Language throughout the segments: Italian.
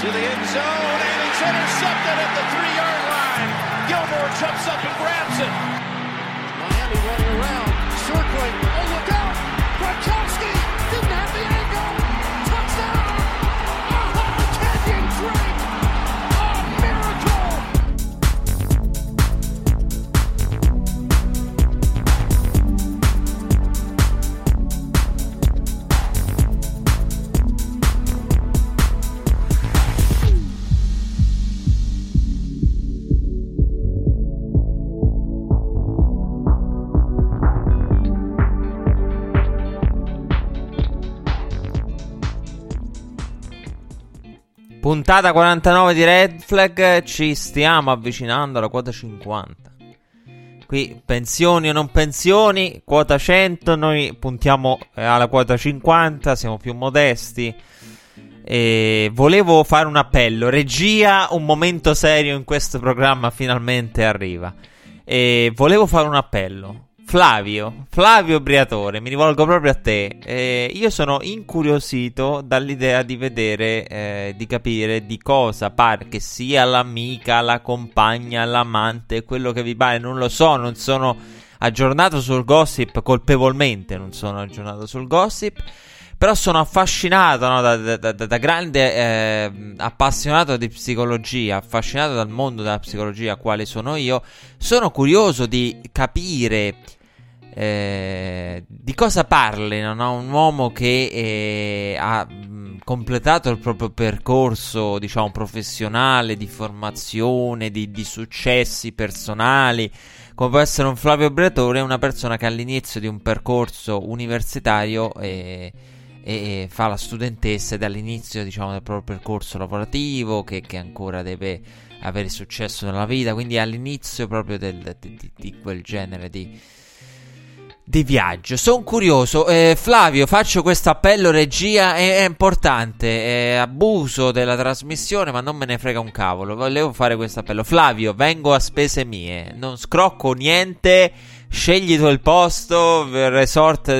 to the end zone, and it's intercepted at the 3-yard line. Gilmore jumps up and grabs it. Miami running around, circling. Oh, look out! Gronkowski didn't have the angle. Touchdown! Oh, Kenyon Drake! A miracle! Puntata 49 di Red Flag, ci stiamo avvicinando alla quota 50. Qui pensioni o non pensioni, quota 100, noi puntiamo alla quota 50, siamo più modesti. E volevo fare un appello, regia, un momento serio in questo programma finalmente arriva. E volevo fare un appello. Flavio Briatore, mi rivolgo proprio a te. Io sono incuriosito dall'idea di vedere, di capire di cosa par che sia l'amica, la compagna, l'amante, quello che vi pare. Non lo so, non sono aggiornato sul gossip, colpevolmente non sono aggiornato sul gossip. Però sono affascinato, no, da grande appassionato di psicologia, affascinato dal mondo della psicologia, quale sono io. Sono curioso di capire di cosa parlino, no? Un uomo che ha completato il proprio percorso, diciamo, professionale, di formazione, di successi personali, come può essere un Flavio Briatore, una persona che all'inizio di un percorso universitario e fa la studentessa, e dall'inizio, diciamo, del proprio percorso lavorativo, che ancora deve avere successo nella vita, quindi all'inizio proprio di quel genere di viaggio. Sono curioso, Flavio, faccio questo appello, regia, è importante, è abuso della trasmissione, ma non me ne frega un cavolo, volevo fare questo appello. Flavio, vengo a spese mie, non scrocco niente, scegli tu il posto, resort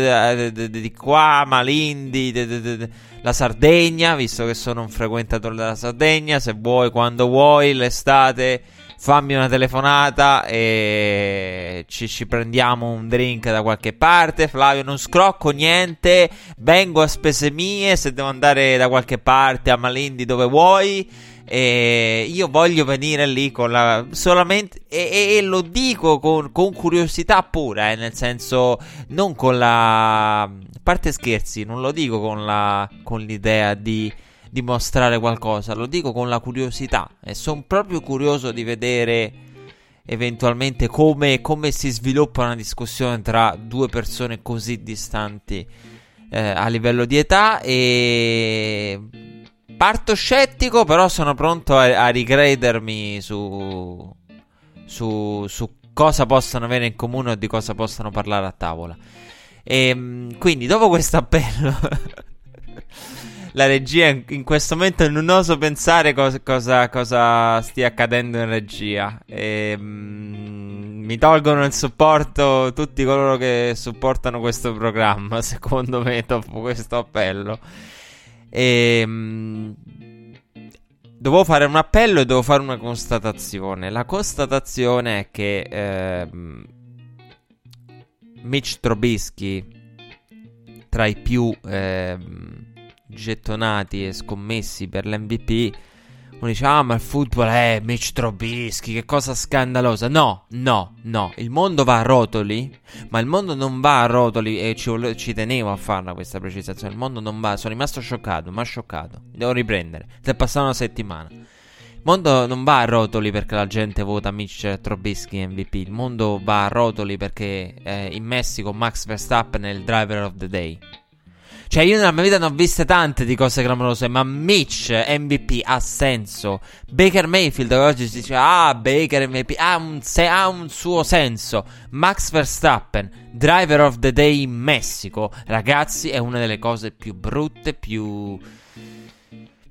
di qua, Malindi, la Sardegna, visto che sono un frequentatore della Sardegna, se vuoi, quando vuoi, l'estate, fammi una telefonata e ci prendiamo un drink da qualche parte. Flavio, non scrocco niente, vengo a spese mie, se devo andare da qualche parte, a Malindi, dove vuoi, e io voglio venire lì con la solamente, e lo dico con curiosità pura, nel senso, non con la parte scherzi, non lo dico con l'idea di dimostrare qualcosa, lo dico con la curiosità, e sono proprio curioso di vedere eventualmente come si sviluppa una discussione tra due persone così distanti a livello di età. E parto scettico, però sono pronto a ricredermi su cosa possono avere in comune o di cosa possono parlare a tavola. E quindi, dopo questo appello, la regia in questo momento non oso pensare cosa stia accadendo in regia. Mi tolgono il supporto tutti coloro che supportano questo programma, secondo me, dopo questo appello. Dovevo fare un appello e devo fare una constatazione. La constatazione è che Mitch Trubisky, tra i più gettonati e scommessi per l'MVP, uno dice: ah, ma il football è Mitch Trubisky, che cosa scandalosa. No, il mondo va a rotoli, ma il mondo non va a rotoli, e ci tenevo a farla questa precisazione. Il mondo non va, sono rimasto scioccato, ma scioccato, devo riprendere, è passata una settimana. Il mondo non va a rotoli perché la gente vota Mitch Trubisky MVP, il mondo va a rotoli perché in Messico Max Verstappen è il driver of the day. Cioè, io nella mia vita ne ho viste tante di cose clamorose, ma Mitch MVP ha senso. Baker Mayfield, oggi si dice: ah, Baker MVP ha un suo senso. Max Verstappen, driver of the day in Messico, ragazzi, è una delle cose più brutte, più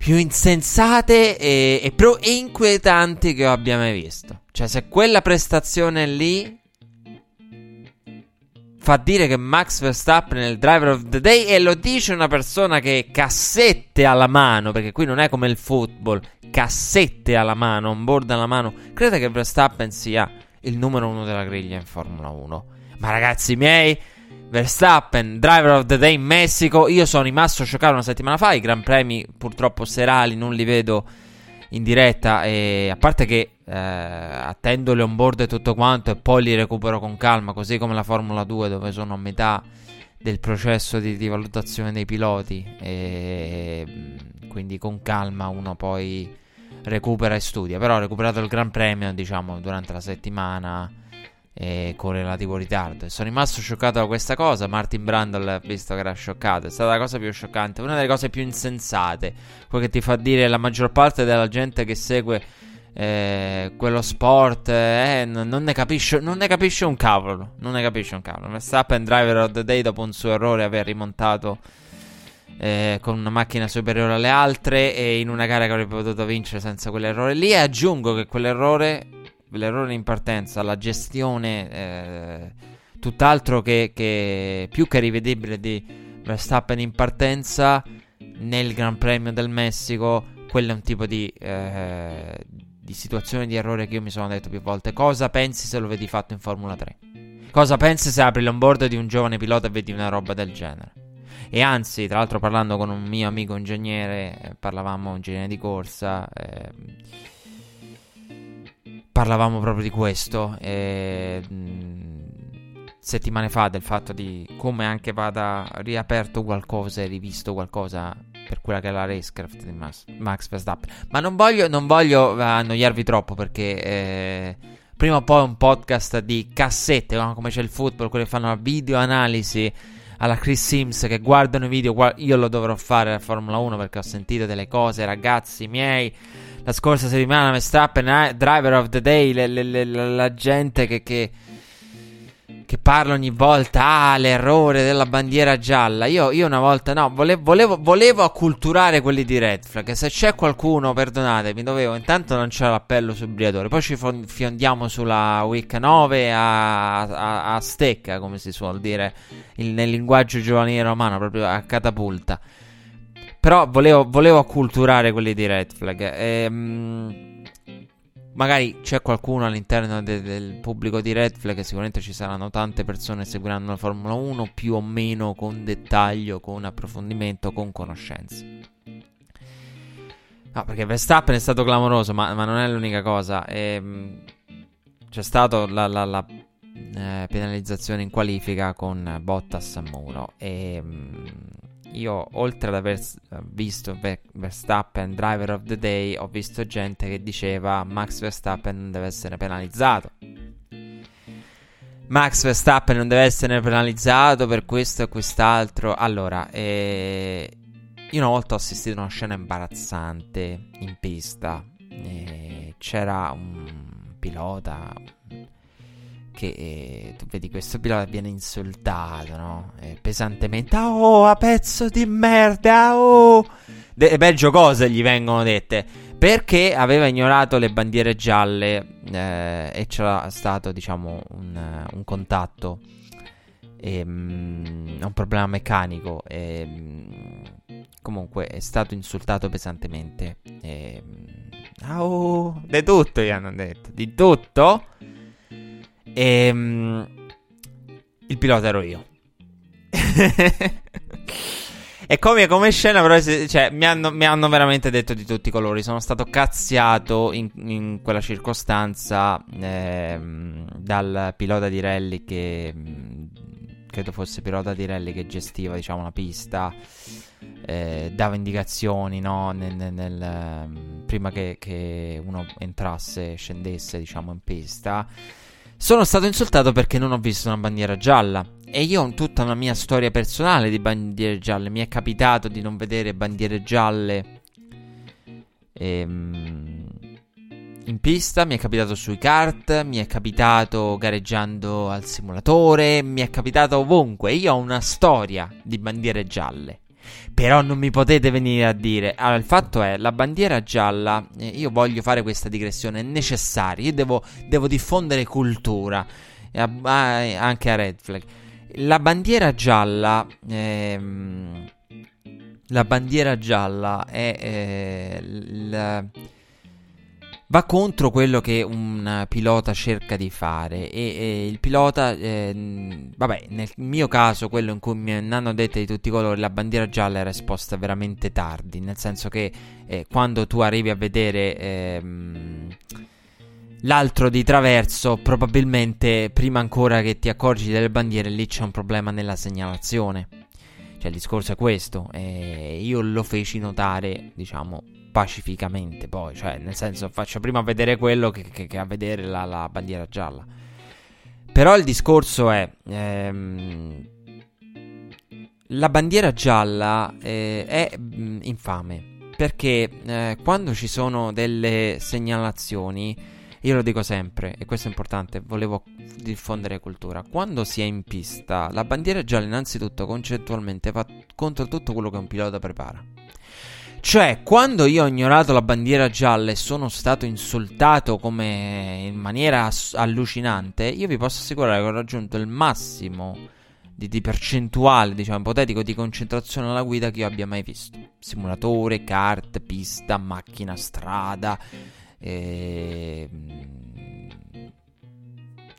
insensate e inquietanti che io abbia mai visto. Cioè, se quella prestazione lì fa dire che Max Verstappen è il driver of the day, e lo dice una persona che cassette alla mano, perché qui non è come il football, cassette alla mano, un board alla mano, crede che Verstappen sia il numero uno della griglia in Formula 1. Ma ragazzi miei, Verstappen driver of the day in Messico, io sono rimasto scioccato una settimana fa. I gran premi purtroppo serali non li vedo in diretta, e a parte che attendo le onboard e tutto quanto, e poi li recupero con calma, così come la Formula 2, dove sono a metà del processo di valutazione dei piloti, e quindi con calma uno poi recupera e studia. Però ho recuperato il Gran Premio, diciamo, durante la settimana, e con relativo ritardo, e sono rimasto scioccato da questa cosa. Martin Brundle, visto che era scioccato, è stata la cosa più scioccante, una delle cose più insensate, quello che ti fa dire la maggior parte della gente che segue quello sport, non ne capisce un cavolo. Verstappen driver of the day dopo un suo errore, aver rimontato con una macchina superiore alle altre, e in una gara che avrebbe potuto vincere senza quell'errore lì. E aggiungo che quell'errore, l'errore in partenza, la gestione tutt'altro che più che rivedibile di Verstappen in partenza nel Gran Premio del Messico, quello è un tipo di situazione di errore che io mi sono detto più volte: cosa pensi se lo vedi fatto in Formula 3? Cosa pensi se apri l'onboard di un giovane pilota e vedi una roba del genere? E anzi, tra l'altro, parlando con un mio amico ingegnere, parlavamo ingegnere di corsa, parlavamo proprio di questo settimane fa, del fatto di come anche vada riaperto qualcosa e rivisto qualcosa per quella che è la racecraft di Max Verstappen. Ma non voglio annoiarvi troppo, perché prima o poi un podcast di cassette, no? Come c'è il football, quelli che fanno la video analisi alla Chris Sims, che guardano i video, io lo dovrò fare alla Formula 1, perché ho sentito delle cose, ragazzi miei. La scorsa settimana Verstappen driver of the day, la gente che parla ogni volta, l'errore della bandiera gialla. Io una volta volevo acculturare quelli di Red Flag. Se c'è qualcuno, perdonatemi, dovevo intanto lanciare l'appello su Briatore, poi ci fiondiamo sulla week 9 a stecca, come si suol dire nel linguaggio giovanile romano, proprio a catapulta. Però volevo acculturare quelli di Red Flag. Magari c'è qualcuno all'interno del pubblico di Red Flag, sicuramente ci saranno tante persone che seguiranno la Formula 1 più o meno con dettaglio, con approfondimento, con conoscenze. No, perché Verstappen è stato clamoroso, ma non è l'unica cosa. C'è stata la penalizzazione in qualifica con Bottas a muro. Io, oltre ad aver visto Verstappen driver of the day, ho visto gente che diceva Max Verstappen non deve essere penalizzato. Max Verstappen non deve essere penalizzato per questo e quest'altro. Allora, io una volta ho assistito a una scena imbarazzante in pista. C'era un pilota che tu vedi questo pilota viene insultato, no? Pesantemente. A pezzo di merda, peggio cose gli vengono dette, perché aveva ignorato le bandiere gialle, e c'era stato, diciamo, un contatto, un problema meccanico, comunque è stato insultato pesantemente. Di tutto gli hanno detto, di tutto. Il pilota ero io. E come scena, però, cioè, mi hanno veramente detto di tutti i colori. Sono stato cazziato in quella circostanza dal pilota di rally, che credo fosse pilota di rally che gestiva, diciamo, la pista. Dava indicazioni, no? Prima che uno entrasse, scendesse, diciamo, in pista. Sono stato insultato perché non ho visto una bandiera gialla, e io ho tutta una mia storia personale di bandiere gialle. Mi è capitato di non vedere bandiere gialle in pista, mi è capitato sui kart, mi è capitato gareggiando al simulatore, mi è capitato ovunque. Io ho una storia di bandiere gialle, però non mi potete venire a dire. Allora, il fatto è, la bandiera gialla, io voglio fare questa digressione, è necessaria, io devo diffondere cultura, anche a Red Flag. La bandiera gialla va contro quello che un pilota cerca di fare e il pilota, vabbè, nel mio caso, quello in cui mi hanno detto di tutti i colori, la bandiera gialla era esposta veramente tardi, nel senso che quando tu arrivi a vedere l'altro di traverso, probabilmente prima ancora che ti accorgi delle bandiere, lì c'è un problema nella segnalazione. Cioè, il discorso è questo, io lo feci notare, diciamo, pacificamente, poi, cioè, nel senso, faccio prima a vedere quello che a vedere la bandiera gialla. Però il discorso è la bandiera gialla è infame, perché quando ci sono delle segnalazioni, io lo dico sempre, e questo è importante, volevo diffondere cultura, quando si è in pista la bandiera gialla innanzitutto concettualmente va contro tutto quello che un pilota prepara. Cioè, quando io ho ignorato la bandiera gialla e sono stato insultato come in maniera allucinante, io vi posso assicurare che ho raggiunto il massimo di percentuale, diciamo, ipotetico, di concentrazione alla guida che io abbia mai visto. Simulatore, kart, pista, macchina, strada,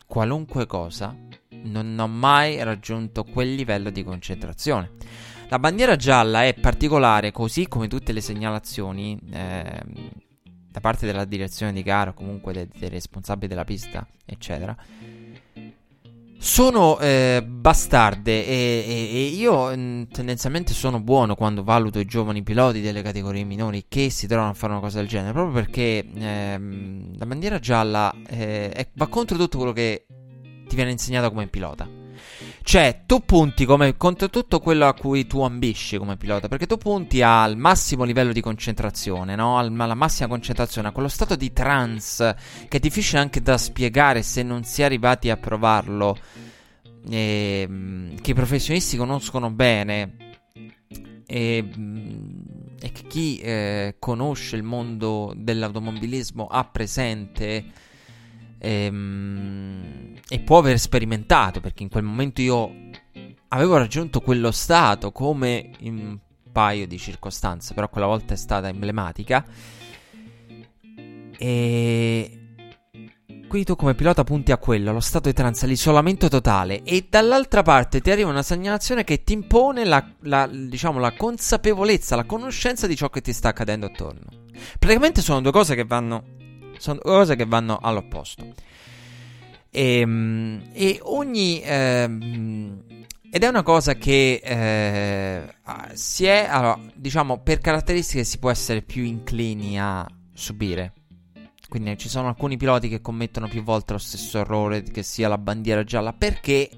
qualunque cosa, non ho mai raggiunto quel livello di concentrazione. La bandiera gialla è particolare, così come tutte le segnalazioni da parte della direzione di gara o comunque dei responsabili della pista, eccetera. Sono bastarde e io tendenzialmente sono buono quando valuto i giovani piloti delle categorie minori che si trovano a fare una cosa del genere, proprio perché la bandiera gialla va contro tutto quello che ti viene insegnato come pilota. Cioè, tu punti contro tutto quello a cui tu ambisci come pilota, perché tu punti al massimo livello di concentrazione, no? Alla massima concentrazione, a quello stato di trance che è difficile anche da spiegare se non si è arrivati a provarlo, che i professionisti conoscono bene e che chi conosce il mondo dell'automobilismo ha presente e può aver sperimentato, perché in quel momento io avevo raggiunto quello stato come in un paio di circostanze, però quella volta è stata emblematica. E quindi tu come pilota punti a quello, allo stato di trance, all'isolamento totale, e dall'altra parte ti arriva una segnalazione che ti impone diciamo, la consapevolezza, la conoscenza di ciò che ti sta accadendo attorno. Praticamente sono due cose che vanno all'opposto. Ed è una cosa che allora, diciamo, per caratteristiche si può essere più inclini a subire. Quindi ci sono alcuni piloti che commettono più volte lo stesso errore, che sia la bandiera gialla, perché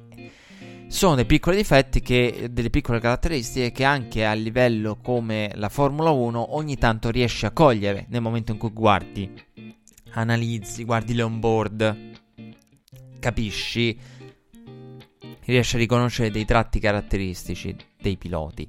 sono dei piccoli difetti, delle piccole caratteristiche che anche a livello come la Formula 1 ogni tanto riesci a cogliere nel momento in cui guardi l'onboard, capisci, riesci a riconoscere dei tratti caratteristici dei piloti.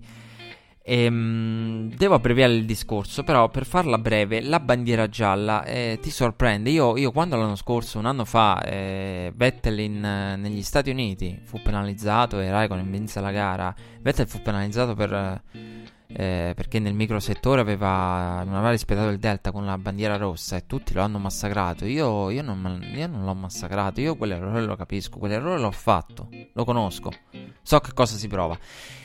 Devo abbreviare il discorso, però per farla breve, la bandiera gialla ti sorprende. Io quando l'anno scorso, un anno fa, Vettel negli Stati Uniti fu penalizzato e Raikkonen vinse la gara. Vettel fu penalizzato perché nel microsettore non aveva rispettato il delta con la bandiera rossa e tutti lo hanno massacrato. Io non l'ho massacrato, io quell'errore lo capisco, quell'errore l'ho fatto, lo conosco, so che cosa si prova.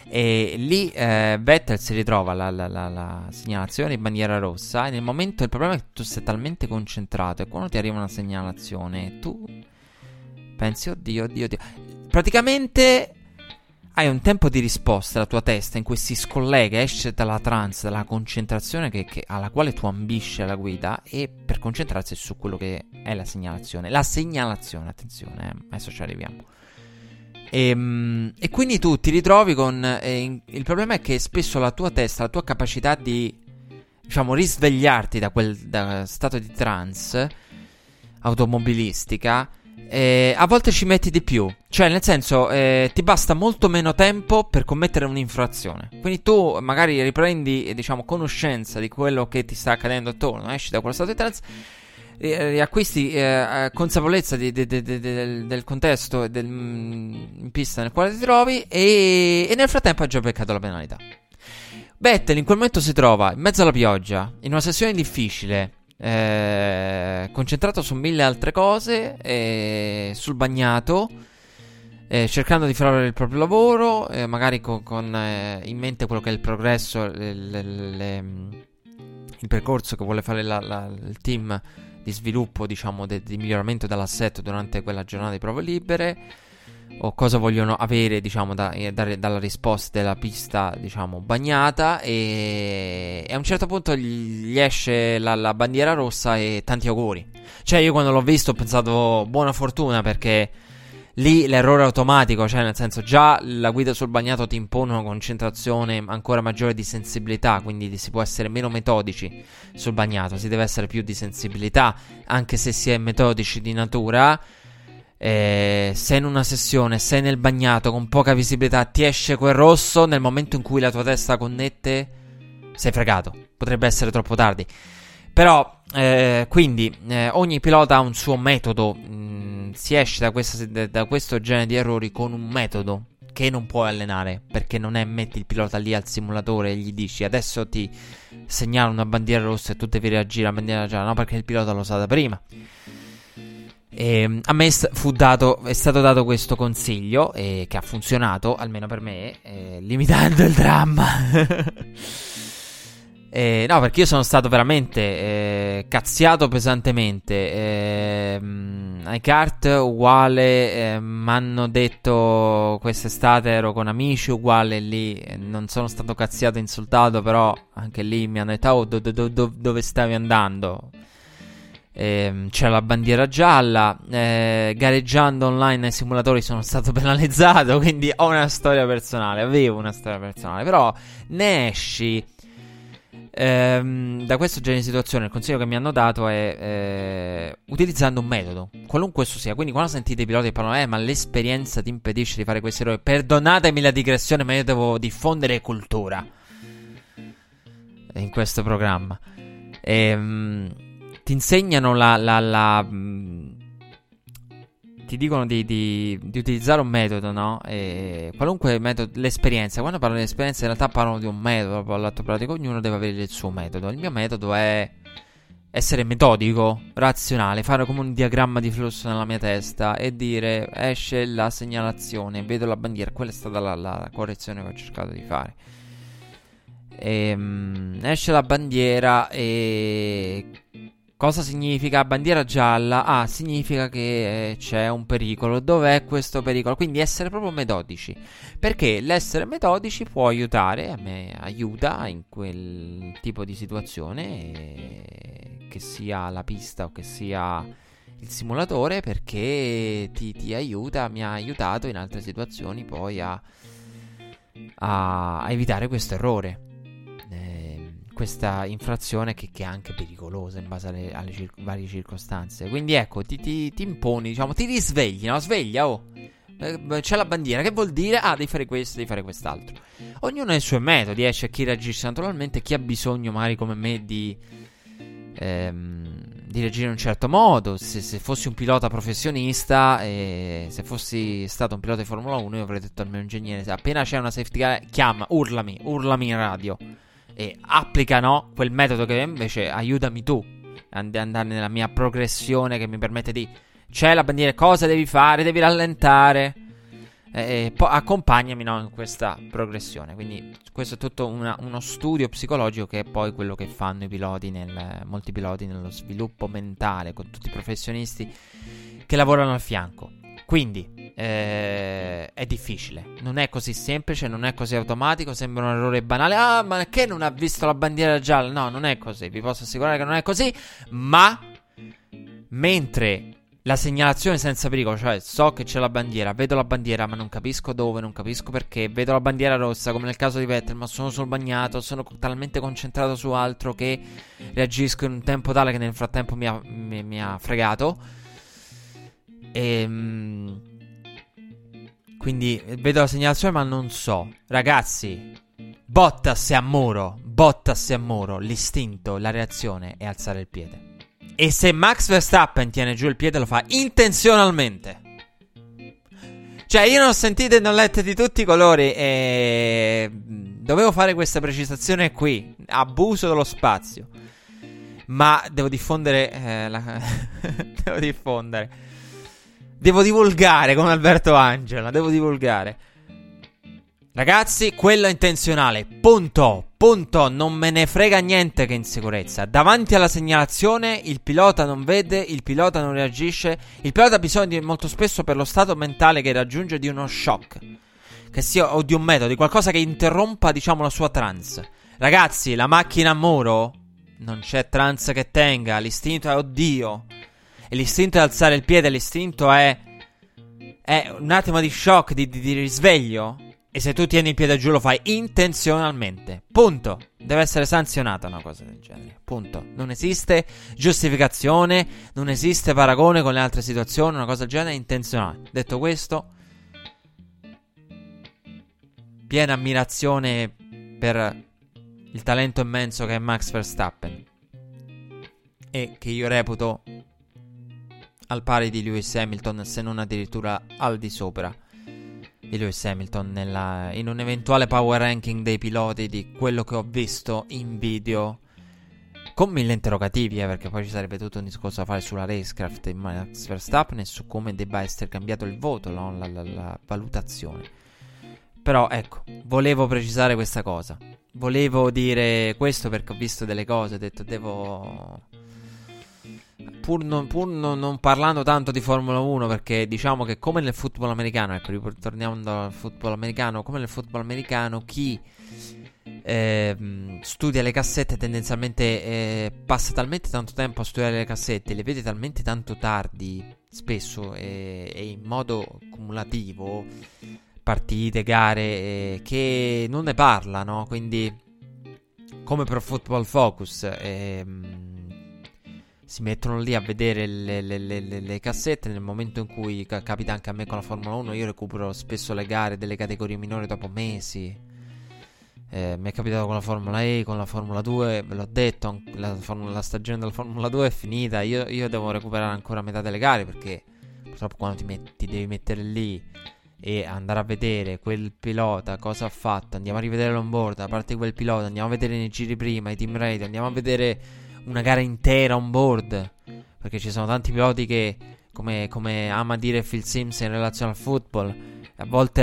E lì Vettel si ritrova la segnalazione di bandiera rossa, e nel momento il problema è che tu sei talmente concentrato, e quando ti arriva una segnalazione tu pensi oddio, praticamente hai un tempo di risposta, la tua testa, in cui si scollega, esce dalla trance, dalla concentrazione alla quale tu ambisci alla guida, e per concentrarsi su quello che è la segnalazione. La segnalazione, attenzione, adesso ci arriviamo. E quindi tu ti ritrovi con... il problema è che spesso la tua testa, la tua capacità di, diciamo, risvegliarti da quel stato di trance automobilistica, a volte ci metti di più. Cioè, nel senso, ti basta molto meno tempo per commettere un'infrazione. Quindi tu magari riprendi, diciamo, conoscenza di quello che ti sta accadendo attorno, esci da quello stato di trance, acquisti consapevolezza del contesto e in pista nel quale ti trovi, e nel frattempo ha già beccato la penalità. Vettel in quel momento si trova in mezzo alla pioggia, in una sessione difficile, concentrato su mille altre cose, sul bagnato, cercando di fare il proprio lavoro, magari con in mente quello che è il progresso, il percorso che vuole fare il team di sviluppo, diciamo, di miglioramento dell'assetto durante quella giornata di prove libere, o cosa vogliono avere, diciamo, dalla risposta della pista, diciamo, bagnata, e a un certo punto gli esce la bandiera rossa e tanti auguri. Cioè, io quando l'ho visto ho pensato buona fortuna, perché lì l'errore automatico, cioè, nel senso, già la guida sul bagnato ti impone una concentrazione ancora maggiore di sensibilità, quindi si può essere meno metodici sul bagnato, si deve essere più di sensibilità, anche se si è metodici di natura. Sei in una sessione, sei nel bagnato con poca visibilità, ti esce quel rosso, nel momento in cui la tua testa connette sei fregato, potrebbe essere troppo tardi. Però quindi ogni pilota ha un suo metodo, si esce da questo genere di errori con un metodo che non puoi allenare, perché non è metti il pilota lì al simulatore e gli dici adesso ti segnalo una bandiera rossa e tu devi reagire a bandiera gialla, no, perché il pilota lo sa da prima. A me è stato dato questo consiglio, che ha funzionato almeno per me, limitando il dramma. No, perché io sono stato veramente cazziato pesantemente. iKart uguale, mi hanno detto quest'estate ero con amici, uguale lì non sono stato cazziato, insultato, però anche lì mi hanno detto dove stavi andando? C'è la bandiera gialla, gareggiando online nei simulatori sono stato penalizzato, quindi avevo una storia personale. Però ne esci da questo genere di situazione. Il consiglio che mi hanno dato è utilizzando un metodo, qualunque esso sia. Quindi quando sentite i piloti che parlano ma l'esperienza ti impedisce di fare questi errori, perdonatemi la digressione, ma io devo diffondere cultura in questo programma. Ti insegnano ti dicono di utilizzare un metodo, no? E qualunque metodo, l'esperienza. Quando parlano di esperienza, in realtà parlano di un metodo. L'atto pratico, ognuno deve avere il suo metodo. Il mio metodo è essere metodico, razionale, fare come un diagramma di flusso nella mia testa e dire esce la segnalazione, vedo la bandiera. Quella è stata la correzione che ho cercato di fare. Esce la bandiera e... Cosa significa bandiera gialla? Significa che c'è un pericolo. Dov'è questo pericolo? Quindi essere proprio metodici, perché l'essere metodici può aiutare, a me aiuta in quel tipo di situazione, che sia la pista o che sia il simulatore, perché ti aiuta, mi ha aiutato in altre situazioni poi a evitare questo errore, questa infrazione che è anche pericolosa in base alle varie circostanze. Quindi ecco, ti imponi, diciamo, ti risvegli, no? Sveglia, oh! C'è la bandiera, che vuol dire? Devi fare questo, devi fare quest'altro. Ognuno ha i suoi metodi, c'è chi reagisce naturalmente, chi ha bisogno, magari come me, di reagire in un certo modo. Se fossi un pilota professionista, se fossi stato un pilota di Formula 1, io avrei detto al mio ingegnere, se appena c'è una safety car, chiama, urlami in radio. E applica, no, quel metodo che invece aiutami tu andare nella mia progressione, che mi permette di c'è la bandiera, cosa devi fare, devi rallentare, e poi accompagnami, no, in questa progressione. Quindi questo è tutto uno studio psicologico, che è poi quello che fanno i piloti, molti piloti, nello sviluppo mentale, con tutti i professionisti che lavorano al fianco. Quindi è difficile, non è così semplice, non è così automatico, sembra un errore banale, ma che non ha visto la bandiera gialla? No, non è così, vi posso assicurare che non è così. Ma mentre la segnalazione senza pericolo, cioè so che c'è la bandiera, vedo la bandiera ma non capisco dove, non capisco perché, vedo la bandiera rossa come nel caso di Vettel, ma sono sul bagnato, sono talmente concentrato su altro che reagisco in un tempo tale che nel frattempo mi ha fregato. Quindi vedo la segnalazione ma non so. Ragazzi, Bottas è a muro, l'istinto, la reazione è alzare il piede. E se Max Verstappen tiene giù il piede, lo fa intenzionalmente. Cioè, io ne ho sentite e ne ho lette di tutti i colori e dovevo fare questa precisazione qui. Abuso dello spazio. Ma devo diffondere devo diffondere. Devo divulgare come Alberto Angela. Devo divulgare. Ragazzi, quello è intenzionale. Punto. Non me ne frega niente che insicurezza. Davanti alla segnalazione il pilota non vede, il pilota non reagisce. Il pilota ha bisogno di, molto spesso, per lo stato mentale che raggiunge, di uno shock, che sia, o di un metodo, di qualcosa che interrompa, diciamo, la sua trance. Ragazzi, la macchina a muro non c'è trance che tenga. L'istinto è oddio. E l'istinto è alzare il piede. L'istinto è un attimo di shock, di risveglio. E se tu tieni il piede giù lo fai intenzionalmente. Punto. Deve essere sanzionata una cosa del genere. Punto. Non esiste giustificazione, non esiste paragone con le altre situazioni. Una cosa del genere è intenzionale. Detto questo, piena ammirazione per il talento immenso che è Max Verstappen, e che io reputo al pari di Lewis Hamilton, se non addirittura al di sopra di Lewis Hamilton, in un eventuale power ranking dei piloti, di quello che ho visto in video, con mille interrogativi, perché poi ci sarebbe tutto un discorso da fare sulla racecraft di Max Verstappen e su come debba essere cambiato il voto, no? la valutazione. Però ecco, volevo precisare questa cosa, volevo dire questo perché ho visto delle cose, ho detto devo, non parlando tanto di Formula 1, perché diciamo che come nel football americano, ecco, ritorniamo al football americano, come nel football americano chi studia le cassette tendenzialmente passa talmente tanto tempo a studiare le cassette, le vede talmente tanto tardi spesso e in modo cumulativo, partite, gare, che non ne parla, no? Quindi come per Football Focus si mettono lì a vedere le cassette nel momento in cui capita anche a me con la Formula 1. Io recupero spesso le gare delle categorie minori dopo mesi. Mi è capitato con la Formula E, con la Formula 2, ve l'ho detto, la stagione della Formula 2 è finita. Io devo recuperare ancora metà delle gare, perché purtroppo quando ti devi mettere lì e andare a vedere quel pilota cosa ha fatto, andiamo a rivedere l'onboard da parte di quel pilota, andiamo a vedere nei giri prima, i team radio, andiamo a vedere una gara intera on board, perché ci sono tanti piloti che, come ama dire Phil Sims in relazione al football, a volte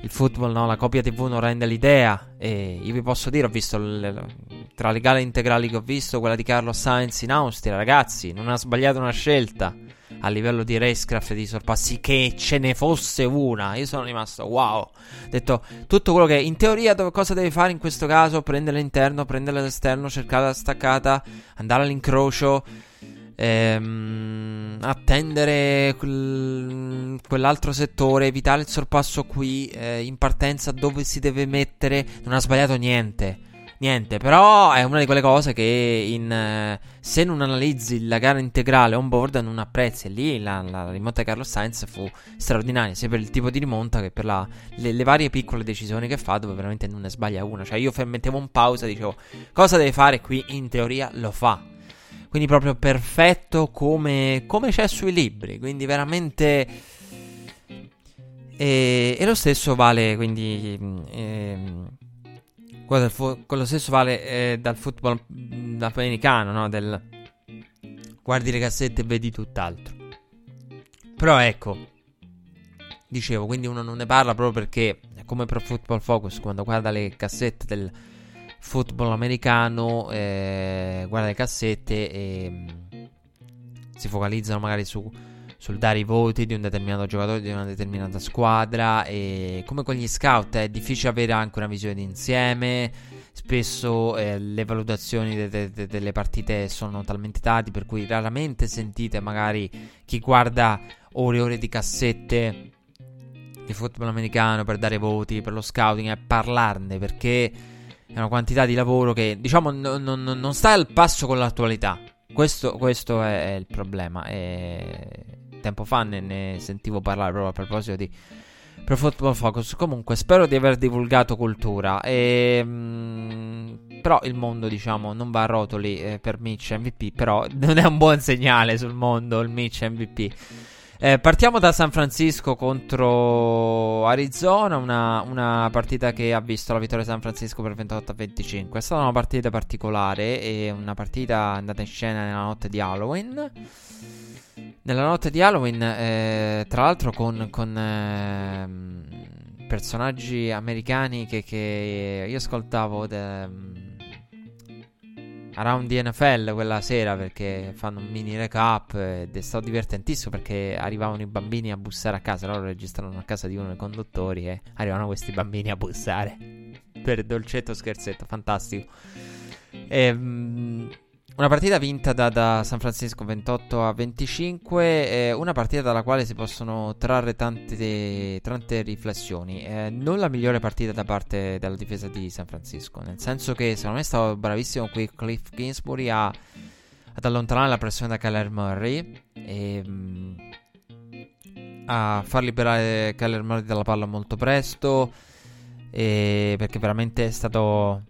il football, no, la copia tv non rende l'idea. E io vi posso dire, ho visto tra le gare integrali che ho visto, quella di Carlos Sainz in Austria, ragazzi, non ha sbagliato una scelta a livello di racecraft e di sorpassi, che ce ne fosse una. Io sono rimasto wow, ho detto tutto quello che in teoria cosa devi fare in questo caso: prendere l'interno, prendere l'esterno, cercare la staccata, andare all'incrocio, attendere quell'altro settore, evitare il sorpasso qui, in partenza dove si deve mettere. Non ha sbagliato niente, però è una di quelle cose che se non analizzi la gara integrale on board non apprezzi. Lì la rimonta di Carlos Sainz fu straordinaria, sia per il tipo di rimonta che per le varie piccole decisioni che fa, dove veramente non ne sbaglia una. Cioè io mettevo in pausa e dicevo cosa deve fare qui, in teoria lo fa. Quindi proprio perfetto, come c'è sui libri, quindi veramente. E lo stesso vale, quindi quello stesso vale dal football americano, no? Guardi le cassette e vedi tutt'altro. Però ecco, dicevo, quindi uno non ne parla proprio perché, come per Football Focus, quando guarda le cassette del football americano, guarda le cassette e si focalizzano magari sul dare i voti di un determinato giocatore, di una determinata squadra, e come con gli scout è difficile avere anche una visione d'insieme. Spesso le valutazioni delle partite sono talmente tardi, per cui raramente sentite magari chi guarda ore e ore di cassette di football americano per dare voti, per lo scouting, e parlarne, perché è una quantità di lavoro che, diciamo, non sta al passo con l'attualità. Questo è il problema. Tempo fa ne sentivo parlare proprio a proposito di per Football Focus. Comunque spero di aver divulgato cultura e, però il mondo, diciamo, non va a rotoli per Mitch MVP, però non è un buon segnale sul mondo il Mitch MVP. Partiamo da San Francisco contro Arizona, una partita che ha visto la vittoria di San Francisco per 28-25. È stata una partita particolare e una partita andata in scena nella notte di Halloween. Nella notte di Halloween, tra l'altro con personaggi americani che io ascoltavo Around the NFL quella sera, perché fanno un mini recap ed è stato divertentissimo, perché arrivavano i bambini a bussare a casa. Loro registrano a casa di uno dei conduttori e arrivano questi bambini a bussare per dolcetto scherzetto, fantastico. Una partita vinta da San Francisco 28-25, una partita dalla quale si possono trarre tante riflessioni. Non la migliore partita da parte della difesa di San Francisco, nel senso che secondo me è stato bravissimo qui Cliff Kingsbury ad allontanare la pressione da Kyler Murray e a far liberare Kyler Murray dalla palla molto presto, perché veramente è stato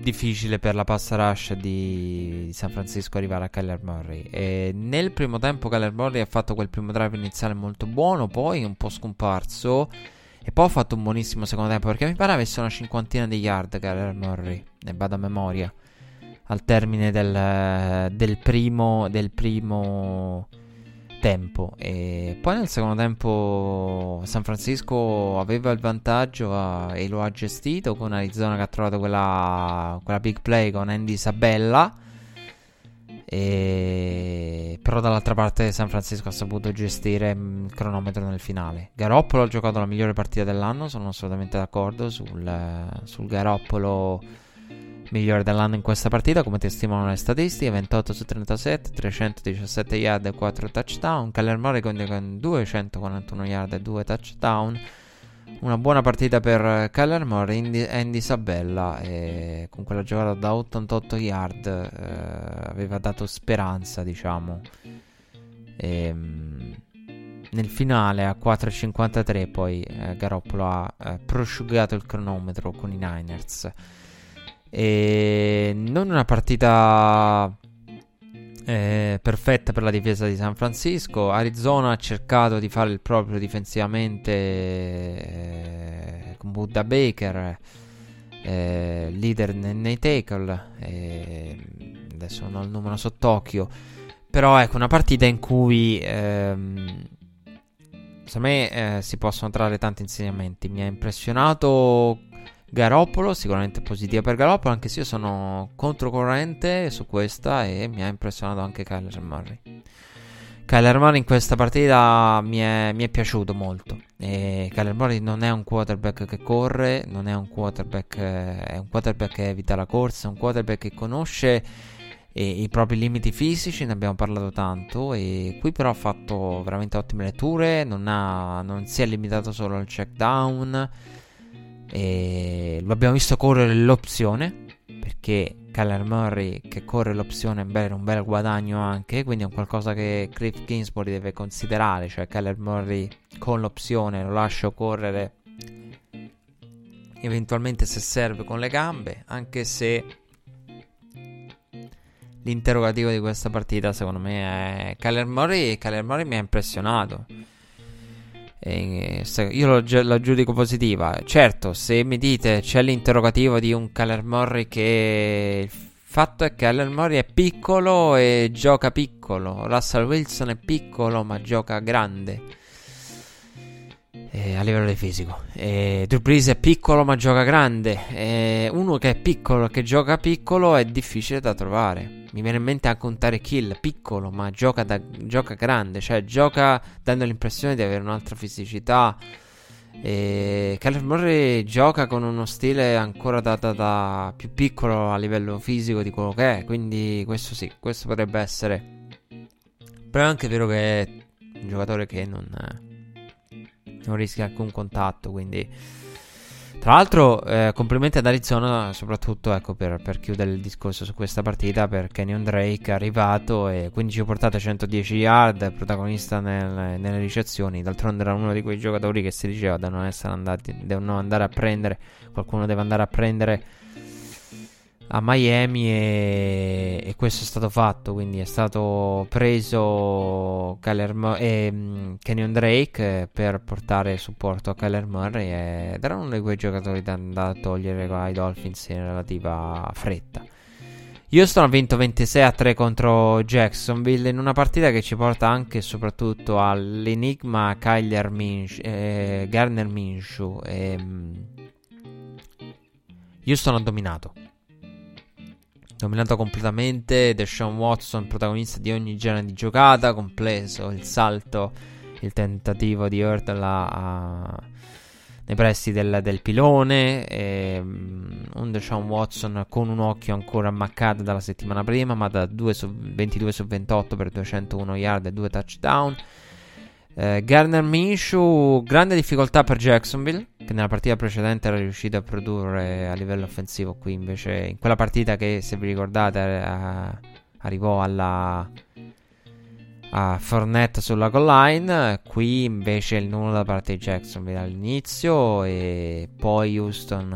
difficile per la pass rush di San Francisco arrivare a Kyler Murray. E nel primo tempo Kyler Murray ha fatto quel primo drive iniziale molto buono, poi un po' scomparso, e poi ha fatto un buonissimo secondo tempo, perché mi pare avesse una cinquantina di yard Kyler Murray, ne vado a memoria, al termine del primo tempo. E poi nel secondo tempo San Francisco aveva il vantaggio e lo ha gestito, con Arizona che ha trovato quella big play con Andy Isabella, però dall'altra parte San Francisco ha saputo gestire il cronometro nel finale. Garoppolo ha giocato la migliore partita dell'anno, sono assolutamente d'accordo sul Garoppolo migliore dell'anno in questa partita, come testimoniano le statistiche: 28 su 37, 317 yard e 4 touchdown. Kyler Murray con 241 yard e 2 touchdown. Una buona partita per Kyler Murray. Andy Isabella, con quella giocata da 88 yard, aveva dato speranza, diciamo, nel finale. A 4.53 poi Garoppolo ha prosciugato il cronometro con i Niners. E non una partita perfetta per la difesa di San Francisco. Arizona ha cercato di fare il proprio difensivamente con Buda Baker, leader nei tackle, adesso non ho il numero sott'occhio, però ecco una partita in cui secondo me si possono trarre tanti insegnamenti. Mi ha impressionato Garoppolo, sicuramente positiva per Garoppolo, anche se io sono controcorrente su questa, e mi ha impressionato anche Kyler Murray. Kyler Murray in questa partita mi è piaciuto molto. E Kyler Murray non è un quarterback che corre, non è un quarterback, è un quarterback che evita la corsa, è un quarterback che conosce i propri limiti fisici, ne abbiamo parlato tanto, e qui però ha fatto veramente ottime letture, non si è limitato solo al check down. E lo abbiamo visto correre l'opzione, perché Kyler Murray che corre l'opzione è un bel guadagno anche, quindi è un qualcosa che Cliff Kingsbury deve considerare, cioè Kyler Murray con l'opzione lo lascio correre eventualmente se serve con le gambe, anche se l'interrogativo di questa partita secondo me è Kyler Murray. E Kyler Murray mi ha impressionato. Io la giudico positiva. Certo, se mi dite c'è l'interrogativo di un Kyler Murray, che il fatto è che Kyler Murray è piccolo e gioca piccolo, Russell Wilson è piccolo ma gioca grande a livello di fisico, Drew Brees è piccolo ma gioca grande, uno che è piccolo e che gioca piccolo è difficile da trovare. Mi viene in mente anche un Tyreek Hill, piccolo ma gioca grande, cioè gioca dando l'impressione di avere un'altra fisicità. Kyler Murray gioca con uno stile ancora da più piccolo a livello fisico di quello che è, quindi questo sì, questo potrebbe essere. Però è anche vero che è un giocatore che non rischia alcun contatto, quindi Tra l'altro complimenti ad Arizona soprattutto, ecco, per chiudere il discorso su questa partita, per Kenyon Drake, arrivato e 15 portate, 110 yard, protagonista nelle ricezioni. D'altronde era uno di quei giocatori che si diceva da non essere andati, devono andare a prendere, qualcuno deve andare a prendere a Miami, e questo è stato fatto. Quindi è stato preso Kenyon Drake per portare supporto a Kyler Murray, ed era uno di quei giocatori da togliere ai Dolphins in relativa fretta. Houston ha vinto 26-3 contro Jacksonville, in una partita che ci porta anche e soprattutto all'enigma Gardner Minshew. Houston ha dominato completamente. Deshaun Watson protagonista di ogni genere di giocata, compreso il salto, il tentativo di Hurtle nei pressi del pilone, un Deshaun Watson con un occhio ancora ammaccato dalla settimana prima, ma da 22 su 28 per 201 yard e 2 touchdown. Gardner Minshew, grande difficoltà per Jacksonville, che nella partita precedente era riuscito a produrre a livello offensivo. Qui invece, in quella partita che, se vi ricordate, arrivò a Fournette sulla goal line, qui invece il nulla da parte di Jacksonville all'inizio, e poi Houston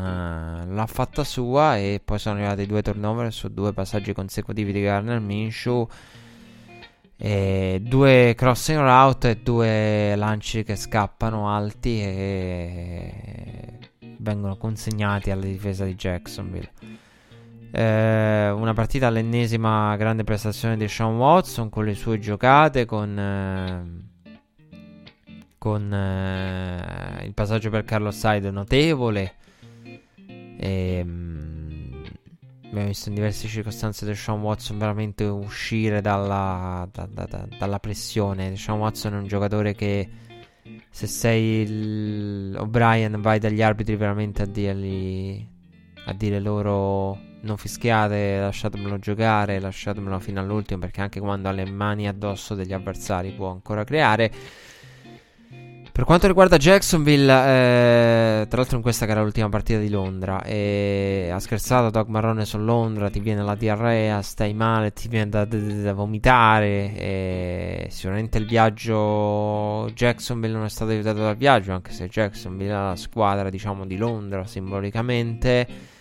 l'ha fatta sua, e poi sono arrivati due turnover su due passaggi consecutivi di Gardner Minshew, e due crossing route e due lanci che scappano alti e vengono consegnati alla difesa di Jacksonville. Una partita all'ennesima grande prestazione di Deshaun Watson, con le sue giocate, con il passaggio per Carlos Hyde notevole. Abbiamo visto in diverse circostanze Deshaun Watson veramente uscire dalla pressione. Deshaun Watson è un giocatore che, se sei O'Brien, vai dagli arbitri veramente a dire loro: non fischiate, lasciatemelo giocare, lasciatemelo fino all'ultimo, perché anche quando ha le mani addosso degli avversari può ancora creare. Per quanto riguarda Jacksonville, tra l'altro in questa che era l'ultima partita di Londra, ha scherzato Doc Marrone su Londra: ti viene la diarrea, stai male, ti viene da vomitare. Sicuramente il viaggio, Jacksonville non è stato aiutato dal viaggio, anche se Jacksonville è la squadra, diciamo, di Londra simbolicamente.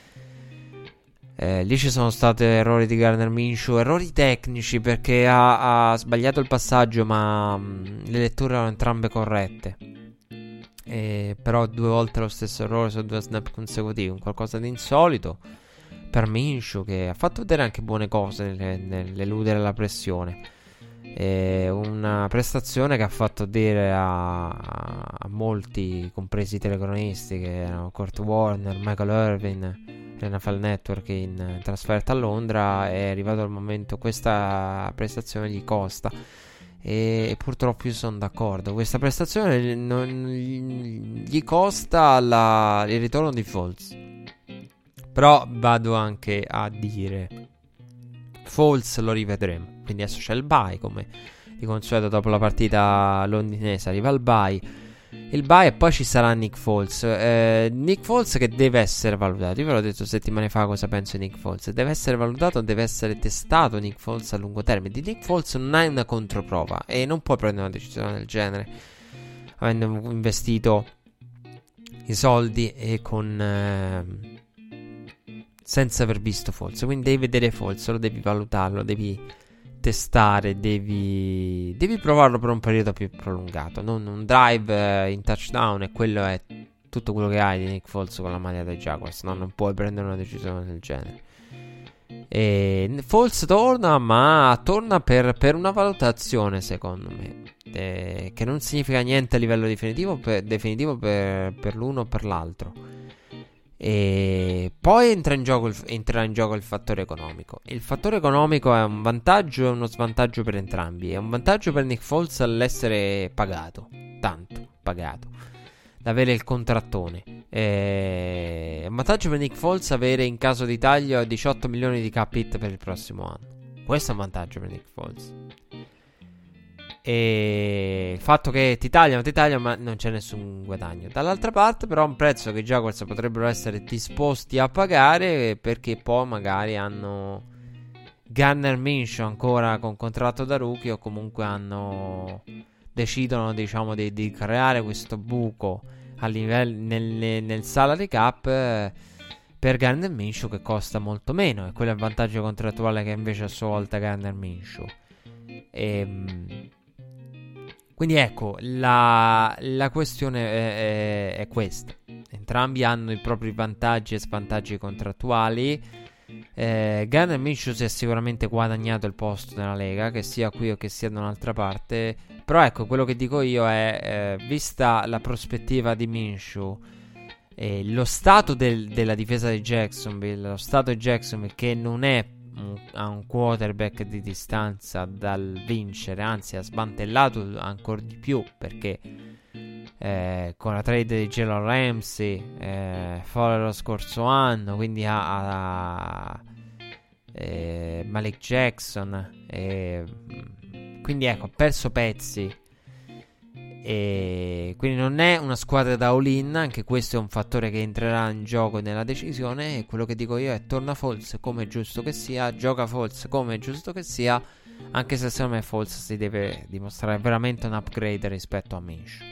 Lì ci sono stati errori di Gardner Minshew, errori tecnici, perché ha sbagliato il passaggio, ma le letture erano entrambe corrette, però due volte lo stesso errore su due snap consecutivi, un qualcosa di insolito per Minshew, che ha fatto vedere anche buone cose nell'eludere la pressione. Una prestazione che ha fatto dire a molti, compresi i telecronisti, che erano Kurt Warner, Michael Irvin, NFL Network, in trasferta a Londra. È arrivato il momento, questa prestazione gli costa, e purtroppo io sono d'accordo. Questa prestazione gli costa il ritorno di Foles, però vado anche a dire: Foles lo rivedremo. Quindi adesso c'è il bye, come di consueto dopo la partita londinese arriva il bye, e poi ci sarà Nick Foles. Nick Foles che deve essere valutato. Io ve l'ho detto settimane fa cosa penso di Nick Foles. Deve essere valutato, deve essere testato Nick Foles a lungo termine. Di Nick Foles non hai una controprova, e non puoi prendere una decisione del genere avendo investito i soldi e senza aver visto Foles. Quindi devi vedere Foles, lo devi valutarlo, devi testare, devi provarlo per un periodo più prolungato, non un drive in touchdown, e quello è tutto quello che hai di Nick Foles con la maglia dei Jaguars. No, non puoi prendere una decisione del genere. E Foles torna, ma torna per una valutazione, secondo me, che non significa niente a livello definitivo per l'uno o per l'altro. E poi entra in gioco il fattore economico. Il fattore economico è un vantaggio e uno svantaggio per entrambi. È un vantaggio per Nick Foles l'essere pagato, tanto pagato, da avere il contrattone. È un vantaggio per Nick Foles avere, in caso di taglio, 18 milioni di cap hit per il prossimo anno. Questo è un vantaggio per Nick Foles. E il fatto che ti tagliano, ma non c'è nessun guadagno. Dall'altra parte però un prezzo che i Jaguars potrebbero essere disposti a pagare, perché poi magari hanno Gardner Minshew ancora con contratto da rookie, o comunque decidono, diciamo, di creare questo buco a livello nel salary cap per Gardner Minshew, che costa molto meno, e quello è il vantaggio contrattuale che invece a sua volta Gardner Minshew. Quindi ecco, la questione è questa. Entrambi hanno i propri vantaggi e svantaggi contrattuali. Gardner Minshew si è sicuramente guadagnato il posto nella Lega, che sia qui o che sia da un'altra parte. Però ecco, quello che dico io è, vista la prospettiva di Minshew, lo stato della difesa di Jacksonville, lo stato di Jacksonville che non è a un quarterback di distanza dal vincere, anzi ha smantellato ancora di più, perché con la trade di Jalen Ramsey fuori lo scorso anno, quindi ha Malik Jackson, quindi ecco, ha perso pezzi, e quindi non è una squadra da all-in. Anche questo è un fattore che entrerà in gioco nella decisione, e quello che dico io è: torna Foles come è giusto che sia, gioca Foles come è giusto che sia, anche se secondo me Foles si deve dimostrare veramente un upgrade rispetto a Minshew,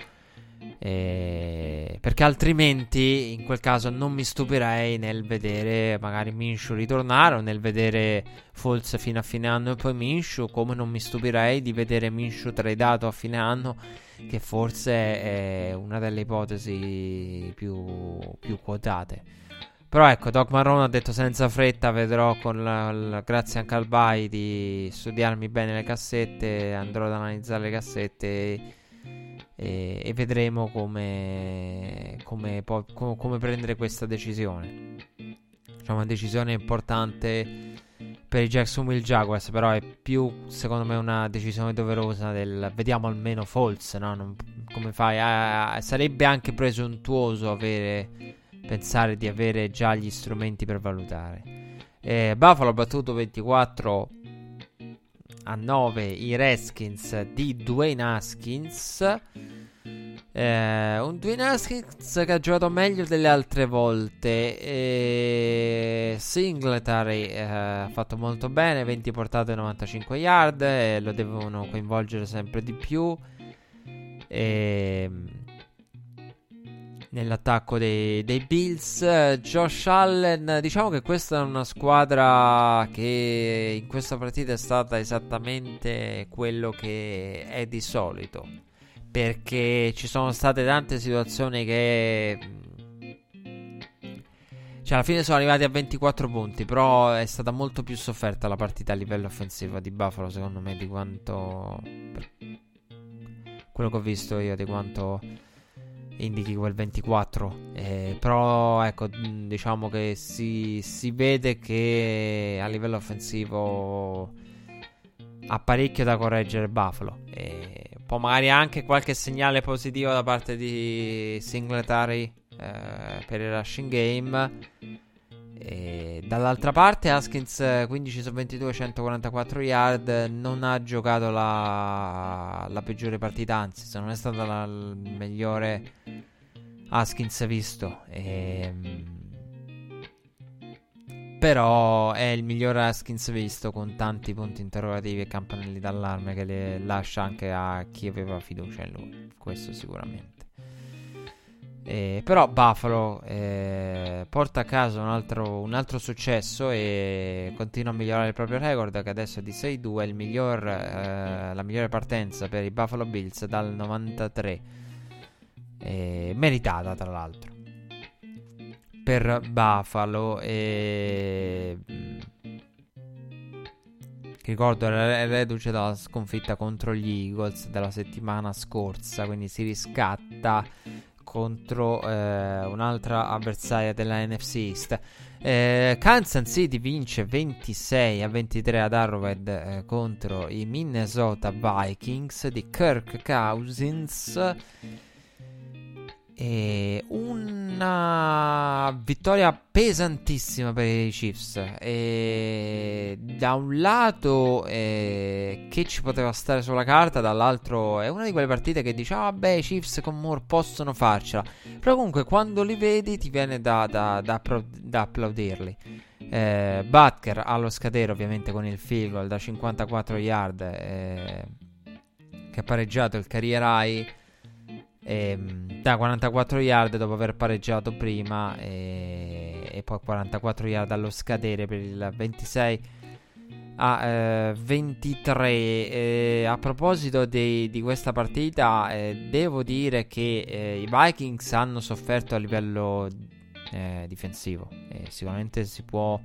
perché altrimenti in quel caso non mi stupirei nel vedere magari Minshew ritornare, o nel vedere Foles fino a fine anno e poi Minshew, come non mi stupirei di vedere Minshew tradato a fine anno, che forse è una delle ipotesi più quotate. Però ecco, Doc Marrone ha detto senza fretta, vedrò con grazie anche al bye di studiarmi bene le cassette, andrò ad analizzare le cassette e vedremo come prendere questa decisione. Cioè, una decisione importante per i Jacksonville Jaguars, però è più, secondo me, una decisione doverosa del vediamo almeno Foles, no? Come fai? Sarebbe anche presuntuoso pensare di avere già gli strumenti per valutare. Buffalo ha battuto 24-9 i Redskins di Dwayne Haskins. Un Dwayne Haskins che ha giocato meglio delle altre volte. Singletary ha fatto molto bene, 20 portate e 95 yard, lo devono coinvolgere sempre di più nell'attacco dei Bills. Josh Allen, diciamo che questa è una squadra che in questa partita è stata esattamente quello che è di solito, perché ci sono state tante situazioni che, cioè, alla fine sono arrivati a 24 punti, però è stata molto più sofferta la partita a livello offensivo di Buffalo, secondo me, di quanto, per quello che ho visto io, di quanto indichi quel 24. Però ecco, diciamo che si vede che a livello offensivo ha parecchio da correggere Buffalo, poi magari anche qualche segnale positivo da parte di Singletary per il rushing game. E dall'altra parte Haskins, 15 su 22, 144 yard, non ha giocato la peggiore partita, anzi se non è stata la migliore Haskins visto, però è il migliore Haskins visto, con tanti punti interrogativi e campanelli d'allarme che le lascia anche a chi aveva fiducia in lui, questo sicuramente. Però Buffalo porta a casa un altro successo e continua a migliorare il proprio record, che adesso è di 6-2, la migliore partenza per i Buffalo Bills dal 93, meritata tra l'altro per Buffalo. Ricordo, era reduce dalla sconfitta contro gli Eagles della settimana scorsa, quindi si riscatta contro un'altra avversaria della NFC East. Kansas City vince 26-23 ad Arrowhead contro i Minnesota Vikings di Kirk Cousins. Una vittoria pesantissima per i Chiefs, da un lato che ci poteva stare sulla carta, dall'altro è una di quelle partite che dici vabbè, i Chiefs con Moore possono farcela, però comunque quando li vedi ti viene da applaudirli. Butker allo scadere ovviamente con il field goal da 54 yard che ha pareggiato il career high da 44 yard dopo aver pareggiato prima, e poi 44 yard allo scadere per il 26-23. A proposito di questa partita, devo dire che i Vikings hanno sofferto a livello difensivo, sicuramente si può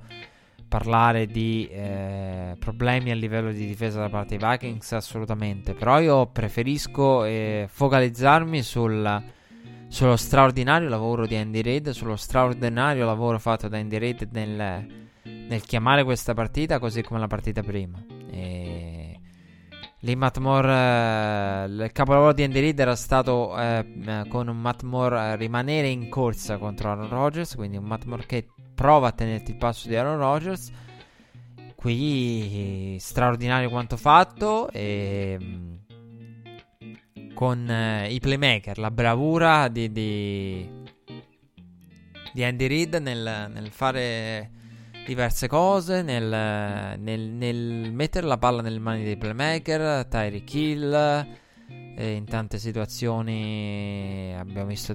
parlare di problemi a livello di difesa da parte dei Vikings, assolutamente, però io preferisco focalizzarmi sullo straordinario lavoro di Andy Reid, sullo straordinario lavoro fatto da Andy Reid nel chiamare questa partita, così come la partita prima. Lì Matt Moore, il capolavoro di Andy Reid era stato con un Matt Moore rimanere in corsa contro Aaron Rodgers, quindi un Matt Moore che prova a tenerti il passo di Aaron Rodgers. Qui straordinario quanto fatto, e con i playmaker, la bravura di Andy Reid nel fare diverse cose, nel mettere la palla nelle mani dei playmaker, Tyreek Hill, in tante situazioni abbiamo visto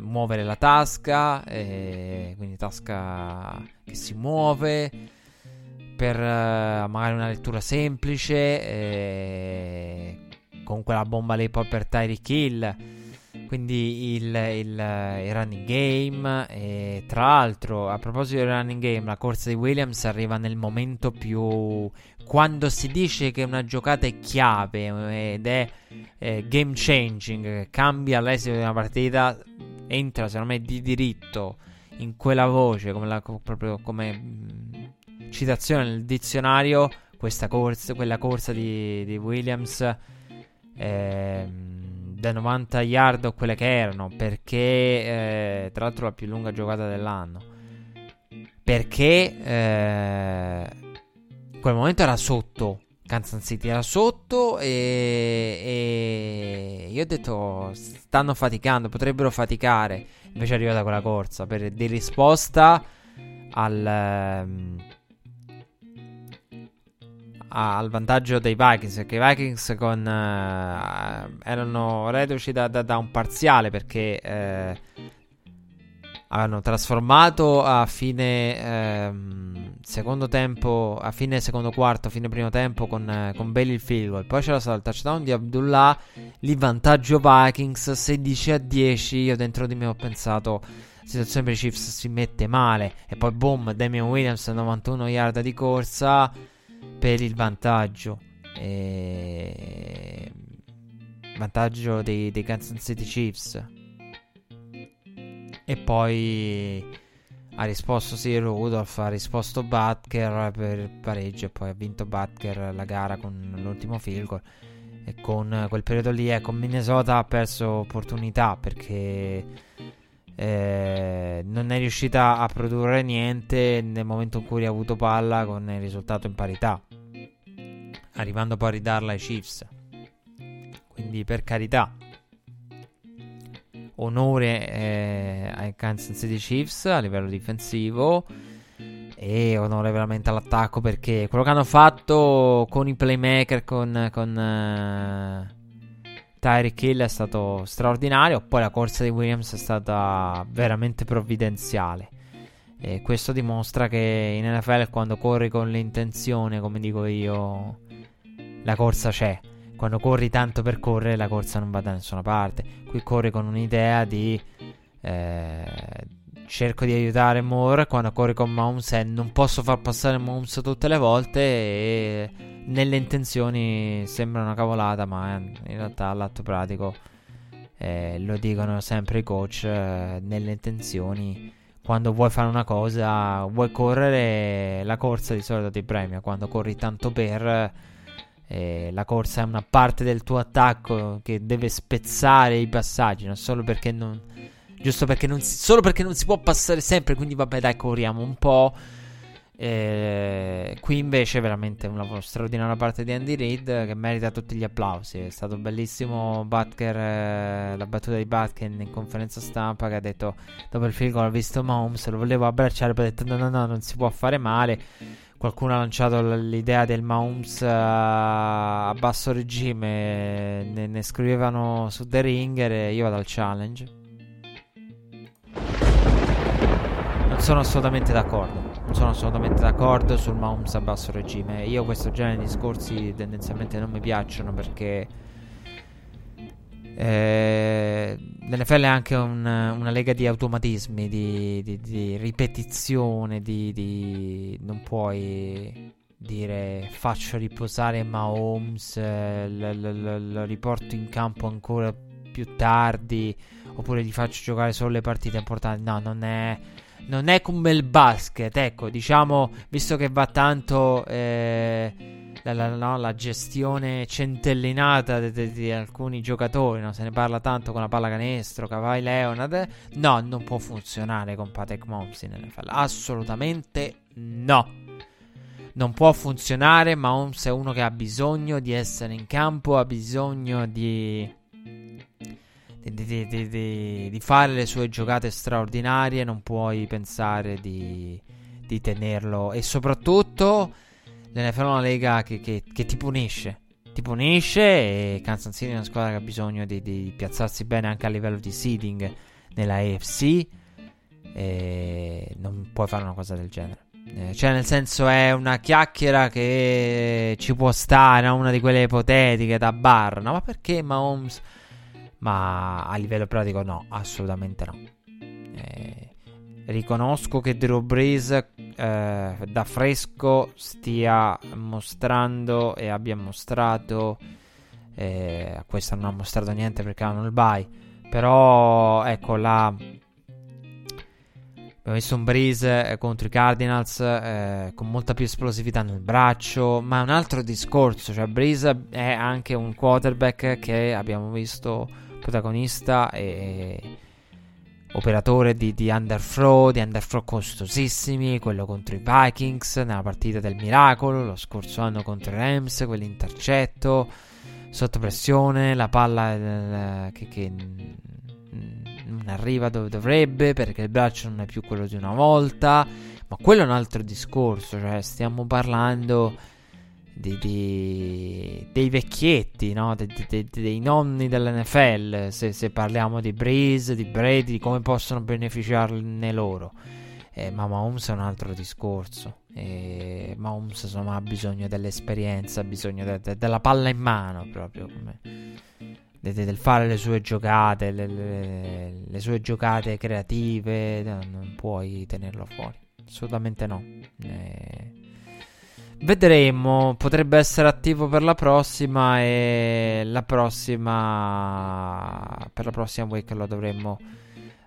muovere la tasca, quindi tasca che si muove per magari una lettura semplice, con quella bomba lì poi per Tyreek Hill, quindi il running game. E tra l'altro, a proposito del running game, la corsa di Williams arriva nel momento più, quando si dice che una giocata è chiave ed è game changing, cambia l'esito di una partita, entra secondo me di diritto in quella voce, proprio come citazione nel dizionario, quella corsa di Williams da 90 yard o quelle che erano, perché tra l'altro la più lunga giocata dell'anno, perché in quel momento era sotto, Kansas City era sotto, e io ho detto stanno faticando, potrebbero faticare, invece è arrivata quella corsa per di risposta al vantaggio dei Vikings, perché i Vikings erano reduci da un parziale, perché avevano trasformato a fine secondo tempo, a fine secondo quarto, a fine primo tempo con Bailey il field goal, poi c'era stato il touchdown di Abdullah, lì vantaggio Vikings 16-10. Io dentro di me ho pensato situazione per i Chiefs si mette male, e poi boom, Damian Williams 91 yard di corsa per il vantaggio, vantaggio dei Kansas City Chiefs, e poi ha risposto Rudolph, ha risposto Butker per il pareggio, e poi ha vinto Butker la gara con l'ultimo field goal, e con quel periodo lì con Minnesota ha perso opportunità, perché non è riuscita a produrre niente nel momento in cui ha avuto palla, con il risultato in parità, arrivando poi a ridarla ai Chiefs. Quindi, per carità, onore ai Kansas City Chiefs a livello difensivo, e onore veramente all'attacco, perché quello che hanno fatto con i playmaker, con Tyreek Hill è stato straordinario. Poi la corsa di Williams è stata veramente provvidenziale, e questo dimostra che in NFL, quando corri con l'intenzione, come dico io, la corsa c'è. Quando corri tanto per correre, la corsa non va da nessuna parte. Qui corri con un'idea di cerco di aiutare Moore. Quando corri con Mahomes, non posso far passare Mahomes tutte le volte, e nelle intenzioni sembra una cavolata, ma in realtà all'atto pratico, lo dicono sempre i coach, nelle intenzioni, quando vuoi fare una cosa, vuoi correre, la corsa di solito ti premia. Quando corri tanto per, la corsa è una parte del tuo attacco che deve spezzare i passaggi, non solo perché non, giusto perché non si, solo perché non si può passare sempre, quindi vabbè dai, corriamo un po'. Qui invece veramente una straordinaria parte di Andy Reid, che merita tutti gli applausi. È stato bellissimo Butker, la battuta di Butker in conferenza stampa, che ha detto dopo il field goal, ho visto Mahomes, lo volevo abbracciare, poi ha detto no, non si può fare male. Qualcuno ha lanciato l'idea del Mahomes a basso regime, ne scrivevano su The Ringer, e io vado al challenge. Non sono assolutamente d'accordo sul Mahomes a basso regime. Io questo genere di discorsi tendenzialmente non mi piacciono, perché l'NFL è anche una lega di automatismi, di ripetizione, di non puoi dire faccio riposare Mahomes, lo riporto in campo ancora più tardi, oppure gli faccio giocare solo le partite importanti. No, non è come il basket, ecco, diciamo, visto che va tanto la gestione centellinata di alcuni giocatori, no? Se ne parla tanto con la pallacanestro, Kawhi Leonard. No, non può funzionare con Patrick Mahomes in NFL, assolutamente no, non può funzionare. Mahomes è uno che ha bisogno di essere in campo, ha bisogno di fare le sue giocate straordinarie. Non puoi pensare di tenerlo, e soprattutto l'NFL è una lega che ti punisce, e Kansas City è una squadra che ha bisogno di piazzarsi bene anche a livello di seeding nella AFC, e non puoi fare una cosa del genere. Cioè, nel senso, è una chiacchiera che ci può stare, una di quelle ipotetiche da bar, no? Ma perché Mahomes? Ma a livello pratico no, assolutamente no. Riconosco che Drew Brees da fresco stia mostrando e abbia mostrato, a questa non ha mostrato niente perché hanno il bye, però ecco, abbiamo visto un Brees contro i Cardinals con molta più esplosività nel braccio, ma è un altro discorso. Cioè, Brees è anche un quarterback che abbiamo visto protagonista e operatore di underthrow, di underthrow costosissimi, quello contro i Vikings nella partita del miracolo, lo scorso anno contro i Rams, quell'intercetto sotto pressione, la palla che non arriva dove dovrebbe perché il braccio non è più quello di una volta. Ma quello è un altro discorso. Cioè, stiamo parlando dei vecchietti, no? Dei nonni dell'NFL, se parliamo di Brees, di Brady, di come possono beneficiarne loro. Ma Mahomes è un altro discorso. Mahomes, insomma, ha bisogno dell'esperienza, ha bisogno della palla in mano, proprio del fare le sue giocate, le sue giocate creative. Non puoi tenerlo fuori, assolutamente no. Vedremo, potrebbe essere attivo per la prossima, e per la prossima week lo dovremmo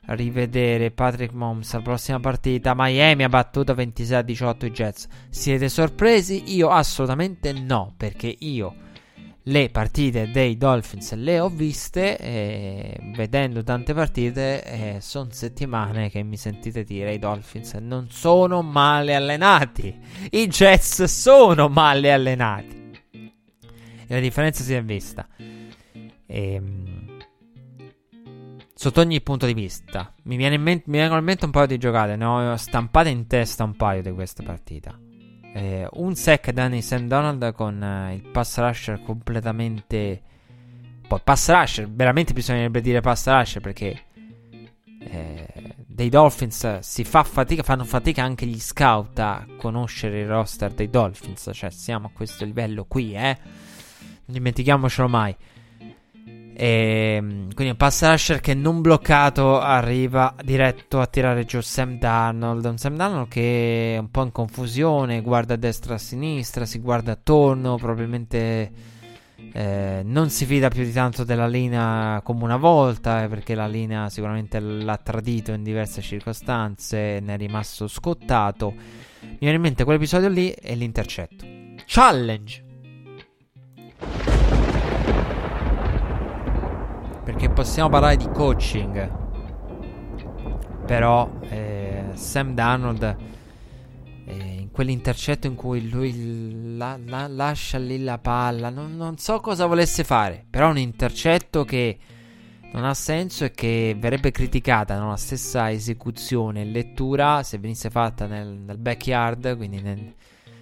rivedere. Patrick Mahomes alla prossima partita. Miami ha battuto 26-18 i Jets. Siete sorpresi? Io assolutamente no, perché io le partite dei Dolphins le ho viste, vedendo tante partite, sono settimane che mi sentite dire i Dolphins non sono male allenati, i Jets sono male allenati, e la differenza si è vista sotto ogni punto di vista. Mi vengono in mente un paio di giocate, ne ho stampate in testa un paio di queste partite. Un sack da Sam Darnold con il pass rusher completamente. Poi pass rusher, veramente bisognerebbe dire pass rusher, perché dei Dolphins fanno fatica anche gli scout a conoscere il roster dei Dolphins. Cioè, siamo a questo livello qui, non dimentichiamocelo mai. Quindi un pass rusher che non bloccato arriva diretto a tirare giù Sam Darnold. Un Sam Darnold che è un po' in confusione, guarda a destra e a sinistra, si guarda attorno, probabilmente non si fida più di tanto della linea come una volta, perché la linea sicuramente l'ha tradito in diverse circostanze, ne è rimasto scottato. Mi viene in mente quell'episodio lì e l'intercetto challenge, perché possiamo parlare di coaching, però Sam Darnold in quell'intercetto in cui lui lascia lì la palla, non so cosa volesse fare, però un intercetto che non ha senso e che verrebbe criticata, no? La stessa esecuzione e lettura se venisse fatta nel backyard, quindi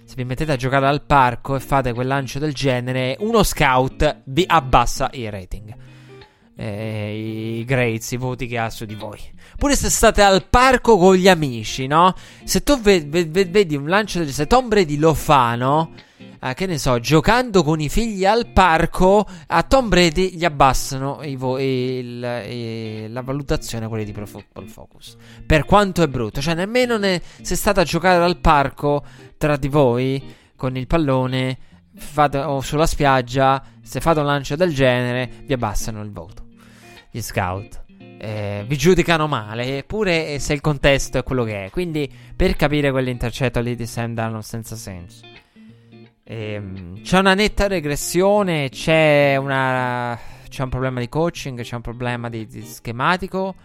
se vi mettete a giocare al parco e fate quel lancio del genere, uno scout vi abbassa il rating, i grades, i voti che ha su di voi. Pure se state al parco con gli amici, no? Se tu vedi un lancio del... se Tom Brady lo fa, no? Che ne so, giocando con i figli al parco, a Tom Brady gli abbassano la valutazione, quelli di Pro Football Focus, per quanto è brutto. Cioè nemmeno se state a giocare al parco tra di voi con il pallone o sulla spiaggia, se fate un lancio del genere vi abbassano il voto gli scout, vi giudicano male, pure se il contesto è quello che è. Quindi per capire quell'intercetto lì di Sam Darnold senza senso, c'è una netta regressione, c'è un problema di coaching, c'è un problema di schematico,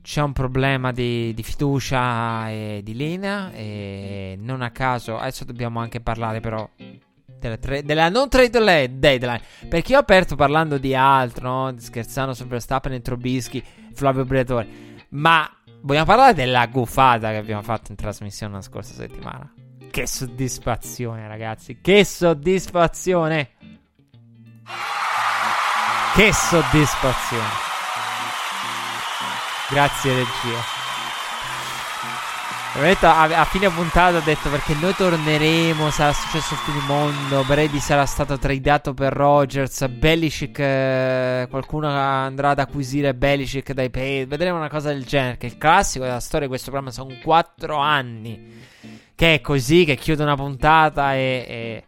c'è un problema di fiducia e di linea, e non a caso adesso dobbiamo anche parlare però della non trade deadline, perché io ho aperto parlando di altro, no? Scherzando su Verstappen e Trubisky, Flavio Briatore, ma vogliamo parlare della gufata che abbiamo fatto in trasmissione la scorsa settimana. Che soddisfazione, ragazzi, che soddisfazione, che soddisfazione. Grazie regia. A fine puntata ho detto, perché noi torneremo, sarà successo il finimondo, Brady sarà stato tradato per Rodgers, Belichick, qualcuno andrà ad acquisire Belichick dai Patriots, vedremo una cosa del genere, che è il classico della storia di questo programma, sono 4 anni che è così, che chiudo una puntata e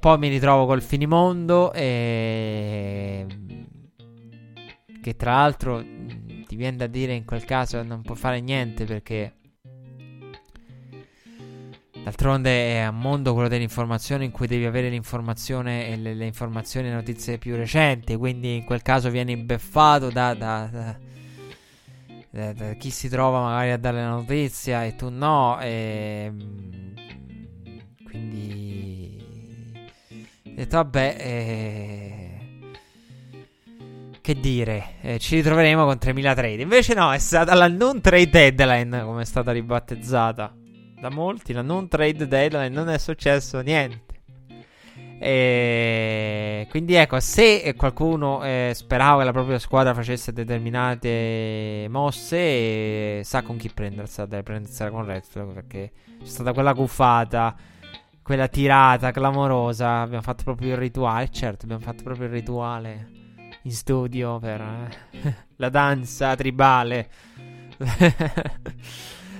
poi mi ritrovo col finimondo, che tra l'altro ti viene da dire in quel caso non può fare niente, perché d'altronde è un mondo quello dell'informazione in cui devi avere l'informazione e le informazioni e le notizie più recenti, quindi in quel caso viene imbeffato da chi si trova magari a dare la notizia e tu no, quindi ho detto vabbè, che dire, ci ritroveremo con 3000 trade. Invece no, è stata la non trade deadline, come è stata ribattezzata da molti, la non trade deadline, non è successo niente. Quindi ecco, se qualcuno sperava che la propria squadra facesse determinate mosse, sa con chi prendersela, deve prendersela con Redstone, perché c'è stata quella cuffata, quella tirata clamorosa, abbiamo fatto proprio il rituale, certo, abbiamo fatto proprio il rituale in studio per la danza tribale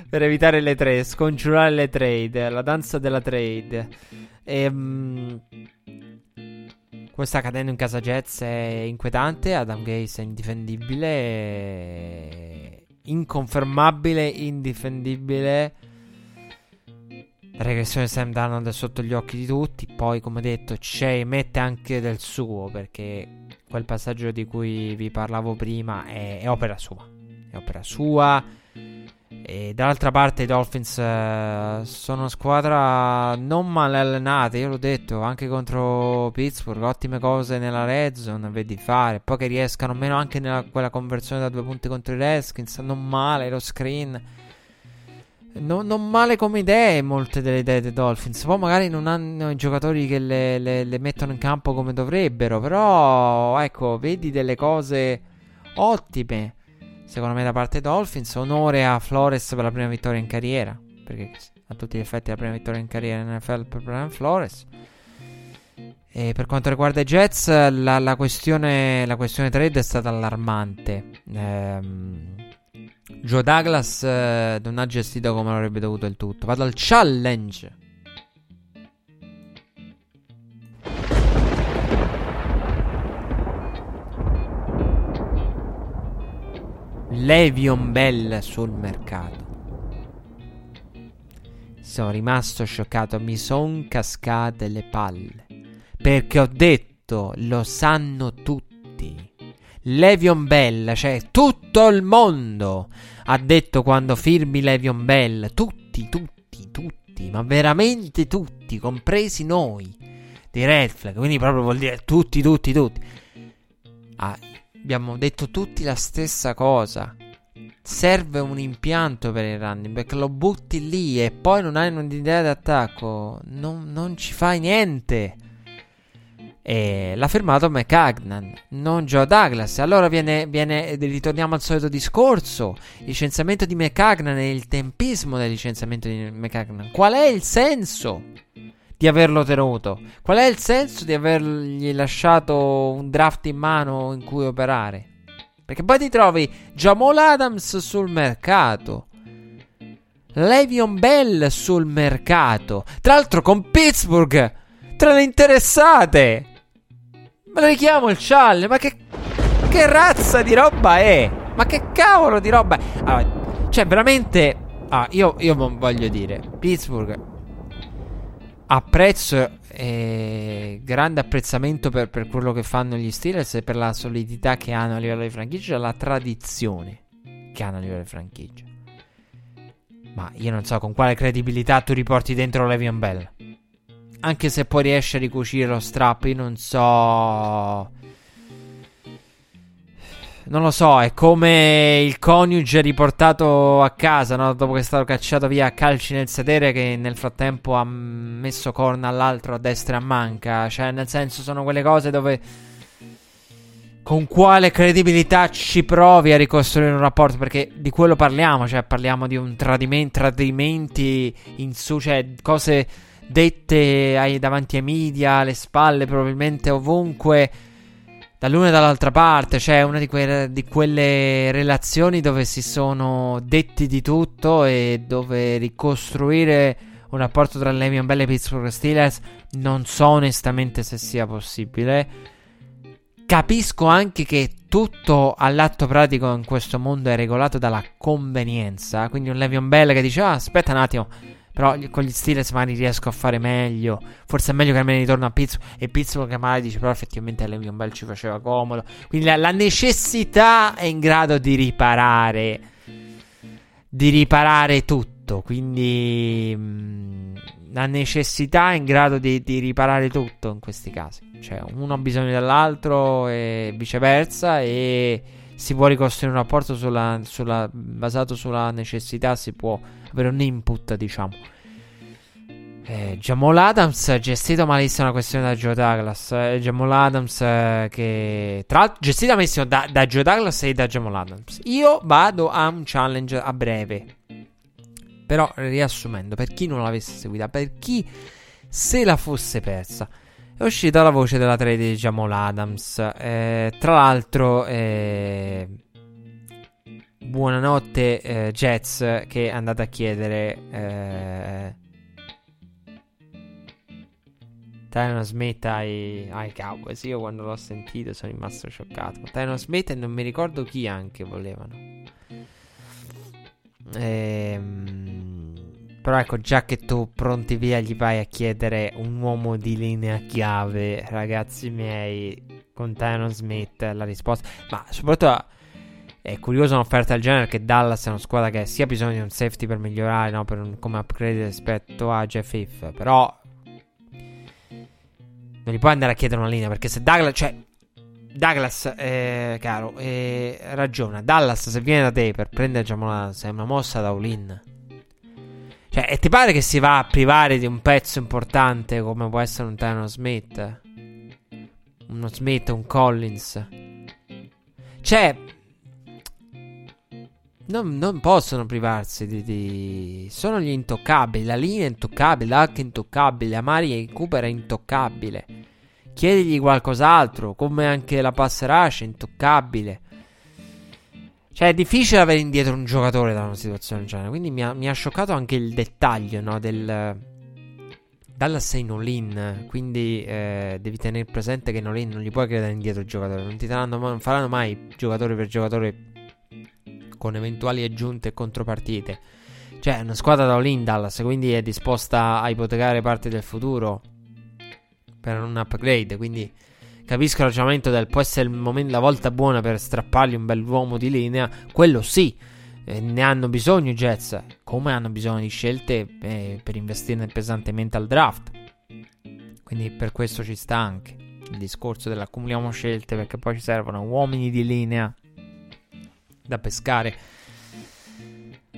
per evitare le trade, scongiurare le trade, la danza della trade. Come sta accadendo in casa Jets è inquietante, Adam Gase è indifendibile, inconfermabile, indifendibile. La regressione Sam Darnold è sotto gli occhi di tutti. Poi, come detto, mette anche del suo, perché quel passaggio di cui vi parlavo prima è opera sua. È opera sua. E dall'altra parte i Dolphins sono una squadra non male allenata. Io l'ho detto anche contro Pittsburgh, ottime cose nella red zone, vedi fare. Poi che riescano meno anche nella quella conversione da 2 punti contro i Redskins, non male lo screen. Non male come idee, molte delle idee dei Dolphins. Poi magari non hanno i giocatori che le mettono in campo come dovrebbero, però ecco, vedi delle cose ottime secondo me da parte dei Dolphins. Onore a Flores per la prima vittoria in carriera, perché a tutti gli effetti la prima vittoria in carriera in NFL per Brian Flores. E per quanto riguarda i Jets, la questione trade è stata allarmante. Joe Douglas non ha gestito come avrebbe dovuto il tutto. Vado al challenge. Le'Veon Bell sul mercato. Sono rimasto scioccato, mi son cascate le palle, perché ho detto, lo sanno tutti, Le'Veon Bell, cioè tutto il mondo ha detto quando firmi Le'Veon Bell, tutti tutti, ma veramente tutti, compresi noi, dei red flag. Quindi proprio vuol dire tutti. Abbiamo detto tutti la stessa cosa. Serve un impianto per il running back, lo butti lì e poi non hai un'idea di attacco, non ci fai niente. E l'ha firmato McCagnan, non Joe Douglas. Allora ritorniamo al solito discorso: il licenziamento di McCagnan e il tempismo del licenziamento di McCagnan. Qual è il senso di averlo tenuto? Qual è il senso di avergli lasciato un draft in mano in cui operare? Perché poi ti trovi Jamal Adams sul mercato, Le'Veon Bell sul mercato, tra l'altro con Pittsburgh tra le interessate. Me lo richiamo il Challe, ma che razza di roba è? Ma che cavolo di roba è? Allora, cioè veramente, io voglio dire, Pittsburgh, apprezzo grande apprezzamento per quello che fanno gli Steelers e per la solidità che hanno a livello di franchigia, la tradizione che hanno a livello di franchigia. Ma io non so con quale credibilità tu riporti dentro Le'Veon Bell, anche se poi riesce a ricucire lo strappo. Io non lo so, è come il coniuge riportato a casa, no? Dopo che è stato cacciato via a calci nel sedere, che nel frattempo ha messo corna all'altro a destra a manca. Cioè, nel senso, sono quelle cose dove con quale credibilità ci provi a ricostruire un rapporto? Perché di quello parliamo, cioè parliamo di un tradimenti in su, cioè cose dette davanti ai media, alle spalle, probabilmente ovunque, dall'una e dall'altra parte. Cioè una di quelle relazioni dove si sono detti di tutto e dove ricostruire un rapporto tra Le'Veon Bell e Pittsburgh Steelers non so onestamente se sia possibile. Capisco anche che tutto all'atto pratico in questo mondo è regolato dalla convenienza, quindi un Le'Veon Bell che dice aspetta un attimo, però con gli Steelers magari riesco a fare meglio, forse è meglio che me ne ritorno a Pittsburgh, e Pittsburgh che magari dice però effettivamente Le'Veon Bell ci faceva comodo. Quindi la necessità è in grado di riparare tutto, quindi la necessità è in grado di riparare tutto in questi casi, cioè uno ha bisogno dell'altro e viceversa, e si può ricostruire un rapporto basato sulla necessità, si può avere un input, diciamo. Jamal Adams ha gestito malissimo la questione da Joe Douglas. Jamal Adams che tra l'altro gestita malissimo da Joe Douglas e da Jamal Adams. Io vado a un challenge a breve, però riassumendo, per chi non l'avesse seguita, per chi se la fosse persa, è uscita la voce della trade di Jamal Adams. Tra l'altro, buonanotte Jets, che è andata a chiedere Tyron Smith ai Cowboys. Io quando l'ho sentito sono rimasto scioccato. Tyron Smith e non mi ricordo chi anche volevano. Però ecco, già che tu pronti via gli vai a chiedere un uomo di linea chiave, ragazzi miei, con Tyron Smith la risposta. Ma soprattutto è curiosa un'offerta del genere, che Dallas è una squadra che sia bisogno di un safety per migliorare, no? Per come upgrade rispetto a Jeff Heath, però non gli puoi andare a chiedere una linea, perché se Douglas, cioè Douglas, caro, ragiona, Dallas se viene da te per prendere Jamal, è una mossa da all-in. Cioè, e ti pare che si va a privare di un pezzo importante come può essere un Tyron Smith? Uno Smith, un Collins? Cioè, non possono privarsi di... Sono gli intoccabili, la linea è intoccabile, l'Hulk è intoccabile, Amari Cooper è intoccabile. Chiedigli qualcos'altro, come anche la pass rush è intoccabile. Cioè è difficile avere indietro un giocatore da una situazione del genere. Quindi mi ha scioccato anche il dettaglio, no, del Dallas in all-in. Quindi devi tenere presente che in all-in non gli puoi credere indietro il giocatore. Non faranno mai giocatore per giocatore con eventuali aggiunte e contropartite. Cioè è una squadra da all-in Dallas, quindi è disposta a ipotecare parte del futuro per un upgrade. Quindi capisco il ragionamento del può essere il momento, la volta buona per strappargli un bell'uomo di linea, quello sì. Ne hanno bisogno i Jets, come hanno bisogno di scelte per investirne pesantemente al draft. Quindi per questo ci sta anche il discorso dell'accumuliamo scelte, perché poi ci servono uomini di linea da pescare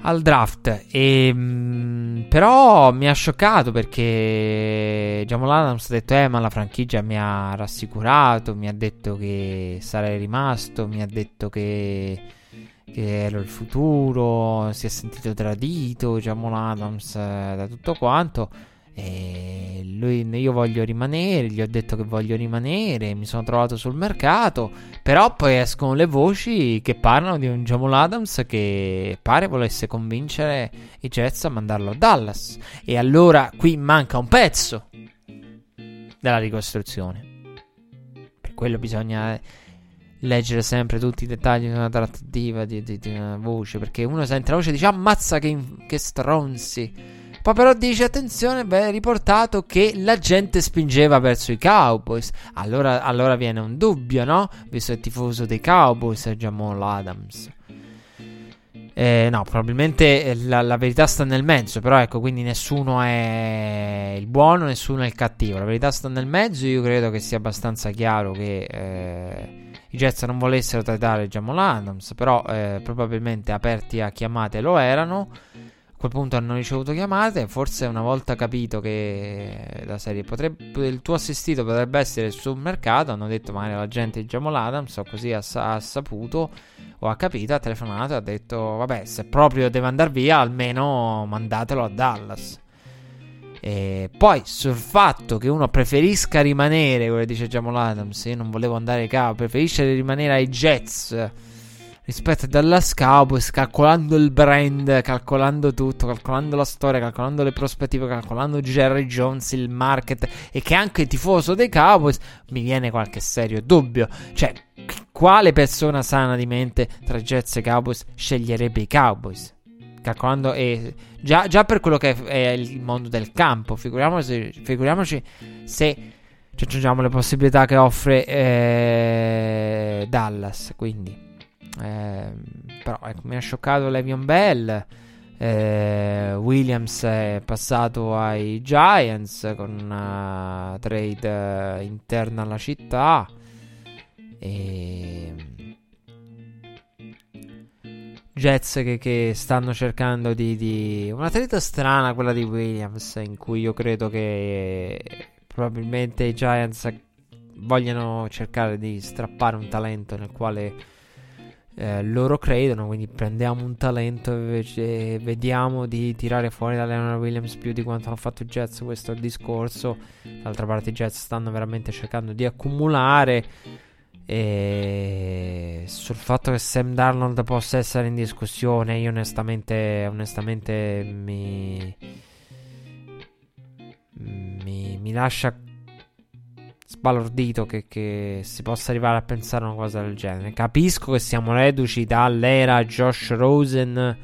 al draft. Però mi ha scioccato, perché Jamal Adams ha detto ma la franchigia mi ha rassicurato, mi ha detto che sarei rimasto, mi ha detto che ero il futuro, si è sentito tradito Jamal Adams da tutto quanto, e lui, io voglio rimanere, gli ho detto che voglio rimanere, mi sono trovato sul mercato. Però poi escono le voci che parlano di un Jamal Adams che pare volesse convincere i Jets a mandarlo a Dallas, e allora qui manca un pezzo della ricostruzione. Per quello bisogna leggere sempre tutti i dettagli di una trattativa, di una voce, perché uno sente la voce e dice ammazza che stronzi. Poi però dice attenzione, beh, è riportato che la gente spingeva verso i Cowboys. Allora viene un dubbio, no? Visto il tifoso dei Cowboys è Jamal Adams. No, probabilmente la verità sta nel mezzo. Però ecco, quindi nessuno è il buono, nessuno è il cattivo. La verità sta nel mezzo. Io credo che sia abbastanza chiaro che i Jets non volessero trattare Jamal Adams, però probabilmente aperti a chiamate lo erano. A quel punto hanno ricevuto chiamate, forse una volta capito che la serie potrebbe, il tuo assistito potrebbe essere sul mercato, hanno detto magari la gente di Jamal Adams o così ha saputo o ha capito, ha telefonato e ha detto vabbè, se proprio deve andare via almeno mandatelo a Dallas. E poi sul fatto che uno preferisca rimanere, come dice Jamal Adams, io non volevo andare ai Cowboys, preferisce rimanere ai Jets rispetto a Dallas Cowboys, calcolando il brand, calcolando tutto, calcolando la storia, calcolando le prospettive, calcolando Jerry Jones, il market, e che anche tifoso dei Cowboys, mi viene qualche serio dubbio. Cioè, quale persona sana di mente tra Jets e Cowboys sceglierebbe i Cowboys? Calcolando già per quello che è il mondo del campo, figuriamoci se ci aggiungiamo le possibilità che offre Dallas, quindi. Però ecco, mi ha scioccato Le'Veon Bell. Williams è passato ai Giants con una trade interna alla città, e Jets che stanno cercando di una trade strana, quella di Williams, in cui io credo che probabilmente i Giants vogliano cercare di strappare un talento nel quale loro credono, quindi prendiamo un talento e vediamo di tirare fuori da Leonard Williams più di quanto hanno fatto i Jets. Questo è il discorso. D'altra parte i Jets stanno veramente cercando di accumulare, e sul fatto che Sam Darnold possa essere in discussione io onestamente mi lascia sbalordito che si possa arrivare a pensare una cosa del genere. Capisco che siamo reduci dall'era Josh Rosen,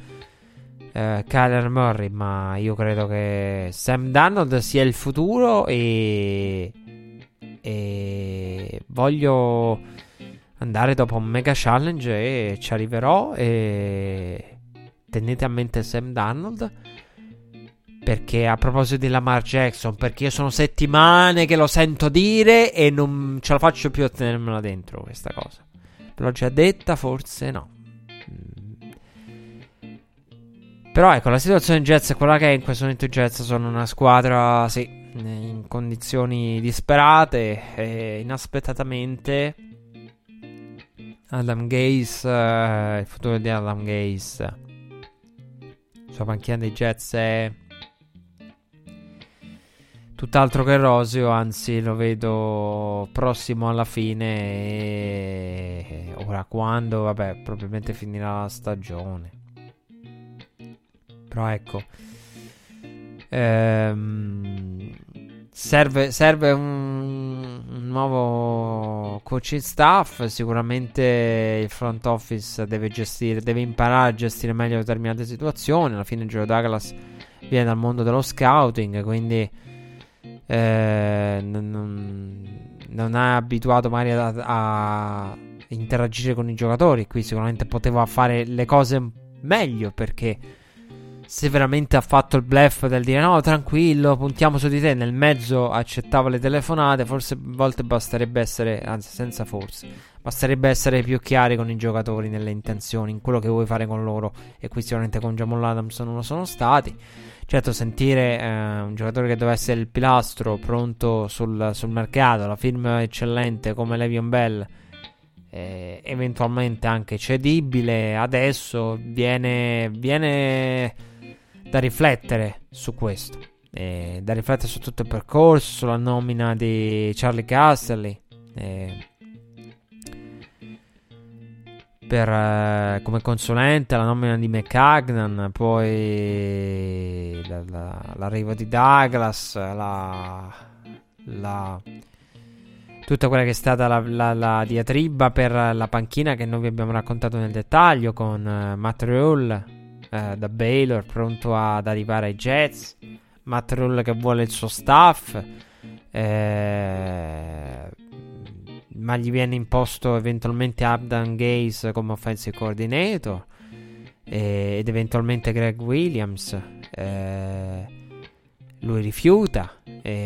Kyler Murray, ma io credo che Sam Darnold sia il futuro, e voglio andare dopo un mega challenge e ci arriverò, e tenete a mente Sam Darnold. Perché a proposito di Lamar Jackson, perché io sono settimane che lo sento dire e non ce la faccio più a tenermela dentro questa cosa. L'ho già detta, forse no. Però ecco, la situazione Jets è quella che è. In questo momento i Jets sono una squadra, sì, in condizioni disperate, e inaspettatamente Adam Gase, il futuro di Adam Gase, la panchina dei Jets è tutt'altro che roseo, anzi lo vedo prossimo alla fine, e ora quando, vabbè, probabilmente finirà la stagione. Però ecco, serve un nuovo coaching staff. Sicuramente il front office deve imparare a gestire meglio determinate situazioni. Alla fine Joe Douglas viene dal mondo dello scouting, quindi non è abituato magari a interagire con i giocatori. Qui sicuramente poteva fare le cose meglio, perché se veramente ha fatto il bluff del dire no, tranquillo, puntiamo su di te, nel mezzo accettava le telefonate, forse a volte basterebbe essere, anzi senza forse, basterebbe essere più chiari con i giocatori nelle intenzioni, in quello che vuoi fare con loro, e qui sicuramente con Jamal Adams non lo sono stati. Certo, sentire un giocatore che doveva essere il pilastro pronto sul mercato, la firma eccellente come Le'Veon Bell, eventualmente anche cedibile, adesso viene da riflettere su questo, da riflettere su tutto il percorso, sulla nomina di Charlie Castley, come consulente, la nomina di McCagnan, poi l'arrivo di Douglas, tutta quella che è stata la diatriba per la panchina, che noi vi abbiamo raccontato nel dettaglio, con Matt Rhule da Baylor pronto ad arrivare ai Jets, Matt Rhule che vuole il suo staff, ma gli viene imposto eventualmente Adam Gase come offensive coordinator, ed eventualmente Greg Williams, lui rifiuta.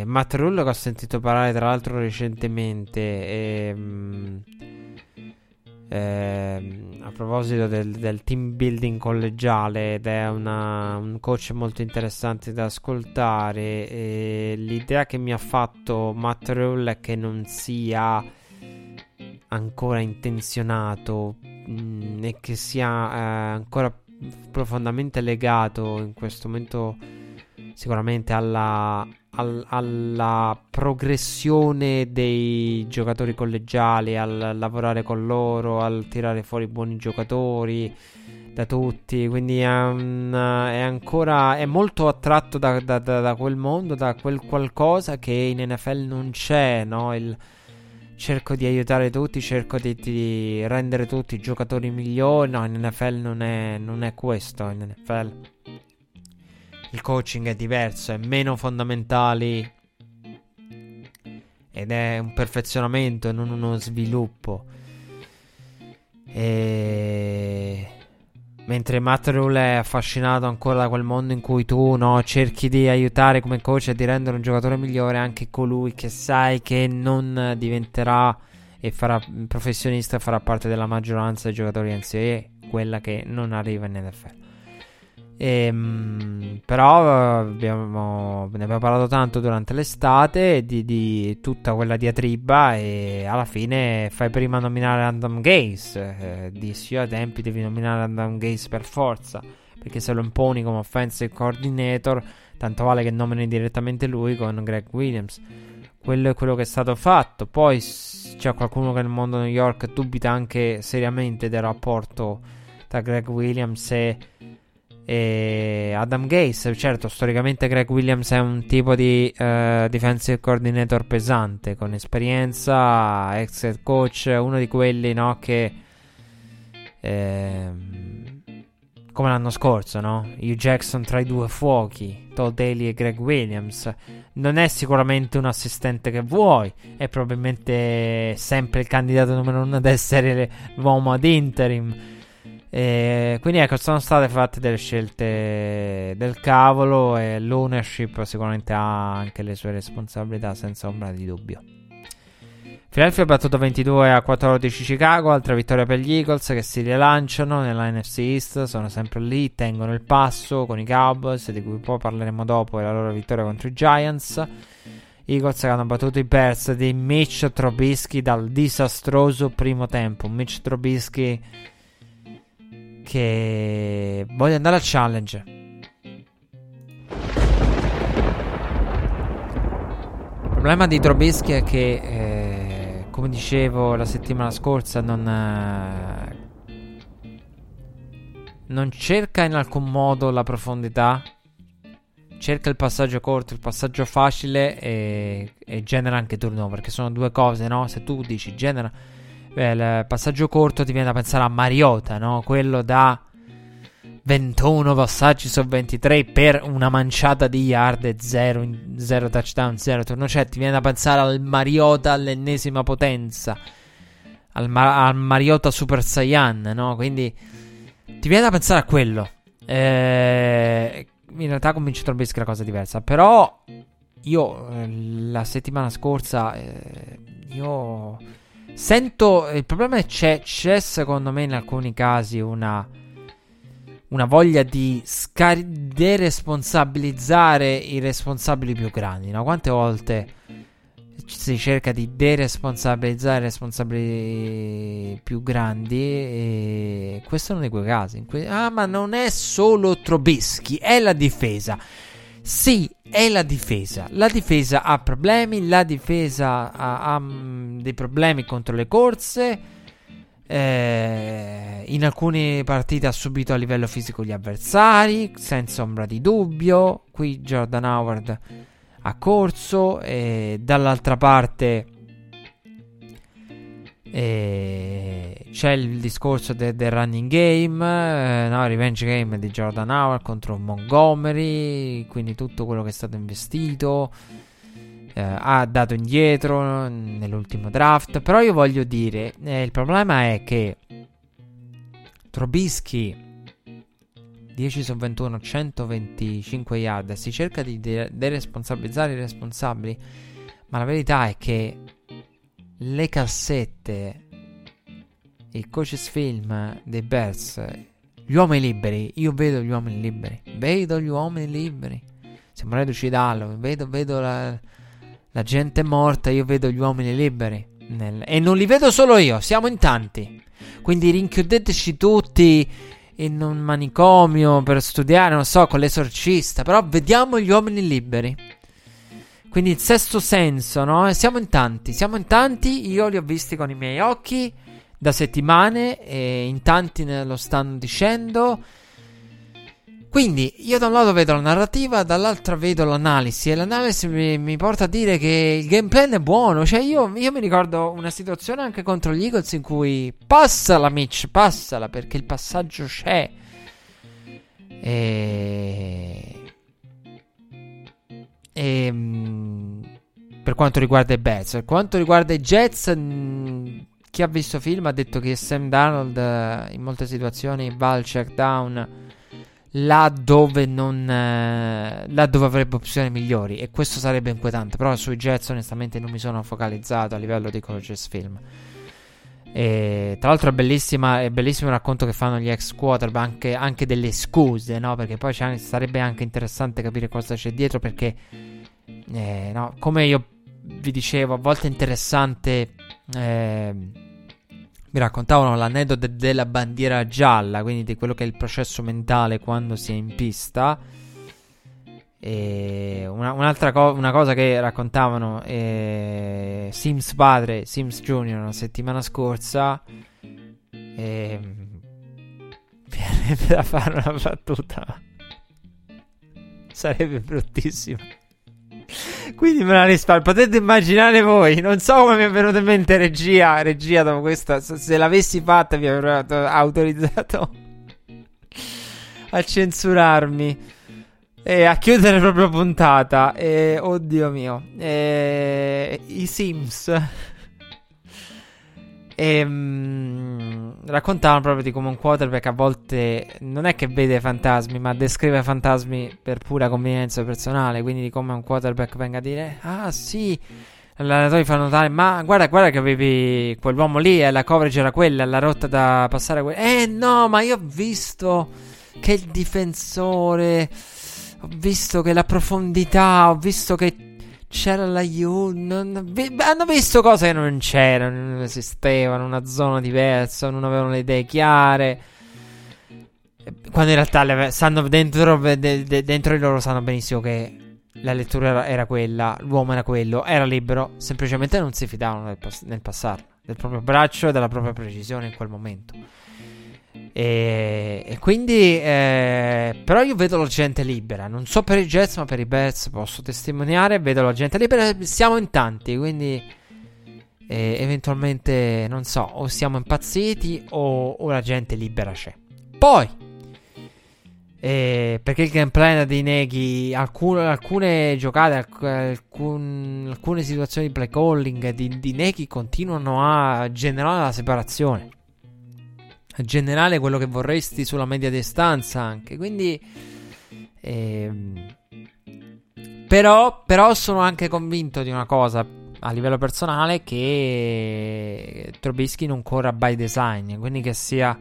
Matt Rhule, che ho sentito parlare tra l'altro recentemente, a proposito del team building collegiale, ed è un coach molto interessante da ascoltare, l'idea che mi ha fatto Matt Rhule è che non sia ancora intenzionato, e che sia ancora profondamente legato in questo momento sicuramente alla progressione dei giocatori collegiali, al lavorare con loro, al tirare fuori buoni giocatori da tutti, quindi è molto attratto da quel mondo, da quel qualcosa che in NFL non c'è, no? Cerco di aiutare tutti, cerco di rendere tutti i giocatori migliori. No, in NFL non è questo. In NFL il coaching è diverso, è meno fondamentali ed è un perfezionamento, non uno sviluppo. Mentre Matt Rhule è affascinato ancora da quel mondo in cui tu, no, cerchi di aiutare come coach e di rendere un giocatore migliore anche colui che sai che non diventerà e farà professionista e farà parte della maggioranza dei giocatori NCAA, quella che non arriva in NFL. Però ne abbiamo parlato tanto durante l'estate di tutta quella diatriba, e alla fine fai prima a nominare Adam Gase, dissi io ai tempi devi nominare Adam Gase per forza, perché se lo imponi come offensive coordinator tanto vale che nomini direttamente lui con Greg Williams. Quello è quello che è stato fatto. Poi c'è qualcuno che nel mondo New York dubita anche seriamente del rapporto tra Greg Williams e Adam Gase. Certo, storicamente Greg Williams è un tipo di defensive coordinator pesante, con esperienza, ex head coach, uno di quelli, no, che come l'anno scorso, no? Hugh Jackson tra i due fuochi, Todd Haley e Greg Williams. Non è sicuramente un assistente che vuoi, è probabilmente sempre il candidato numero uno ad essere l'uomo ad interim. Quindi ecco, sono state fatte delle scelte del cavolo, e l'ownership sicuramente ha anche le sue responsabilità, senza ombra di dubbio. Philadelphia ha battuto 22-14 Chicago, altra vittoria per gli Eagles, che si rilanciano nella NFC East, sono sempre lì, tengono il passo con i Cowboys, di cui poi parleremo dopo, e la loro vittoria contro i Giants. Eagles che hanno battuto i Bears di Mitch Trubisky dal disastroso primo tempo. Mitch Trubisky che voglio andare al challenge. Il problema di Trubisky è che come dicevo la settimana scorsa non cerca in alcun modo la profondità, cerca il passaggio corto, il passaggio facile, e genera anche turnover, che sono due cose, no? Se tu dici genera, beh, il passaggio corto ti viene da pensare a Mariota, no? Quello da 21 passaggi su 23 per una manciata di yard e 0 touchdown, 0 turnover. Ti viene da pensare al Mariota all'ennesima potenza, al Mariota Super Saiyan, no? Quindi Ti viene da pensare a quello. In realtà con Mitch Trubisky è una cosa diversa. Però io la settimana scorsa io sento il problema è c'è secondo me in alcuni casi una voglia di deresponsabilizzare i responsabili più grandi, no? Quante volte si cerca di deresponsabilizzare i responsabili più grandi, e questo è uno di quei casi in cui ma non è solo Trubisky, è la difesa. Sì, è la difesa. La difesa ha problemi, la difesa ha dei problemi contro le corse. In alcune partite ha subito a livello fisico gli avversari, senza ombra di dubbio. Qui Jordan Howard ha corso, dall'altra parte c'è il discorso del running game, revenge game di Jordan Howard contro Montgomery, quindi tutto quello che è stato investito ha dato indietro nell'ultimo draft. Però io voglio dire, il problema è che Trubisky 10/21, 125 yard, si cerca di deresponsabilizzare i responsabili, ma la verità è che le cassette, il coaches film dei Bears, gli uomini liberi, io vedo gli uomini liberi, siamo reduci da Halloween, vedo la gente morta, io vedo gli uomini liberi e non li vedo solo io, siamo in tanti, quindi rinchiudeteci tutti in un manicomio per studiare, non so, con l'esorcista, però vediamo gli uomini liberi. Quindi il sesto senso, no? Siamo in tanti, io li ho visti con i miei occhi da settimane e in tanti lo stanno dicendo. Quindi io da un lato vedo la narrativa, dall'altra vedo l'analisi, e l'analisi mi porta a dire che il game plan è buono. Cioè io mi ricordo una situazione anche contro gli Eagles in cui passala Mitch, perché il passaggio c'è. Per quanto riguarda i Bears, per quanto riguarda i Jets, chi ha visto film ha detto che Sam Darnold in molte situazioni va al check down là dove avrebbe opzioni migliori, e questo sarebbe inquietante. Però sui Jets onestamente non mi sono focalizzato a livello di coaches film. E tra l'altro è bellissimo il racconto che fanno gli ex quarterback, anche delle scuse, no? Perché poi sarebbe anche interessante capire cosa c'è dietro, perché no? Come io vi dicevo, a volte è interessante, mi raccontavano l'aneddoto della bandiera gialla, quindi di quello che è il processo mentale quando si è in pista. E una cosa che raccontavano Sims padre, Sims Junior, la settimana scorsa, verrebbe da fare una battuta, sarebbe bruttissimo, quindi me la risparmio. Potete immaginare voi, non so come mi è venuta in mente regia dopo questa, se l'avessi fatta vi avrei autorizzato a censurarmi e a chiudere proprio la puntata. Oddio mio, i Sims raccontavano proprio di come un quarterback a volte non è che vede fantasmi, ma descrive fantasmi per pura convenienza personale. Quindi di come un quarterback venga a dire: ah sì, l'allenatore fa notare, ma guarda che avevi quell'uomo lì, la coverage era quella, la rotta da passare quella. No, ma io ho visto che il difensore, ho visto che la profondità, ho visto che c'era hanno visto cose che non c'erano, non esistevano, una zona diversa, non avevano le idee chiare, quando in realtà dentro di loro sanno benissimo che la lettura era quella, l'uomo era quello, era libero, semplicemente non si fidavano nel passarlo, del proprio braccio e della propria precisione in quel momento. E quindi però io vedo la gente libera, non so per i Jets, ma per i Bears posso testimoniare, vedo la gente libera, siamo in tanti, quindi eventualmente non so, o siamo impazziti o la gente libera c'è. Poi perché il game plan di Nagy, alcune giocate, alcune situazioni di play calling di Nagy continuano a generare la separazione. generale quello che vorresti sulla media distanza anche, quindi però sono anche convinto di una cosa a livello personale, che Trubisky non corra by design, quindi che sia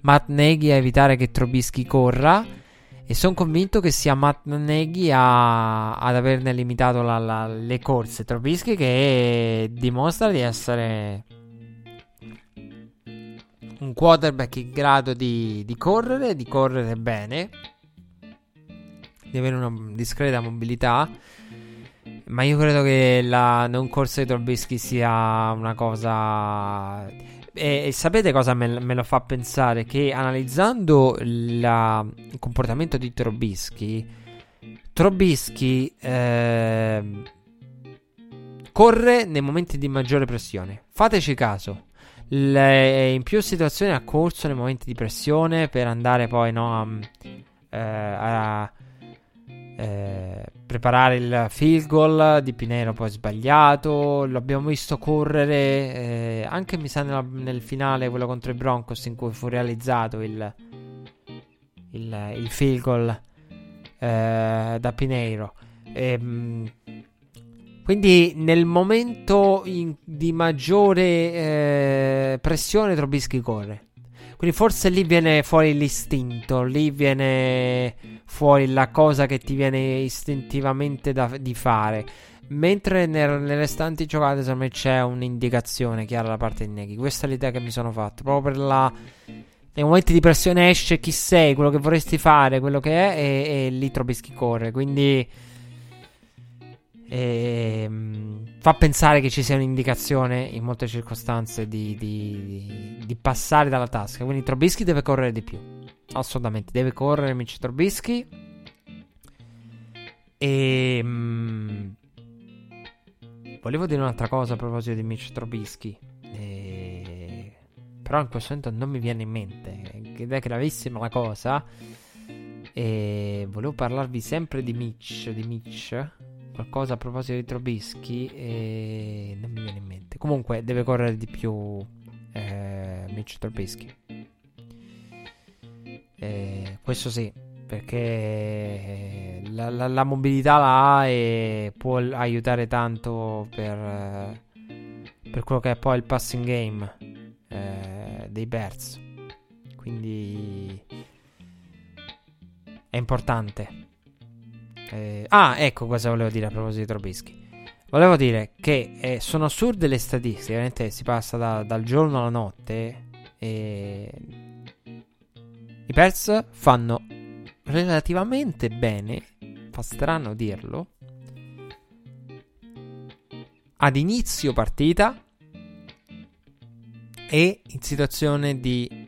Matt Nagy a evitare che Trubisky corra, e sono convinto che sia Matt Nagy ad averne limitato le corse. Trubisky che dimostra di essere un quarterback in grado di correre bene, di avere una discreta mobilità, ma io credo che la non corsa di Trubisky sia una cosa... E sapete cosa me lo fa pensare? Che analizzando il comportamento di Trubisky corre nei momenti di maggiore pressione. Fateci caso, in più situazioni ha corso nei momenti di pressione per andare poi preparare il field goal di Pinero, poi sbagliato. L'abbiamo visto correre anche mi sa nel finale, quello contro i Broncos, in cui fu realizzato il field goal da Pinero. Quindi nel momento di maggiore pressione Trubisky corre. Quindi forse lì viene fuori l'istinto, lì viene fuori la cosa che ti viene istintivamente di fare. Mentre nelle restanti giocate secondo me c'è un'indicazione chiara da parte di Nagy. Questa è l'idea che mi sono fatto, proprio per nei momenti di pressione esce chi sei, quello che vorresti fare, quello che è, e lì Trubisky corre. Quindi fa pensare che ci sia un'indicazione in molte circostanze di passare dalla tasca. Quindi Trubisky deve correre di più, assolutamente deve correre Mitch Trubisky. E volevo dire un'altra cosa a proposito di Mitch Trubisky, però in questo momento non mi viene in mente, ed è gravissima la cosa. E volevo parlarvi sempre di Mitch qualcosa a proposito di Trubisky e non mi viene in mente. Comunque deve correre di più Mitch Trubisky, questo sì, perché la mobilità la ha e può aiutare tanto per quello che è poi il passing game dei Bears, quindi è importante. Ecco cosa volevo dire a proposito di Trubisky. Volevo dire che sono assurde le statistiche. Veramente si passa dal giorno alla notte. I Bears fanno relativamente bene, fa strano dirlo, ad inizio partita e in situazione di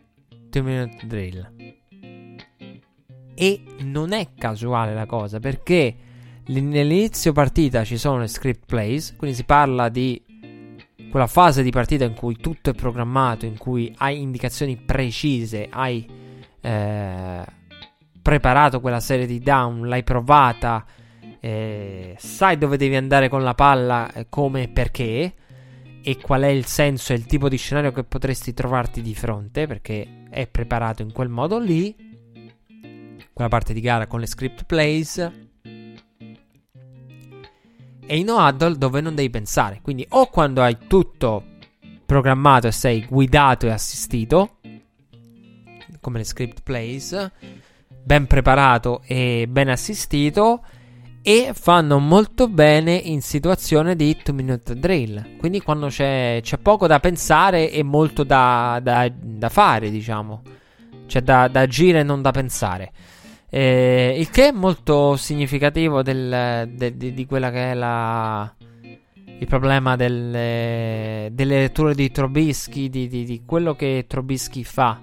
2-minute drill. E non è casuale la cosa, perché nell'inizio partita ci sono le script plays, quindi si parla di quella fase di partita in cui tutto è programmato, in cui hai indicazioni precise, hai preparato quella serie di down, l'hai provata, sai dove devi andare con la palla, come e perché, e qual è il senso e il tipo di scenario che potresti trovarti di fronte, perché è preparato in quel modo lì. La parte di gara con le script plays e in no-huddle, dove non devi pensare, quindi o quando hai tutto programmato e sei guidato e assistito come le script plays, ben preparato e ben assistito, e fanno molto bene in situazione di 2-minute drill, quindi quando c'è poco da pensare e molto da fare, diciamo, cioè da agire e non da pensare. Il che è molto significativo di quella che è il problema delle letture di Trubisky, di quello che Trubisky fa,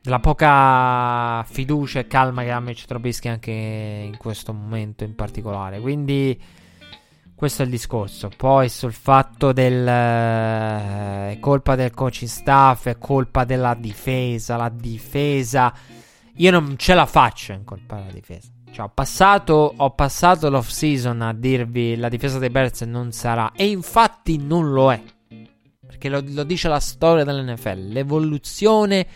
la poca fiducia e calma che ha Mitch Trubisky anche in questo momento in particolare. Quindi questo è il discorso. Poi sul fatto è colpa del coaching staff, è colpa della difesa. La difesa, io non ce la faccio in colpa della difesa. Cioè, ho passato l'off season a dirvi la difesa dei Bears non sarà, e infatti non lo è. Perché lo dice la storia dell'NFL, l'evoluzione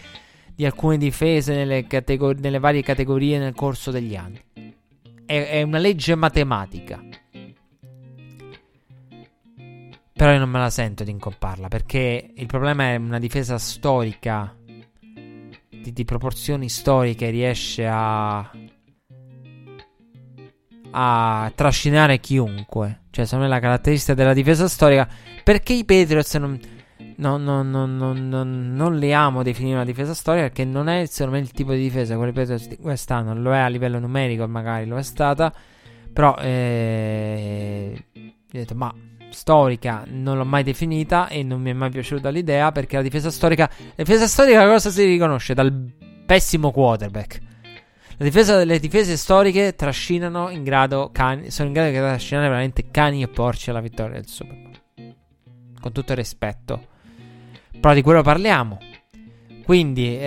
di alcune difese nelle varie categorie nel corso degli anni. È una legge matematica. Però io non me la sento di incopparla, perché il problema è una difesa storica, di proporzioni storiche, riesce a trascinare chiunque. Cioè, secondo me è la caratteristica della difesa storica. Perché i Patriots non li amo definire una difesa storica, perché non è secondo me il tipo di difesa con i Patriots di quest'anno. Lo è a livello numerico, magari lo è stata, però ho detto, ma storica non l'ho mai definita e non mi è mai piaciuta l'idea, perché la difesa storica cosa si riconosce? Dal pessimo quarterback. Le difese storiche sono in grado di trascinare veramente cani e porci alla vittoria del Super Bowl. Con tutto il rispetto, però di quello parliamo. Quindi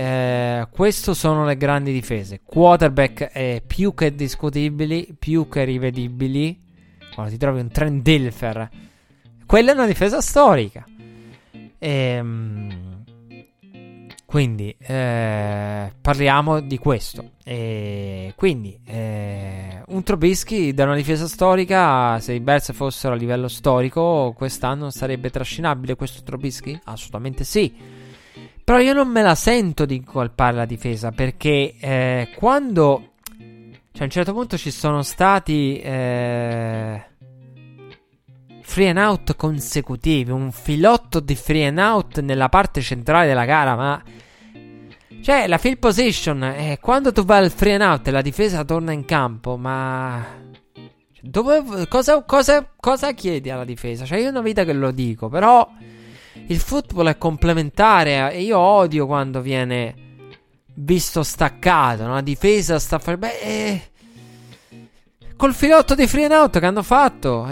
queste sono le grandi difese. Quarterback più che discutibili, più che rivedibili. Quando ti trovi un Trent Dilfer, quella è una difesa storica. Quindi parliamo di questo. Quindi un Trubisky da una difesa storica, se i Bears fossero a livello storico quest'anno, sarebbe trascinabile questo Trubisky? Assolutamente sì. Però io non me la sento di colpare la difesa, perché quando, cioè, a un certo punto ci sono stati free and out consecutivi, un filotto di free and out nella parte centrale della gara, ma cioè la field position, quando tu vai al free and out e la difesa torna in campo, ma cioè, dove, cosa chiedi alla difesa? Cioè, io ho una vita che lo dico, però il football è complementare e io odio quando viene visto staccato, no? La difesa sta col filotto di free and out che hanno fatto,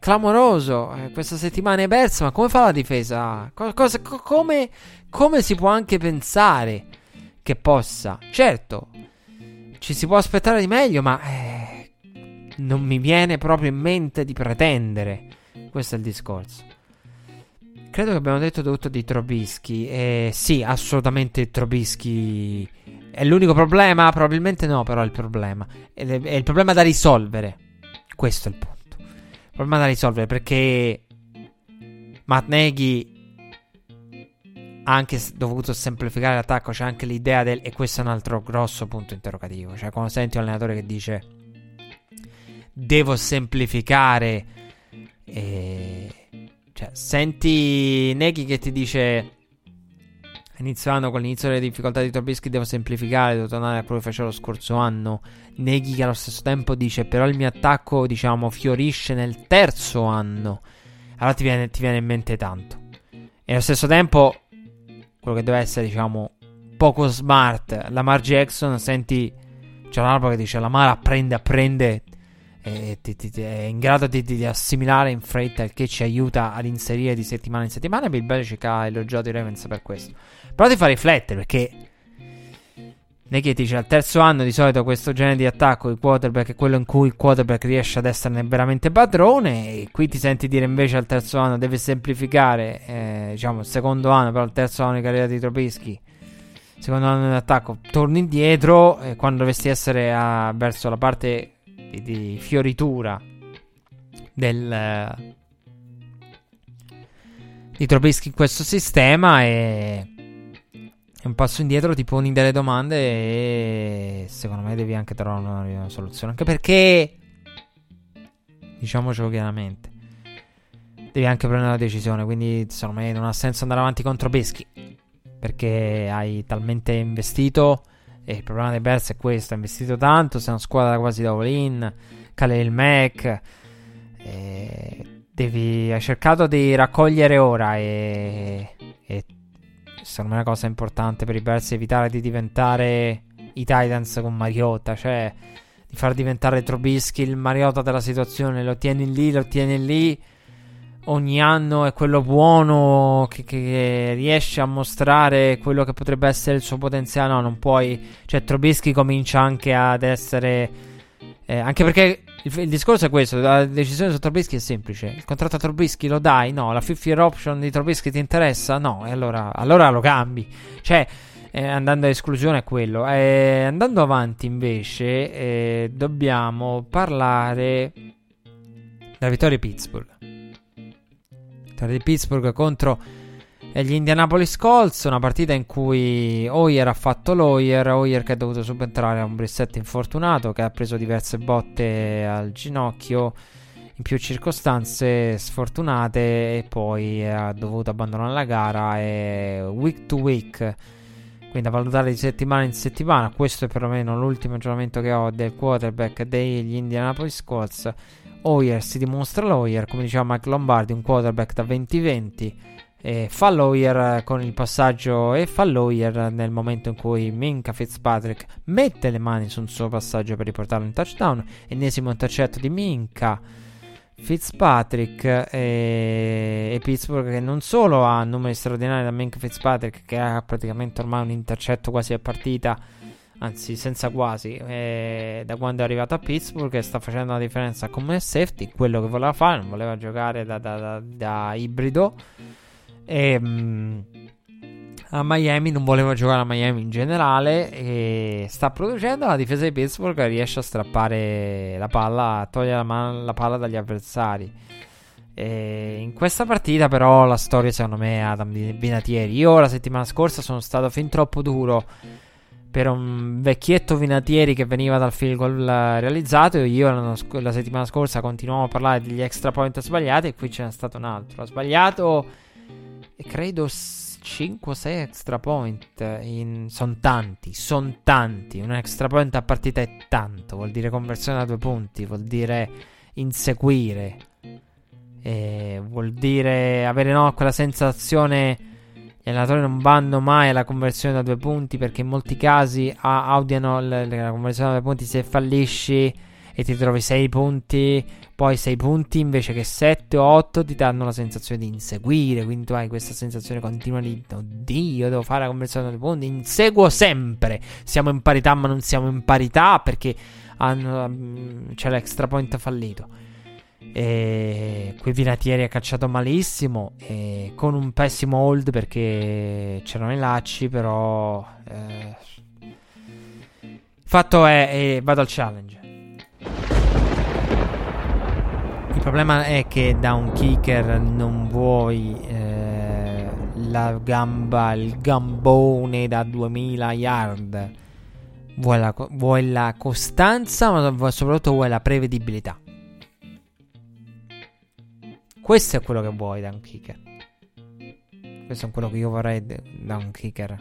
clamoroso, questa settimana è persa. Ma come fa la difesa? Come si può anche pensare che possa? Certo, ci si può aspettare di meglio, ma non mi viene proprio in mente di pretendere. Questo è il discorso. Credo che abbiamo detto tutto di Trubisky. Sì, assolutamente Trubisky è l'unico problema? Probabilmente no, però è il problema. È il problema da risolvere. Questo è il punto. Il problema da risolvere, perché Matt Nagy ha anche dovuto semplificare l'attacco. C'è anche l'idea del... E questo è un altro grosso punto interrogativo. Cioè, quando senti un allenatore che dice devo semplificare... Cioè, senti Nagy che ti dice iniziando con l'inizio delle difficoltà di Trubisky devo semplificare, devo tornare a quello che facevo lo scorso anno. Nagy che allo stesso tempo dice però il mio attacco, diciamo, fiorisce nel terzo anno. Allora ti viene in mente tanto. E allo stesso tempo quello che deve essere, diciamo, poco smart Lamar Jackson, senti c'è un albero che dice Lamar apprende e è in grado di assimilare in fretta, il che ci aiuta ad inserire di settimana in settimana. Bill Belichick ha elogiato i Ravens per questo, però ti fa riflettere, perché Nagy dice al terzo anno di solito questo genere di attacco il quarterback è quello in cui il quarterback riesce ad esserne veramente padrone, e qui ti senti dire invece al terzo anno deve semplificare, diciamo il secondo anno, però il terzo anno di carriera di Trubisky, secondo anno di attacco torni indietro, quando dovresti essere verso la parte di fioritura di Trubisky in questo sistema, e un passo indietro, ti poni delle domande e secondo me devi anche trovare una soluzione, anche perché, diciamocelo chiaramente, devi anche prendere una decisione. Quindi secondo me non ha senso andare avanti contro Trubisky, perché hai talmente investito. E il problema dei Bears è questo: ha investito tanto, sei una squadra quasi da all-in, cala il Mac, hai cercato di raccogliere ora, e secondo me una cosa importante per i Bears è evitare di diventare i Titans con Mariota, cioè di far diventare Trubisky il Mariota della situazione, lo tieni lì ogni anno è quello buono che riesce a mostrare quello che potrebbe essere il suo potenziale. No, non puoi. Cioè, Trubisky comincia anche ad essere, anche perché Il discorso è questo. La decisione su Trubisky è semplice. Il contratto a Trubisky lo dai? No. La fifth year option di Trubisky ti interessa? No. E allora lo cambi. Cioè, andando a esclusione è quello. Andando avanti invece, dobbiamo parlare della vittoria di Pittsburgh. Vittoria di Pittsburgh contro gli Indianapolis Colts, una partita in cui Hoyer ha fatto l'Hoyer. Hoyer che ha dovuto subentrare a un Brissett infortunato, che ha preso diverse botte al ginocchio in più circostanze sfortunate, e poi ha dovuto abbandonare la gara. E week to week, quindi a valutare di settimana in settimana, questo è perlomeno l'ultimo aggiornamento che ho del quarterback degli Indianapolis Colts. Hoyer si dimostra l'Hoyer, come diceva Mike Lombardi, un quarterback da 20-20. Fa l'Hoyer con il passaggio e fa l'Hoyer nel momento in cui Minkah Fitzpatrick mette le mani su un suo passaggio per riportarlo in touchdown. Ennesimo intercetto di Minkah Fitzpatrick, e Pittsburgh che non solo ha numeri straordinari da Minkah Fitzpatrick, che ha praticamente ormai un intercetto quasi a partita, anzi senza quasi, da quando è arrivato a Pittsburgh, e sta facendo la differenza come safety, quello che voleva fare, non voleva giocare da ibrido. A Miami non voleva giocare, a Miami in generale, e sta producendo. La difesa di Pittsburgh riesce a strappare la palla, a togliere la palla dagli avversari. E in questa partita però la storia secondo me è Adam Vinatieri. Io la settimana scorsa sono stato fin troppo duro per un vecchietto Vinatieri che veniva dal field goal realizzato. Io la settimana scorsa continuavo a parlare degli extra point sbagliati, e qui ce n'è stato un altro. Ha sbagliato credo 5-6 extra point sono tanti. Un extra point a partita è tanto, vuol dire conversione a 2 punti, vuol dire inseguire, vuol dire avere quella sensazione. Gli allenatori non vanno mai alla conversione da 2 punti, perché in molti casi odiano la conversione da 2 punti. Se fallisci e ti trovi 6 punti, poi 6 punti invece che 7 o 8 ti danno la sensazione di inseguire, quindi tu hai questa sensazione continua di oddio, devo fare la conversione dei punti, inseguo sempre, siamo in parità ma non siamo in parità perché c'è l'extra point fallito. E qui Vinatieri ha cacciato malissimo, e con un pessimo hold perché c'erano i lacci, però fatto è vado al challenge. Il problema è che da un kicker non vuoi la gamba, il gambone da 2000 yard, vuoi la costanza, ma soprattutto vuoi la prevedibilità. Questo è quello che vuoi da un kicker, questo è quello che io vorrei da un kicker,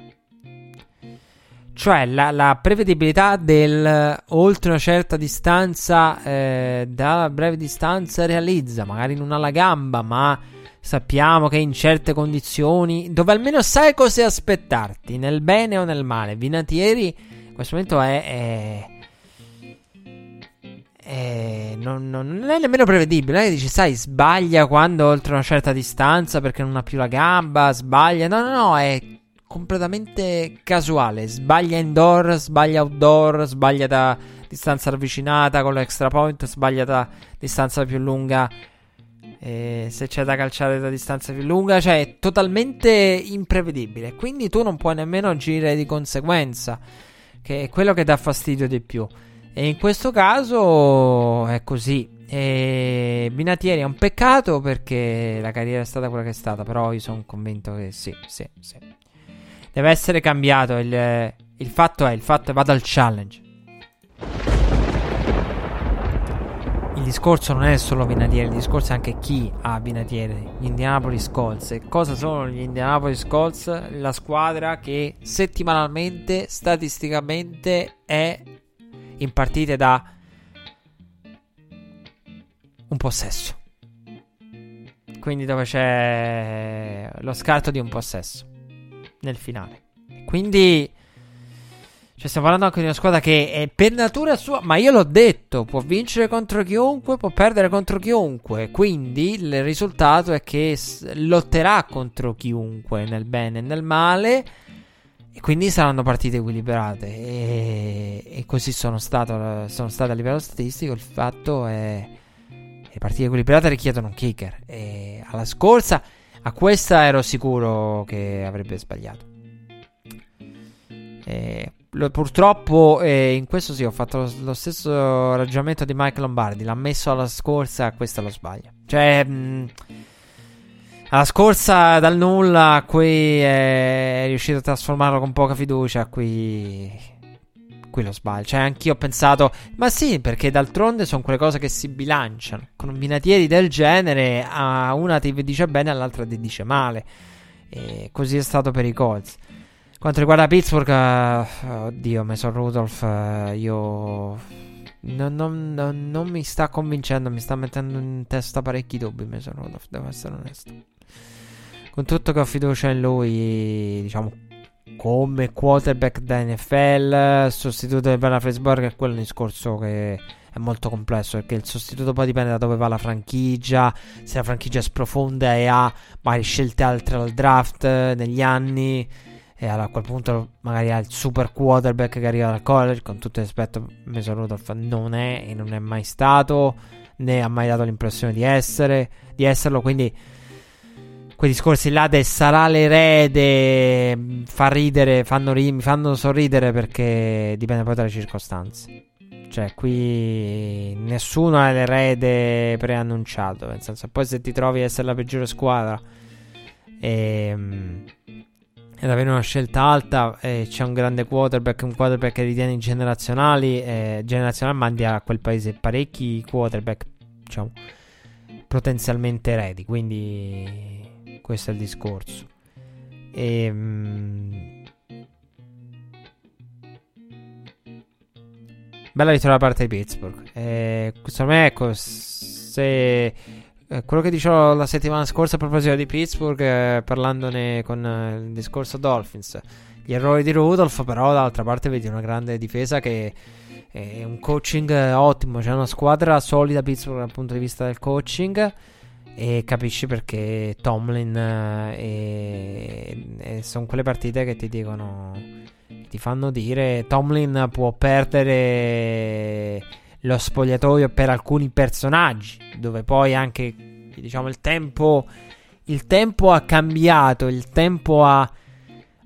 cioè la prevedibilità del oltre una certa distanza, da breve distanza realizza, magari non alla gamba, ma sappiamo che in certe condizioni dove almeno sai cosa aspettarti, nel bene o nel male. Vinatieri in questo momento non è nemmeno prevedibile, non è che dici sai sbaglia quando oltre una certa distanza perché non ha più la gamba, sbaglia, no, è completamente casuale, sbaglia indoor, sbaglia outdoor, sbaglia da distanza ravvicinata con l'extra point, sbaglia da distanza più lunga, se c'è da calciare da distanza più lunga, cioè è totalmente imprevedibile, quindi tu non puoi nemmeno agire di conseguenza, che è quello che dà fastidio di più, e in questo caso è così. E Vinatieri è un peccato perché la carriera è stata quella che è stata, però io sono convinto che sì, deve essere cambiato. Il fatto è vado al challenge. Il discorso non è solo Vinatieri, il discorso è anche chi ha Vinatieri, gli Indianapolis Colts. E cosa sono gli Indianapolis Colts? La squadra che settimanalmente, statisticamente, è in partite da un possesso, quindi dove c'è lo scarto di un possesso nel finale. Quindi stiamo parlando anche di una squadra che è per natura sua, ma io l'ho detto, può vincere contro chiunque, può perdere contro chiunque, quindi il risultato è che lotterà contro chiunque nel bene e nel male, e quindi saranno partite equilibrate, e così sono state a livello statistico. Il fatto è che le partite equilibrate richiedono un kicker, e alla scorsa, a questa ero sicuro che avrebbe sbagliato, purtroppo, in questo sì ho fatto lo stesso ragionamento di Mike Lombardi. L'ha messo alla scorsa, questa lo sbaglia, cioè alla scorsa dal nulla, qui è riuscito a trasformarlo con poca fiducia, qui lo sbaglia, cioè anch'io ho pensato ma sì, perché d'altronde sono quelle cose che si bilanciano, combinatieri del genere a una ti dice bene, all'altra ti dice male, e così è stato per i Colts. Quanto riguarda Pittsburgh, oddio, Mason Rudolph, io non mi sta convincendo, mi sta mettendo in testa parecchi dubbi Mason Rudolph, devo essere onesto. Con tutto che ho fiducia in lui, diciamo, come quarterback da NFL, sostituto di Van Frisburg, è quello un discorso che è molto complesso, perché il sostituto poi dipende da dove va la franchigia, se la franchigia sprofonda e ha magari scelte altre al draft negli anni, e allora a quel punto magari ha il super quarterback che arriva dal college. Con tutto il rispetto, Mason Rudolph non è e non è mai stato, né ha mai dato l'impressione di esserlo, quindi quei discorsi là del sarà l'erede mi fanno sorridere, perché dipende poi dalle circostanze. Cioè qui nessuno è l'erede preannunciato, nel senso, poi se ti trovi a essere la peggiore squadra ed avere una scelta alta, c'è un grande quarterback, un quarterback che ritiene generazionali, mandi a quel paese parecchi quarterback, diciamo, potenzialmente eredi, quindi questo è il discorso. Bella vittoria da parte di Pittsburgh, secondo me, ecco, se quello che dicevo la settimana scorsa a proposito di Pittsburgh, parlandone con il discorso Dolphins, gli errori di Rudolph, però dall'altra parte vedi una grande difesa che è un coaching ottimo, c'è una squadra solida Pittsburgh dal punto di vista del coaching, e capisci perché Tomlin sono quelle partite che ti dicono, ti fanno dire Tomlin può perdere lo spogliatoio per alcuni personaggi, dove poi anche, diciamo, il tempo ha cambiato, il tempo ha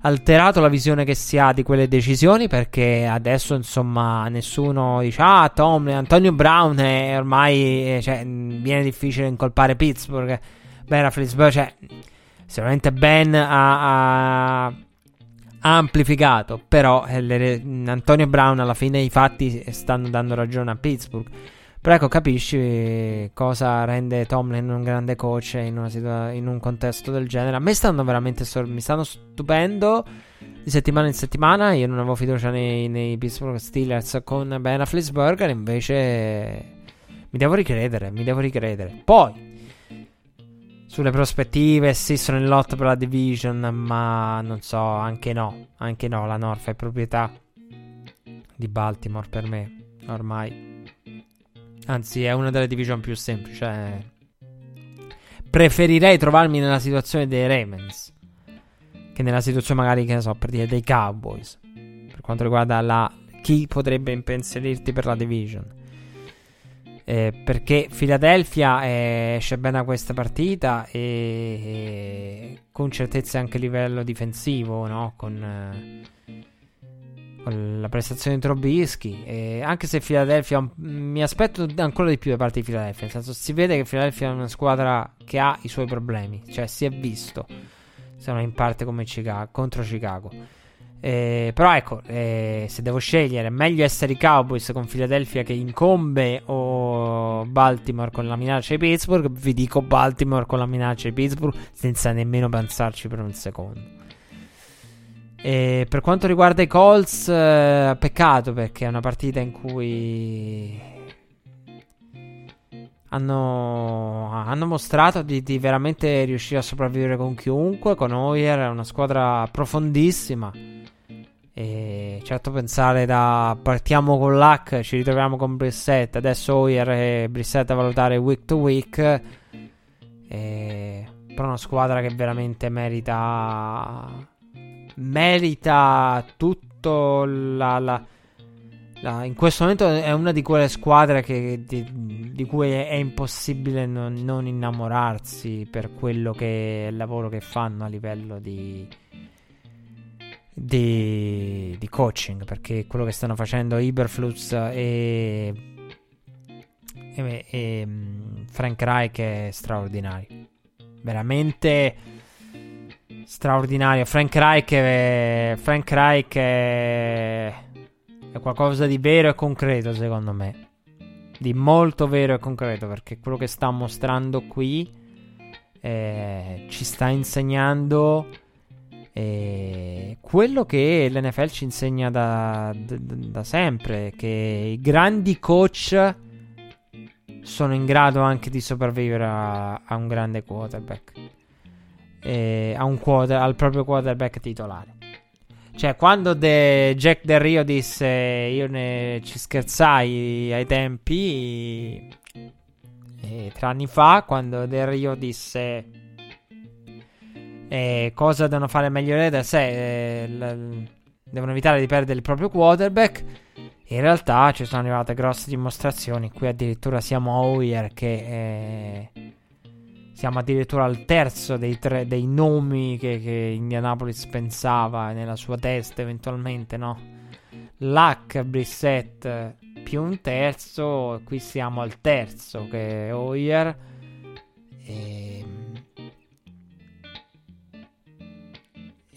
alterato la visione che si ha di quelle decisioni, perché adesso, insomma, nessuno dice Antonio Brown è ormai, cioè, viene difficile incolpare Pittsburgh. Ben Roethlisberger, cioè, sicuramente Ben ha amplificato, però Antonio Brown, alla fine i fatti stanno dando ragione a Pittsburgh. Però ecco, capisci cosa rende Tomlin un grande coach in un contesto del genere. A me stanno veramente mi stanno stupendo di settimana in settimana. Io non avevo fiducia nei Pittsburgh Steelers con Ben Roethlisberger, invece mi devo ricredere. Poi sulle prospettive, sì, sono in lotta per la division, ma non so, anche no, la North è proprietà di Baltimore per me, ormai. Anzi, è una delle division più semplici, cioè preferirei trovarmi nella situazione dei Ravens che nella situazione magari, che ne so, per dire, dei Cowboys, per quanto riguarda chi potrebbe impensierirti per la division. Perché Philadelphia esce bene da questa partita e con certezza anche a livello difensivo, no? Con la prestazione di Trubisky, anche se Philadelphia mi aspetto ancora di più da parte di Philadelphia, nel senso, si vede che Philadelphia è una squadra che ha i suoi problemi, cioè si è visto, sono in parte come contro Chicago. Però ecco, se devo scegliere, è meglio essere i Cowboys con Philadelphia che incombe, o Baltimore con la minaccia di Pittsburgh. Vi dico Baltimore con la minaccia di Pittsburgh senza nemmeno pensarci per un secondo. Per quanto riguarda i Colts, peccato, perché è una partita in cui hanno mostrato di veramente riuscire a sopravvivere con chiunque, con Hoyer. È una squadra profondissima, e certo, pensare partiamo con Luck, ci ritroviamo con Brissett, adesso Hoyer e Brissett a valutare week to week, però è una squadra che veramente merita merita tutto in questo momento è una di quelle squadre di cui è impossibile non innamorarsi per quello che è il lavoro che fanno a livello di coaching, perché quello che stanno facendo Eberflus e Frank Reich è straordinario, veramente straordinario. Frank Reich è qualcosa di vero e concreto, secondo me, di molto vero e concreto, perché quello che sta mostrando qui ci sta insegnando quello che l'NFL ci insegna da sempre, che i grandi coach sono in grado anche di sopravvivere a un grande quarterback, al proprio quarterback titolare. Cioè, quando Jack Del Rio disse ci scherzai ai tempi, 3 anni fa, quando Del Rio disse cosa devono fare meglio da sé, devono evitare di perdere il proprio quarterback. In realtà ci sono arrivate grosse dimostrazioni. Qui addirittura siamo a Hoyer, che siamo addirittura al terzo dei nomi che Indianapolis pensava nella sua testa eventualmente, no? Luck, Brissett, più un terzo. Qui siamo al terzo, che è Hoyer.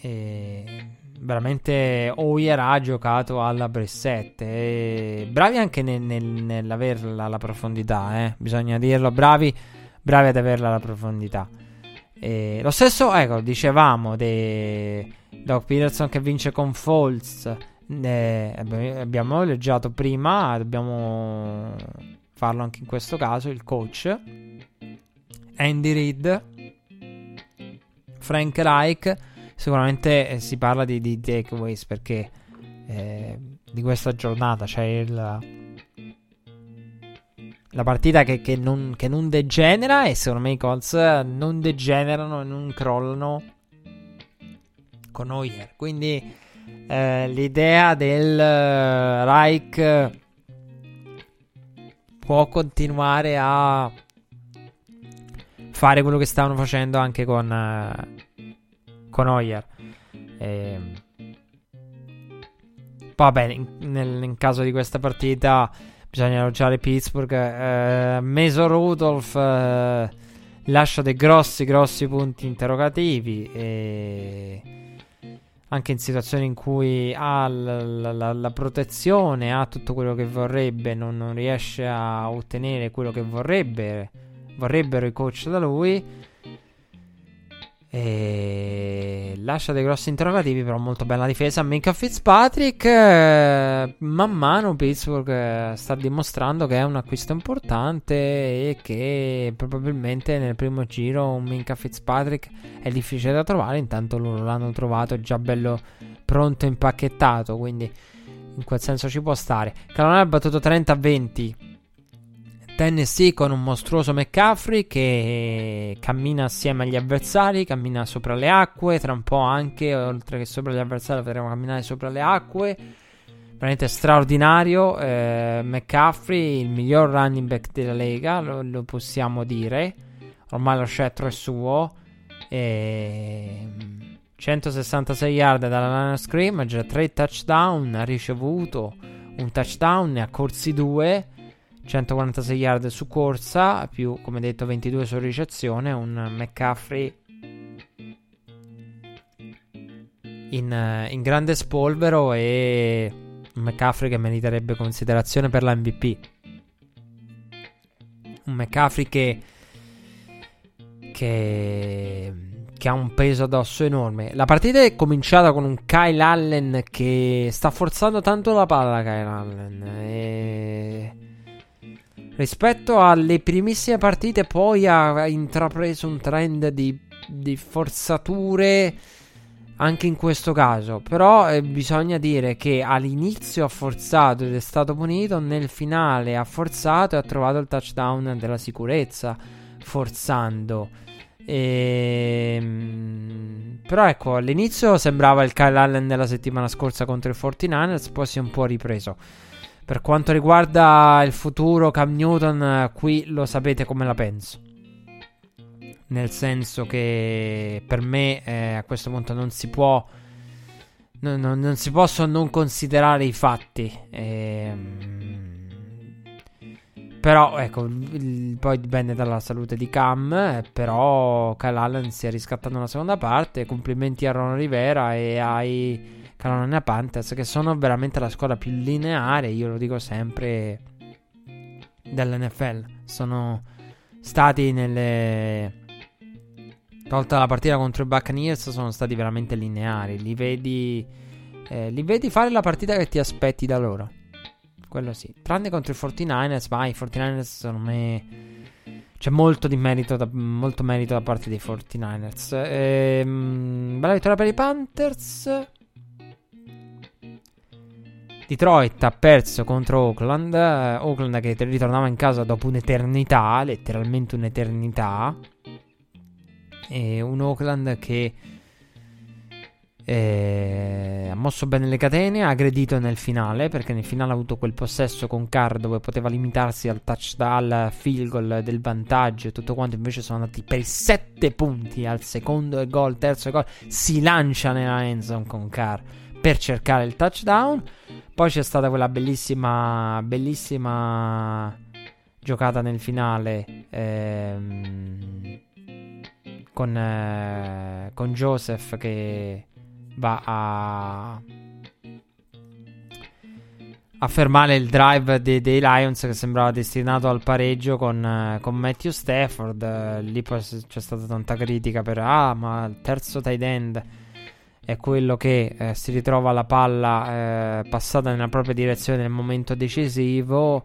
E veramente Hoyer ha giocato alla Brissett, bravi anche nell'averla alla profondità, bisogna dirlo, bravi ad averla alla profondità. E lo stesso, ecco, dicevamo di Doug Peterson che vince con Foles, abbiamo elogiato prima, dobbiamo farlo anche in questo caso, il coach Andy Reid. Frank Reich, sicuramente si parla di takeaways, perché di questa giornata c'è la partita che non degenera, e secondo me i Colts non degenerano e non crollano con Hoyer. Quindi l'idea del Reich può continuare a fare quello che stavano facendo anche con Hoyer. Va bene, in caso di questa partita bisogna elogiare Pittsburgh. Mason Rudolph lascia dei grossi punti interrogativi, anche in situazioni in cui ha la protezione, ha tutto quello che vorrebbe, non riesce a ottenere quello che vorrebbero i coach da lui. E lascia dei grossi interrogativi, però molto bella difesa. Minka Fitzpatrick, man mano Pittsburgh sta dimostrando che è un acquisto importante, e che probabilmente nel primo giro un Minka Fitzpatrick è difficile da trovare. Intanto loro l'hanno trovato già bello pronto, impacchettato, quindi in quel senso ci può stare. Carolina ha battuto 30-20 Tennessee con un mostruoso McCaffrey che cammina assieme agli avversari, cammina sopra le acque, tra un po' anche, oltre che sopra gli avversari, vedremo camminare sopra le acque. Veramente straordinario, McCaffrey, il miglior running back della Lega, lo possiamo dire, ormai lo scettro è suo. 166 yard dalla line of scrimmage, 3 touchdown, ha ricevuto un touchdown, ne ha corsi 2, 146 yard su corsa, più come detto 22 su ricezione. Un McCaffrey in grande spolvero, e un McCaffrey che meriterebbe considerazione per la MVP. Un McCaffrey che ha un peso addosso enorme. La partita è cominciata con un Kyle Allen che sta forzando tanto la palla. Kyle Allen rispetto alle primissime partite poi ha intrapreso un trend di forzature anche in questo caso, però bisogna dire che all'inizio ha forzato ed è stato punito, nel finale ha forzato e ha trovato il touchdown della sicurezza forzando. Però ecco, all'inizio sembrava il Kyle Allen della settimana scorsa contro i 49ers, poi si è un po' ripreso. Per quanto riguarda il futuro Cam Newton, qui lo sapete come la penso, nel senso che per me a questo punto non si possono non considerare i fatti, però ecco, poi dipende dalla salute di Cam, però Kyle Allen si è riscattato nella seconda parte. Complimenti a Ron Rivera e ai Carolina Panthers, che sono veramente la squadra più lineare, io lo dico sempre, dell'NFL. Sono stati tolta la partita contro i Buccaneers, sono stati veramente lineari. Li vedi fare la partita che ti aspetti da loro, quello sì, tranne contro i 49ers, ma i 49ers secondo me c'è molto merito da parte dei 49ers. Bella vittoria per i Panthers. Detroit ha perso contro Oakland, che ritornava in casa dopo un'eternità, letteralmente un'eternità, e un Oakland che ha mosso bene le catene, ha aggredito nel finale, perché nel finale ha avuto quel possesso con Carr dove poteva limitarsi al touchdown, al field goal del vantaggio e tutto quanto, invece sono andati per i 7 punti al secondo gol, terzo gol, si lancia nella end zone con Carr per cercare il touchdown. Poi c'è stata quella bellissima giocata nel finale con Joseph che va a fermare il drive dei Lions, che sembrava destinato al pareggio con Matthew Stafford. Lì poi c'è stata tanta critica per ma il terzo tight end è quello che si ritrova la palla passata nella propria direzione nel momento decisivo,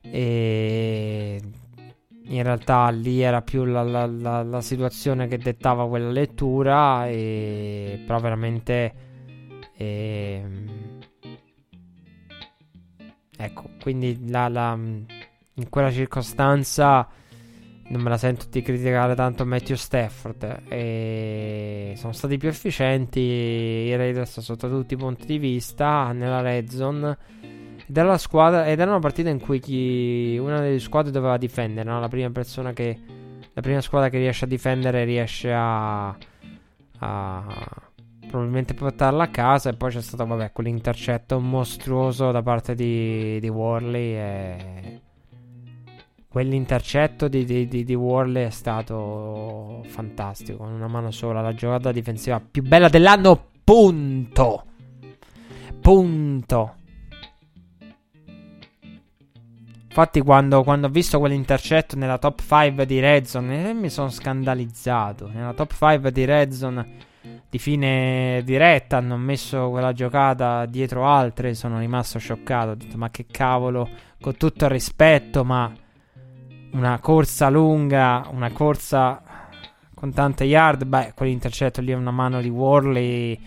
e in realtà lì era più la situazione che dettava quella lettura, però veramente ecco, quindi in quella circostanza non me la sento di criticare tanto Matthew Stafford. E sono stati più efficienti i Raiders sotto tutti i punti di vista nella red zone della squadra, ed era una partita in cui una delle squadre doveva difendere, no? La prima squadra che riesce a difendere riesce a probabilmente portarla a casa. E poi c'è stato quell'intercetto mostruoso da parte di Worley, e quell'intercetto di Worley è stato fantastico, con una mano sola, la giocata difensiva più bella dell'anno, punto. Infatti quando ho visto quell'intercetto nella top 5 di Redzone, mi sono scandalizzato. Nella top 5 di Redzone di fine diretta hanno messo quella giocata dietro altre, sono rimasto scioccato, ho detto ma che cavolo, con tutto il rispetto, ma una corsa lunga, una corsa con tante yard, quell'intercetto lì è una mano di Worley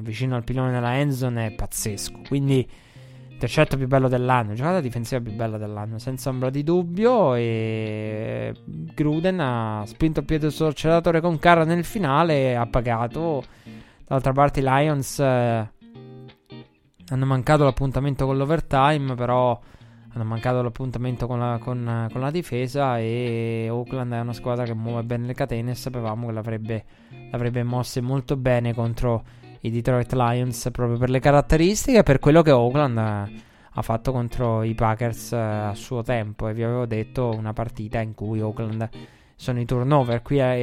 vicino al pilone della endzone, è pazzesco. Quindi intercetto più bello dell'anno, giocata difensiva più bella dell'anno senza ombra di dubbio. E Gruden ha spinto il piede sull'acceleratore con Carr nel finale e ha pagato. D'altra parte i Lions hanno mancato l'appuntamento con l'overtime, però hanno mancato l'appuntamento con la difesa, e Oakland è una squadra che muove bene le catene, e sapevamo che l'avrebbe mosse molto bene contro i Detroit Lions, proprio per le caratteristiche, per quello che Oakland ha fatto contro i Packers a suo tempo. E vi avevo detto, una partita in cui Oakland sono i turnover, qui ha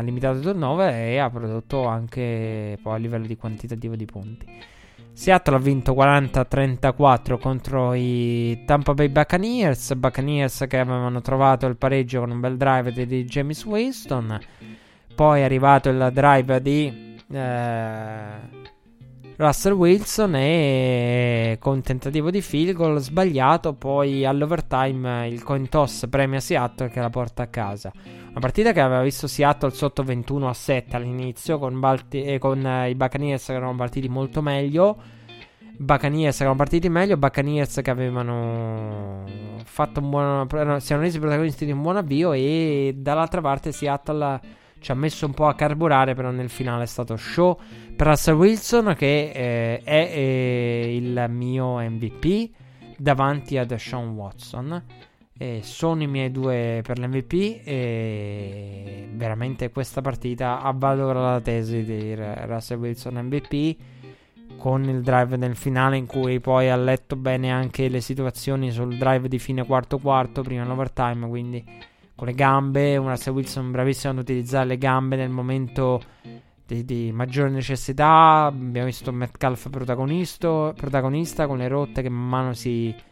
limitato i turnover e ha prodotto anche poi a livello di quantitativo di punti. Seattle ha vinto 40-34 contro i Tampa Bay Buccaneers, che avevano trovato il pareggio con un bel drive di James Winston. Poi è arrivato il drive di Russell Wilson, e con tentativo di field goal sbagliato, poi all'overtime il coin toss premia Seattle che la porta a casa. Una partita che aveva visto Seattle sotto 21-7 all'inizio, con i Buccaneers che erano partiti molto meglio, Buccaneers che erano partiti meglio, Buccaneers che avevano fatto un buon, si erano resi protagonisti di un buon avvio, e dall'altra parte Seattle ci ha messo un po' a carburare, però nel finale è stato show per Russell Wilson, che è il mio MVP davanti a Deshaun Watson. Sono i miei due per l'MVP, e veramente questa partita avvalora la tesi di Russell Wilson MVP, con il drive nel finale in cui poi ha letto bene anche le situazioni sul drive di fine quarto quarto, prima l'overtime, quindi con le gambe, un Russell Wilson bravissimo ad utilizzare le gambe nel momento di maggiore necessità. Abbiamo visto Metcalf protagonista con le rotte che man mano si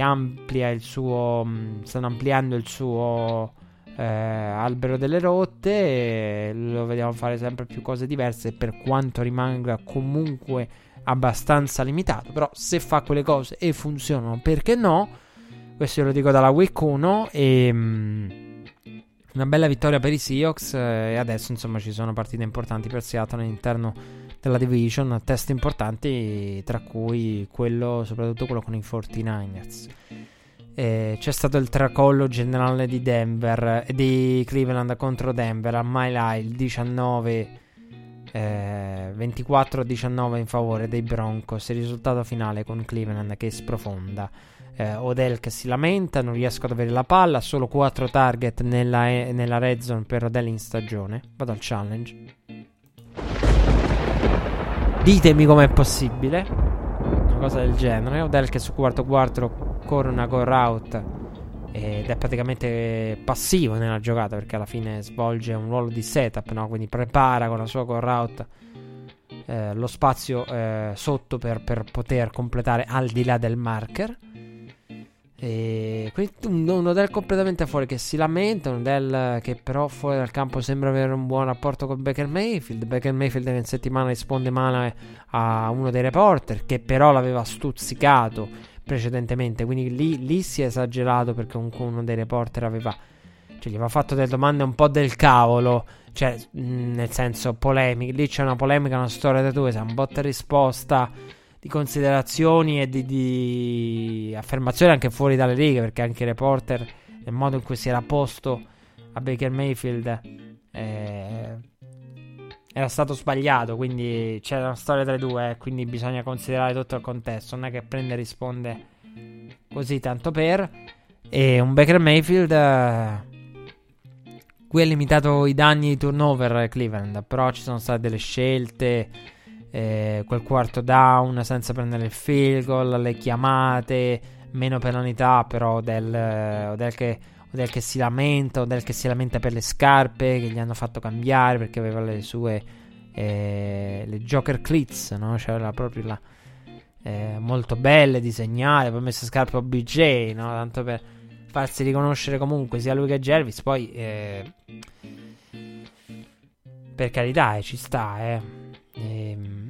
amplia il suo, stanno ampliando il suo albero delle rotte, e lo vediamo fare sempre più cose diverse, per quanto rimanga comunque abbastanza limitato, però se fa quelle cose e funzionano, perché no? Questo io lo dico dalla week 1. E una bella vittoria per i Seahawks, e adesso insomma ci sono partite importanti per Seattle all'interno della division, test importanti, tra cui quello, soprattutto quello con i 49ers. C'è stato il tracollo generale di Denver, di Cleveland contro Denver a Mile High, il 24-19 in favore dei Broncos, il risultato finale con Cleveland che sprofonda. Odell che si lamenta, non riesco ad avere la palla, solo 4 target nella red zone per Odell in stagione. Vado al challenge, ditemi com'è possibile una cosa del genere. Odell che sul quarto quarto corre una go route ed è praticamente passivo nella giocata, perché alla fine svolge un ruolo di setup, no? Quindi prepara con la sua go route lo spazio sotto per poter completare al di là del marker. E quindi un Odell completamente fuori che si lamenta, un Odell che però fuori dal campo sembra avere un buon rapporto con Baker Mayfield. Baker Mayfield in settimana risponde male a uno dei reporter, che però l'aveva stuzzicato precedentemente, quindi lì si è esagerato, perché uno dei reporter aveva, cioè, gli aveva fatto delle domande un po' del cavolo, cioè nel senso polemiche. Lì c'è una polemica, una storia da due, un botta e risposta di considerazioni e di affermazioni anche fuori dalle righe, perché anche il reporter, nel modo in cui si era posto a Baker Mayfield, era stato sbagliato, quindi c'era una storia tra i due, quindi bisogna considerare tutto il contesto, non è che prende e risponde così tanto per. E un Baker Mayfield qui ha limitato i danni di turnover Cleveland, però ci sono state delle scelte, quel quarto down senza prendere il field goal, le chiamate, meno penalità, però Odell che si lamenta, Odell che si lamenta per le scarpe che gli hanno fatto cambiare, perché aveva le sue le Joker Cleats, no? Cioè era proprio là, molto belle, disegnate, poi messo scarpe OBJ, no? Tanto per farsi riconoscere comunque sia lui che Jervis. Poi per carità, ci sta,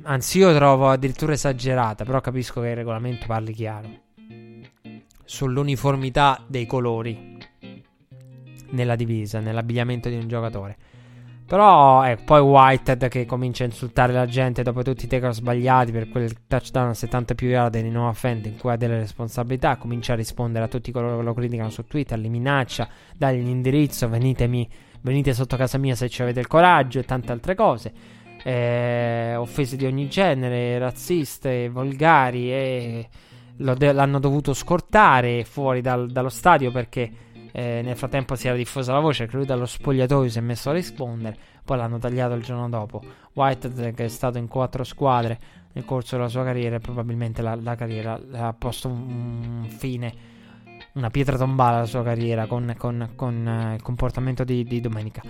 anzi io trovo addirittura esagerata, però capisco che il regolamento parli chiaro sull'uniformità dei colori nella divisa, nell'abbigliamento di un giocatore. Però poi Whitehead che comincia a insultare la gente dopo tutti i tackle sbagliati per quel touchdown a 70 più yard di Noah Fant, in cui ha delle responsabilità, comincia a rispondere a tutti coloro che lo criticano su Twitter, li minaccia, dagli l'indirizzo, venite sotto casa mia se ci avete il coraggio, e tante altre cose. Offese di ogni genere, razziste, volgari, e l'hanno dovuto scortare fuori dallo stadio, perché nel frattempo si era diffusa la voce che lui dallo spogliatoio si è messo a rispondere, poi l'hanno tagliato il giorno dopo. Whitehead, che è stato in 4 squadre nel corso della sua carriera, probabilmente la carriera ha posto un fine, una pietra tombale alla sua carriera con il comportamento di domenica.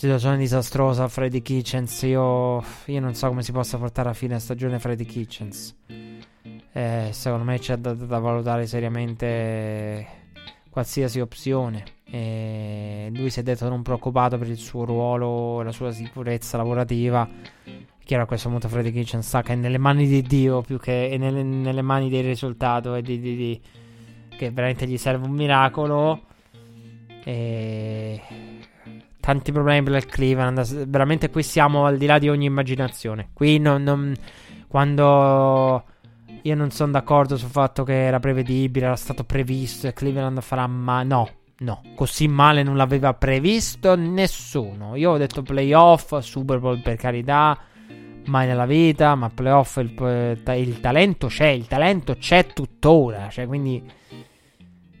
Situazione disastrosa. Freddy Kitchens, io non so come si possa portare a fine stagione Freddy Kitchens. Secondo me c'è da valutare seriamente qualsiasi opzione. Lui si è detto non preoccupato per il suo ruolo e la sua sicurezza lavorativa. Chiaro, a questo punto Freddy Kitchens sa che è nelle mani di Dio, più che è nelle mani del risultato, e che veramente gli serve un miracolo. tanti problemi per il Cleveland. Veramente qui siamo al di là di ogni immaginazione. Qui quando io non sono d'accordo sul fatto che era prevedibile, era stato previsto e Cleveland farà no, così male non l'aveva previsto nessuno. Io ho detto playoff, Super Bowl per carità, mai nella vita, ma playoff il talento c'è, tuttora, cioè, quindi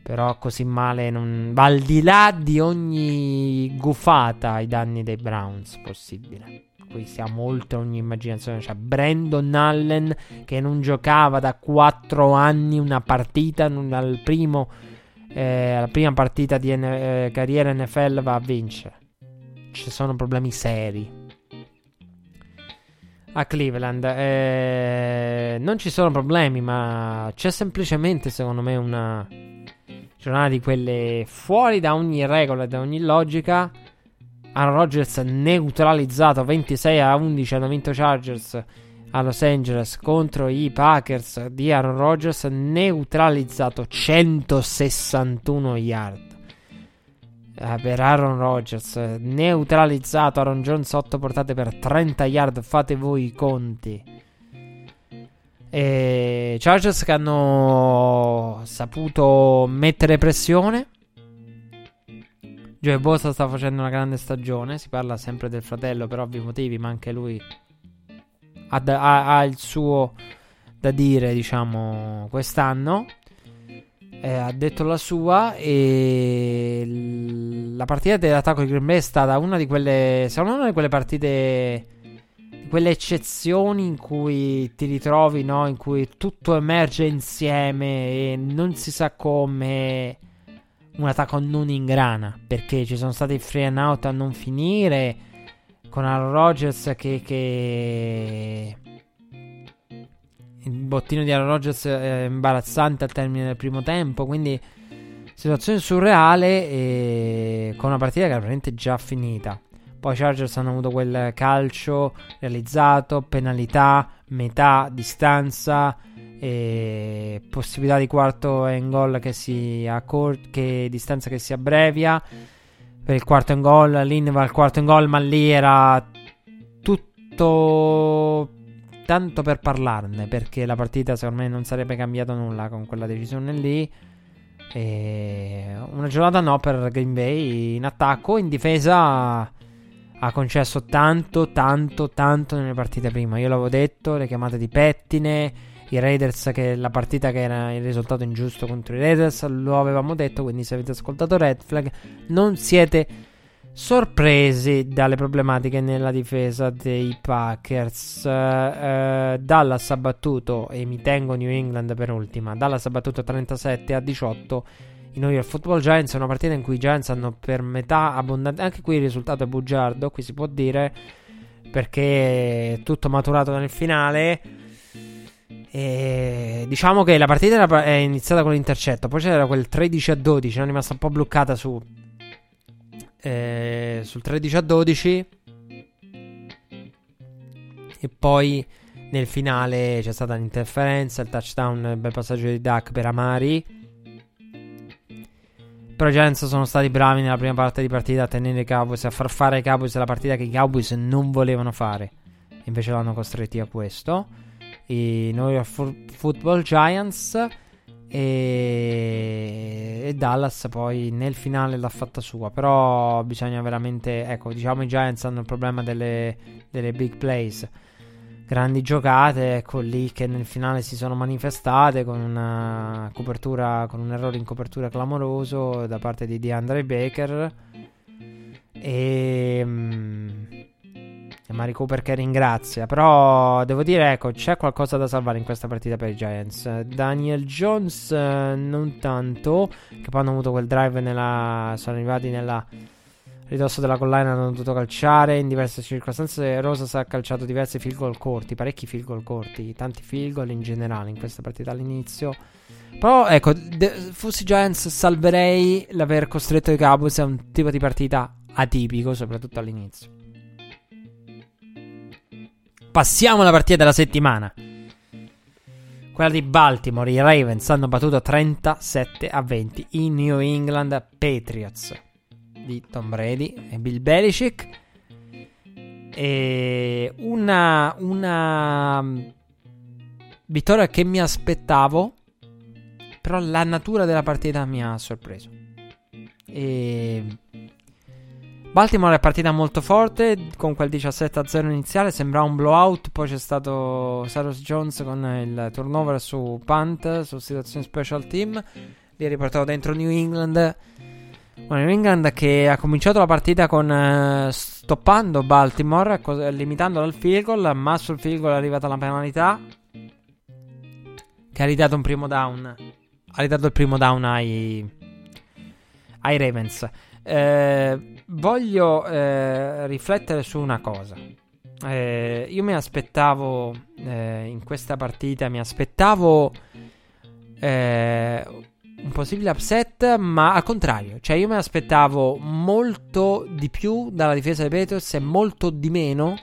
però così male non va, al di là di ogni gufata ai danni dei Browns possibile. Qui siamo oltre ogni immaginazione. Cioè, Brandon Allen che non giocava da 4 anni una partita, alla prima partita di carriera NFL va a vincere. Ci sono problemi seri a Cleveland. Non ci sono problemi, ma c'è semplicemente, secondo me, una giornata di quelle fuori da ogni regola, da ogni logica. Aaron Rodgers neutralizzato 26-11, hanno vinto Chargers a Los Angeles contro i Packers di Aaron Rodgers, neutralizzato 161 yard per Aaron Rodgers, neutralizzato Aaron Jones 8 portate per 30 yard, fate voi i conti. E Chargers che hanno saputo mettere pressione. Joey Bosa sta facendo una grande stagione. Si parla sempre del fratello per ovvi motivi, ma anche lui ha il suo da dire, diciamo, quest'anno. Ha detto la sua. E la partita dell'attacco di Green Bay è stata una di quelle, secondo me, una di quelle partite, di quelle eccezioni in cui ti ritrovi, no? In cui tutto emerge insieme e non si sa come. Un attacco non in grana, perché ci sono stati free and out a non finire, con Aaron Rodgers che il bottino di Aaron Rodgers è imbarazzante al termine del primo tempo, quindi situazione surreale, e con una partita che era veramente già finita. Poi i Chargers hanno avuto quel calcio realizzato, penalità, metà distanza e possibilità di quarto and goal che distanza che si abbrevia per il quarto and goal. Lin va al quarto and goal, ma lì era tutto tanto per parlarne, perché la partita secondo me non sarebbe cambiato nulla con quella decisione lì. E una giornata no per Green Bay in attacco, in difesa ha concesso tanto nelle partite prima. Io l'avevo detto, le chiamate di pettine, i Raiders, che la partita che era il risultato ingiusto contro i Raiders, lo avevamo detto, quindi se avete ascoltato Red Flag non siete sorpresi dalle problematiche nella difesa dei Packers. Dallas ha battuto, e mi tengo New England per ultima, Dallas ha battuto 37-18 i New York Football Giants, una partita in cui i Giants hanno per metà abbondante, anche qui il risultato è bugiardo, qui si può dire, perché è tutto maturato nel finale. E diciamo che la partita è iniziata con l'intercetto, poi c'era quel 13-12, era rimasta un po' bloccata sul 13-12, e poi nel finale c'è stata l'interferenza, il touchdown, il bel passaggio di Dak per Amari. Però i Giants sono stati bravi nella prima parte di partita a tenere i Cowboys, a far fare ai Cowboys la partita che i Cowboys non volevano fare, invece l'hanno costretti a questo i New York Football Giants, e Dallas poi nel finale l'ha fatta sua. Però bisogna veramente, ecco, diciamo i Giants hanno il problema delle big plays, grandi giocate, ecco lì che nel finale si sono manifestate con una copertura, con un errore in copertura clamoroso da parte di DeAndre Baker, e Amari Cooper che ringrazia. Però devo dire, ecco, c'è qualcosa da salvare in questa partita per i Giants. Daniel Jones non tanto, che poi hanno avuto quel drive sono arrivati nella ridosso della collina, hanno dovuto calciare in diverse circostanze. Rosas ha calciato diversi field goal corti, parecchi field goal corti, tanti field goal in generale in questa partita all'inizio. Però ecco, fossi Giants salverei l'aver costretto i Cowboys a un tipo di partita atipico, soprattutto all'inizio. Passiamo alla partita della settimana, quella di Baltimore. I Ravens hanno battuto 37-20 i New England Patriots. di Tom Brady e Bill Belichick, e una vittoria che mi aspettavo, però la natura della partita mi ha sorpreso. E Baltimore è partita molto forte con quel 17-0 iniziale, sembrava un blowout, poi c'è stato Cyrus Jones con il turnover su punt, su situazione special team, li ha riportato dentro New England. Una New England che ha cominciato la partita con stoppando Baltimore, limitandola al field goal, ma sul field goal è arrivata la penalità che ha ridato un primo down, ha ridato il primo down ai Ravens. Voglio riflettere su una cosa. Io mi aspettavo in questa partita, mi aspettavo un possibile upset, ma al contrario, cioè io mi aspettavo molto di più dalla difesa dei Patriots e molto di meno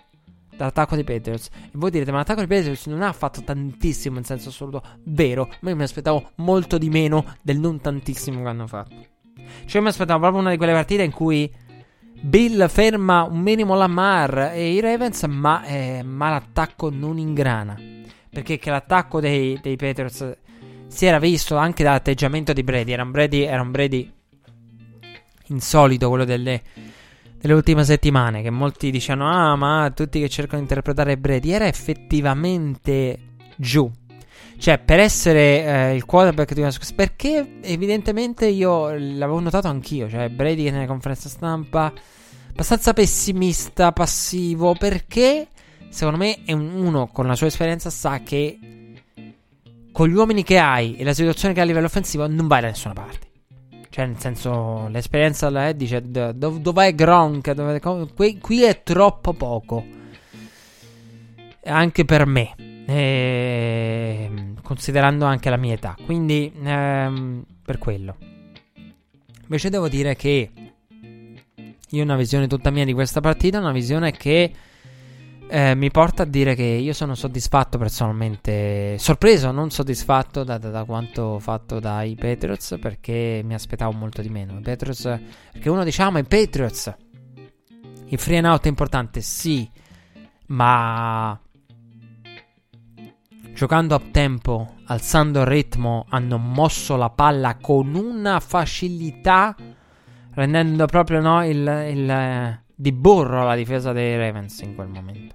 dall'attacco dei Patriots. E voi direte, ma l'attacco dei Patriots non ha fatto tantissimo in senso assoluto, vero, ma io mi aspettavo molto di meno del non tantissimo che hanno fatto. Cioè io mi aspettavo proprio una di quelle partite in cui Bill ferma un minimo Lamar e i Ravens, ma l'attacco non ingrana, perché che l'attacco dei Patriots si era visto anche dall'atteggiamento di Brady. Era un Brady insolito, quello delle ultime settimane, che molti dicevano, ma tutti che cercano di interpretare Brady, era effettivamente giù. Cioè, per essere il quarterback di una squadra, perché evidentemente io l'avevo notato anch'io, cioè Brady che nella conferenza stampa abbastanza pessimista, passivo, perché secondo me è uno con la sua esperienza sa che con gli uomini che hai e la situazione che hai a livello offensivo non vai da nessuna parte. Cioè, nel senso, l'esperienza la dice, dov'è Gronk? Qui è troppo poco, anche per me. Considerando anche la mia età, quindi per quello. Invece devo dire che io ho una visione tutta mia di questa partita, una visione che mi porta a dire che io sono soddisfatto personalmente, sorpreso, non soddisfatto da quanto fatto dai Patriots, perché mi aspettavo molto di meno. I Patriots, perché uno diciamo, i Patriots, il free and out è importante, sì, ma giocando a tempo, alzando il ritmo, hanno mosso la palla con una facilità, rendendo proprio di burro la difesa dei Ravens in quel momento.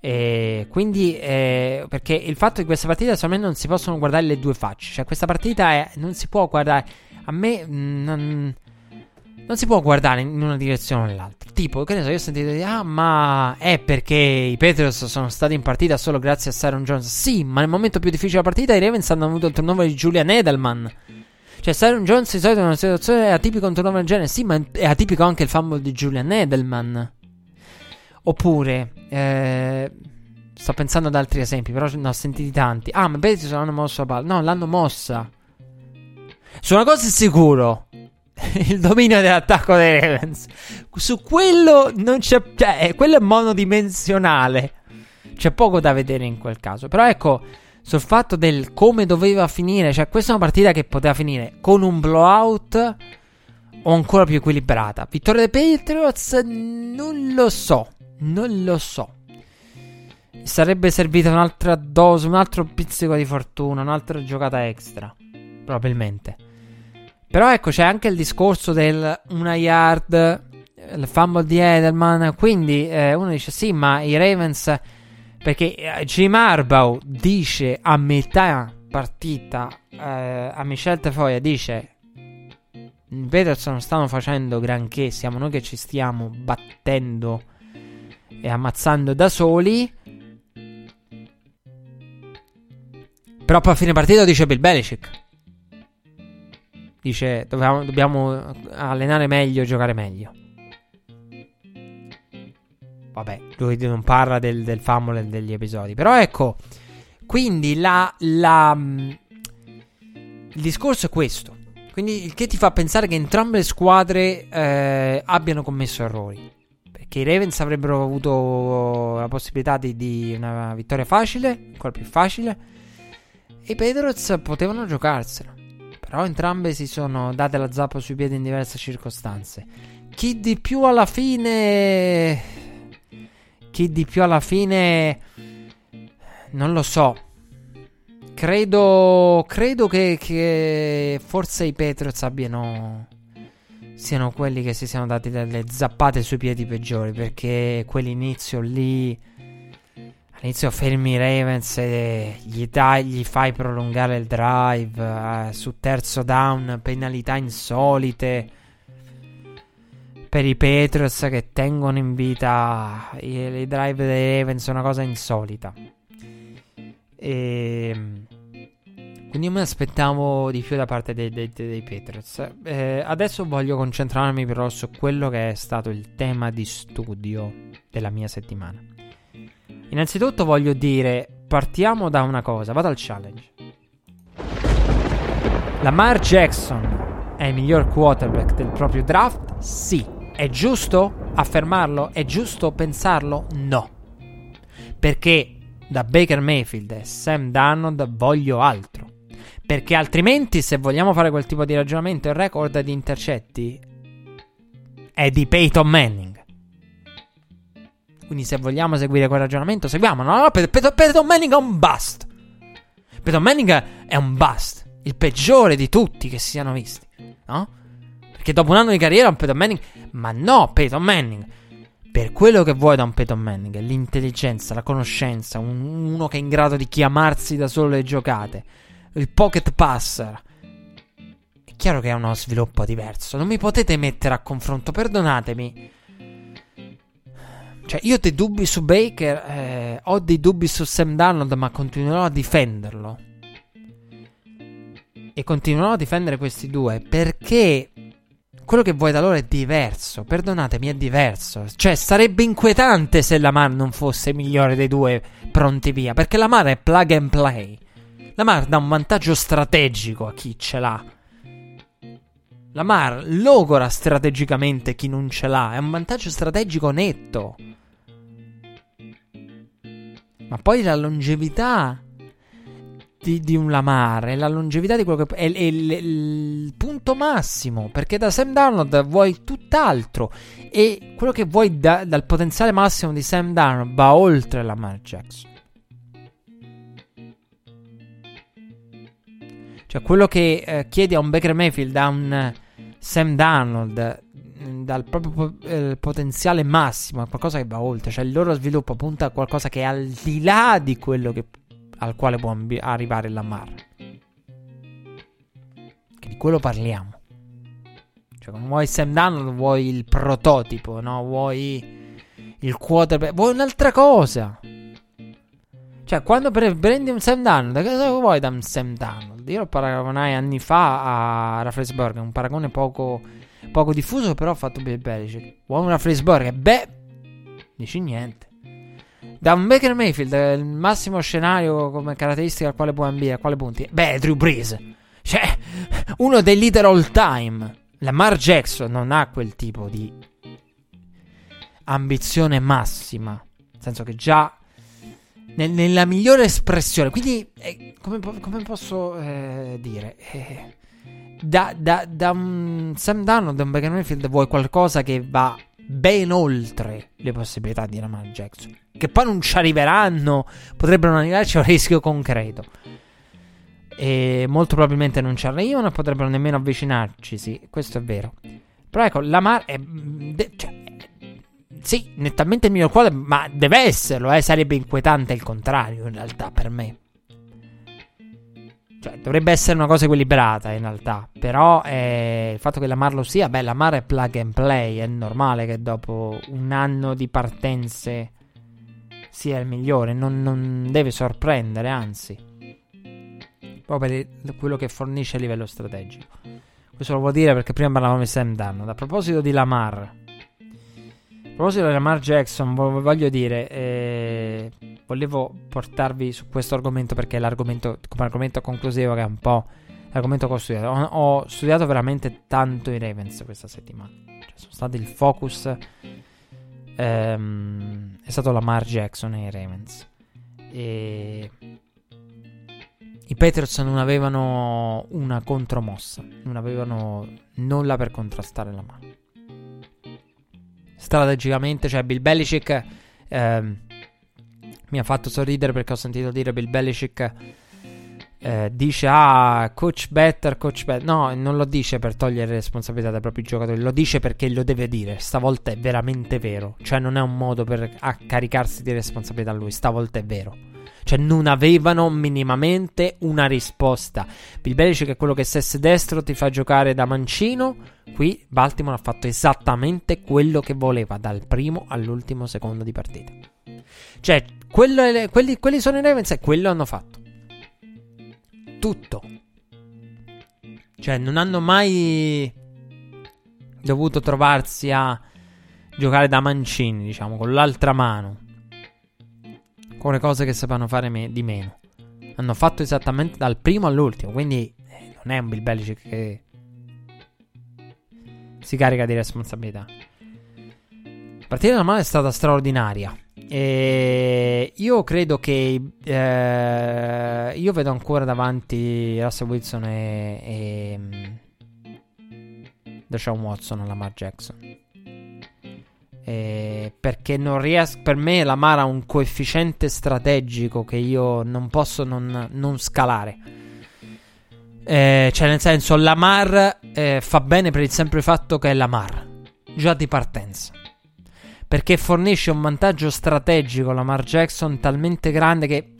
E quindi, perché il fatto di questa partita, secondo me, non si possono guardare le due facce. Cioè, questa partita non si può guardare. A me non si può guardare in una direzione o nell'altra. Tipo, che ne so, io ho sentito dire, ma è perché i Patriots sono stati in partita solo grazie a Aaron Jones. Sì, ma nel momento più difficile della partita i Ravens hanno avuto il turnover di Julian Edelman. Cioè, Aaron Jones di solito in una situazione è atipico un turnover del genere. Sì, ma è atipico anche il fumble di Julian Edelman. Oppure sto pensando ad altri esempi, però ne ho sentiti tanti. Ma i Patriots hanno mosso la palla. No, l'hanno mossa. Su una cosa è sicuro, il dominio dell'attacco dei Ravens, su quello non c'è, cioè, quello è monodimensionale, c'è poco da vedere in quel caso. Però ecco, sul fatto del come doveva finire, cioè questa è una partita che poteva finire con un blowout o ancora più equilibrata. Vittoria dei Patriots, non lo so, sarebbe servita un'altra dose, un altro pizzico di fortuna, un'altra giocata extra probabilmente. Però ecco, c'è anche il discorso del una yard, il fumble di Edelman, quindi uno dice sì, ma i Ravens, perché Jim Harbaugh dice a metà partita a Michel Tafoya, dice i Patriots non stanno facendo granché, siamo noi che ci stiamo battendo e ammazzando da soli. Però poi a fine partita dice Bill Belichick, dice dobbiamo allenare meglio e giocare meglio. Vabbè, lui non parla del fumble e degli episodi. Però ecco, quindi il discorso è questo. Quindi il che ti fa pensare che entrambe le squadre abbiano commesso errori, perché i Ravens avrebbero avuto la possibilità di una vittoria facile, ancora più facile, e i Patriots potevano giocarsela. Però entrambe si sono date la zappa sui piedi in diverse circostanze. Chi di più alla fine non lo so. Credo che forse i Patriots siano quelli che si siano dati delle zappate sui piedi peggiori, perché quell'inizio lì, all'inizio fermi i Ravens e gli fai prolungare il drive, su terzo down penalità insolite per i Patriots che tengono in vita i drive dei Ravens, una cosa insolita. E quindi io mi aspettavo di più da parte dei Patriots. Adesso voglio concentrarmi però su quello che è stato il tema di studio della mia settimana. Innanzitutto voglio dire, partiamo da una cosa, vado al challenge. Lamar Jackson è il miglior quarterback del proprio draft? Sì. È giusto affermarlo? È giusto pensarlo? No. Perché da Baker Mayfield e Sam Darnold voglio altro. Perché altrimenti, se vogliamo fare quel tipo di ragionamento, il record di intercetti è di Peyton Manning. Quindi se vogliamo seguire quel ragionamento, seguiamolo. No, Peyton Manning è un bust. Peyton Manning è un bust, il peggiore di tutti che si siano visti, no? Perché dopo un anno di carriera un Peyton Manning... Ma no, Peyton Manning, per quello che vuoi da un Peyton Manning, l'intelligenza, la conoscenza, uno che è in grado di chiamarsi da solo le giocate, il pocket passer, è chiaro che è uno sviluppo diverso. Non mi potete mettere a confronto, perdonatemi. Cioè, io ho dei dubbi su Baker, ho dei dubbi su Sam Darnold, ma continuerò a difenderlo e continuerò a difendere questi due, perché quello che vuoi da loro è diverso. Perdonatemi, è diverso. Cioè, sarebbe inquietante se Lamar non fosse migliore dei due pronti via, perché Lamar è plug and play. Lamar dà un vantaggio strategico a chi ce l'ha. Lamar logora strategicamente chi non ce l'ha. È un vantaggio strategico netto. Ma poi la longevità di un Lamar e la longevità di quello che è il punto massimo, perché da Sam Darnold vuoi tutt'altro, e quello che vuoi dal potenziale massimo di Sam Darnold va oltre Lamar Jackson. Cioè, quello che chiedi a un Baker Mayfield, a un Sam Darnold, dal proprio potenziale massimo, è qualcosa che va oltre. Cioè, il loro sviluppo punta a qualcosa che è al di là di quello che al quale può arrivare Lamar. Che di quello parliamo. Cioè, non vuoi Sam Darnold, vuoi il prototipo, no? Vuoi il quarterback, vuoi un'altra cosa. Cioè, quando prendi un Sam Darnold, cosa vuoi da un Sam Darnold? Io lo paragonai anni fa a Rafflesburger, un paragone poco diffuso, però ho fatto Bill Belichick. Vuoi un Rafflesburger? Beh, dici niente. Da un Baker Mayfield, il massimo scenario come caratteristica al quale puoi ambire, a quale punti? Beh, Drew Brees, cioè uno dei leader all time. Lamar Jackson non ha quel tipo di ambizione massima, nel senso che già nella migliore espressione. Quindi come posso dire, da un Sam Darnold, da un Baker Mayfield vuoi qualcosa che va ben oltre le possibilità di Lamar Jackson, che poi non ci arriveranno, potrebbero non arrivarci, a un rischio concreto, e molto probabilmente non ci arrivano e potrebbero nemmeno avvicinarci. Sì, questo è vero. Però ecco, Lamar è sì, nettamente il miglior quarterback, ma deve esserlo, sarebbe inquietante il contrario in realtà per me. Cioè, dovrebbe essere una cosa equilibrata in realtà. Però il fatto che Lamar lo sia, beh, Lamar è plug and play. È normale che dopo un anno di partenze sia il migliore. Non deve sorprendere, anzi, proprio per quello che fornisce a livello strategico. Questo lo vuol dire, perché prima parlavamo di Sam Darnold. A proposito di Lamar Jackson, voglio dire, volevo portarvi su questo argomento, perché l'argomento, come argomento conclusivo, che è un po' l'argomento che ho studiato. Ho studiato veramente tanto i Ravens questa settimana. Cioè, sono stati il focus, è stato Lamar Jackson e i Ravens. E I Patriots non avevano una contromossa, non avevano nulla per contrastare la mano. Strategicamente, cioè Bill Belichick, mi ha fatto sorridere perché ho sentito dire Bill Belichick dice coach better. No, non lo dice per togliere responsabilità dai propri giocatori, lo dice perché lo deve dire. Stavolta è veramente vero, cioè non è un modo per caricarsi di responsabilità a lui, stavolta è vero. Cioè non avevano minimamente una risposta. Bill Belichick è quello che se è destro ti fa giocare da mancino. Qui Baltimore ha fatto esattamente quello che voleva dal primo all'ultimo secondo di partita. Cioè quelli sono i Ravens e quello hanno fatto tutto. Cioè non hanno mai dovuto trovarsi a giocare da mancini, diciamo, con l'altra mano, con le cose che sapevano fare di meno. Hanno fatto esattamente dal primo all'ultimo. Quindi non è un Bill Belichick che si carica di responsabilità. La partita della mano è stata straordinaria. E io credo che io vedo ancora davanti Russell Wilson e Deshaun Watson a Lamar Jackson, perché non riesco. Per me Lamar ha un coefficiente strategico che io non posso non scalare, cioè nel senso Lamar fa bene per il semplice fatto che è Lamar già di partenza, perché fornisce un vantaggio strategico Lamar Jackson talmente grande che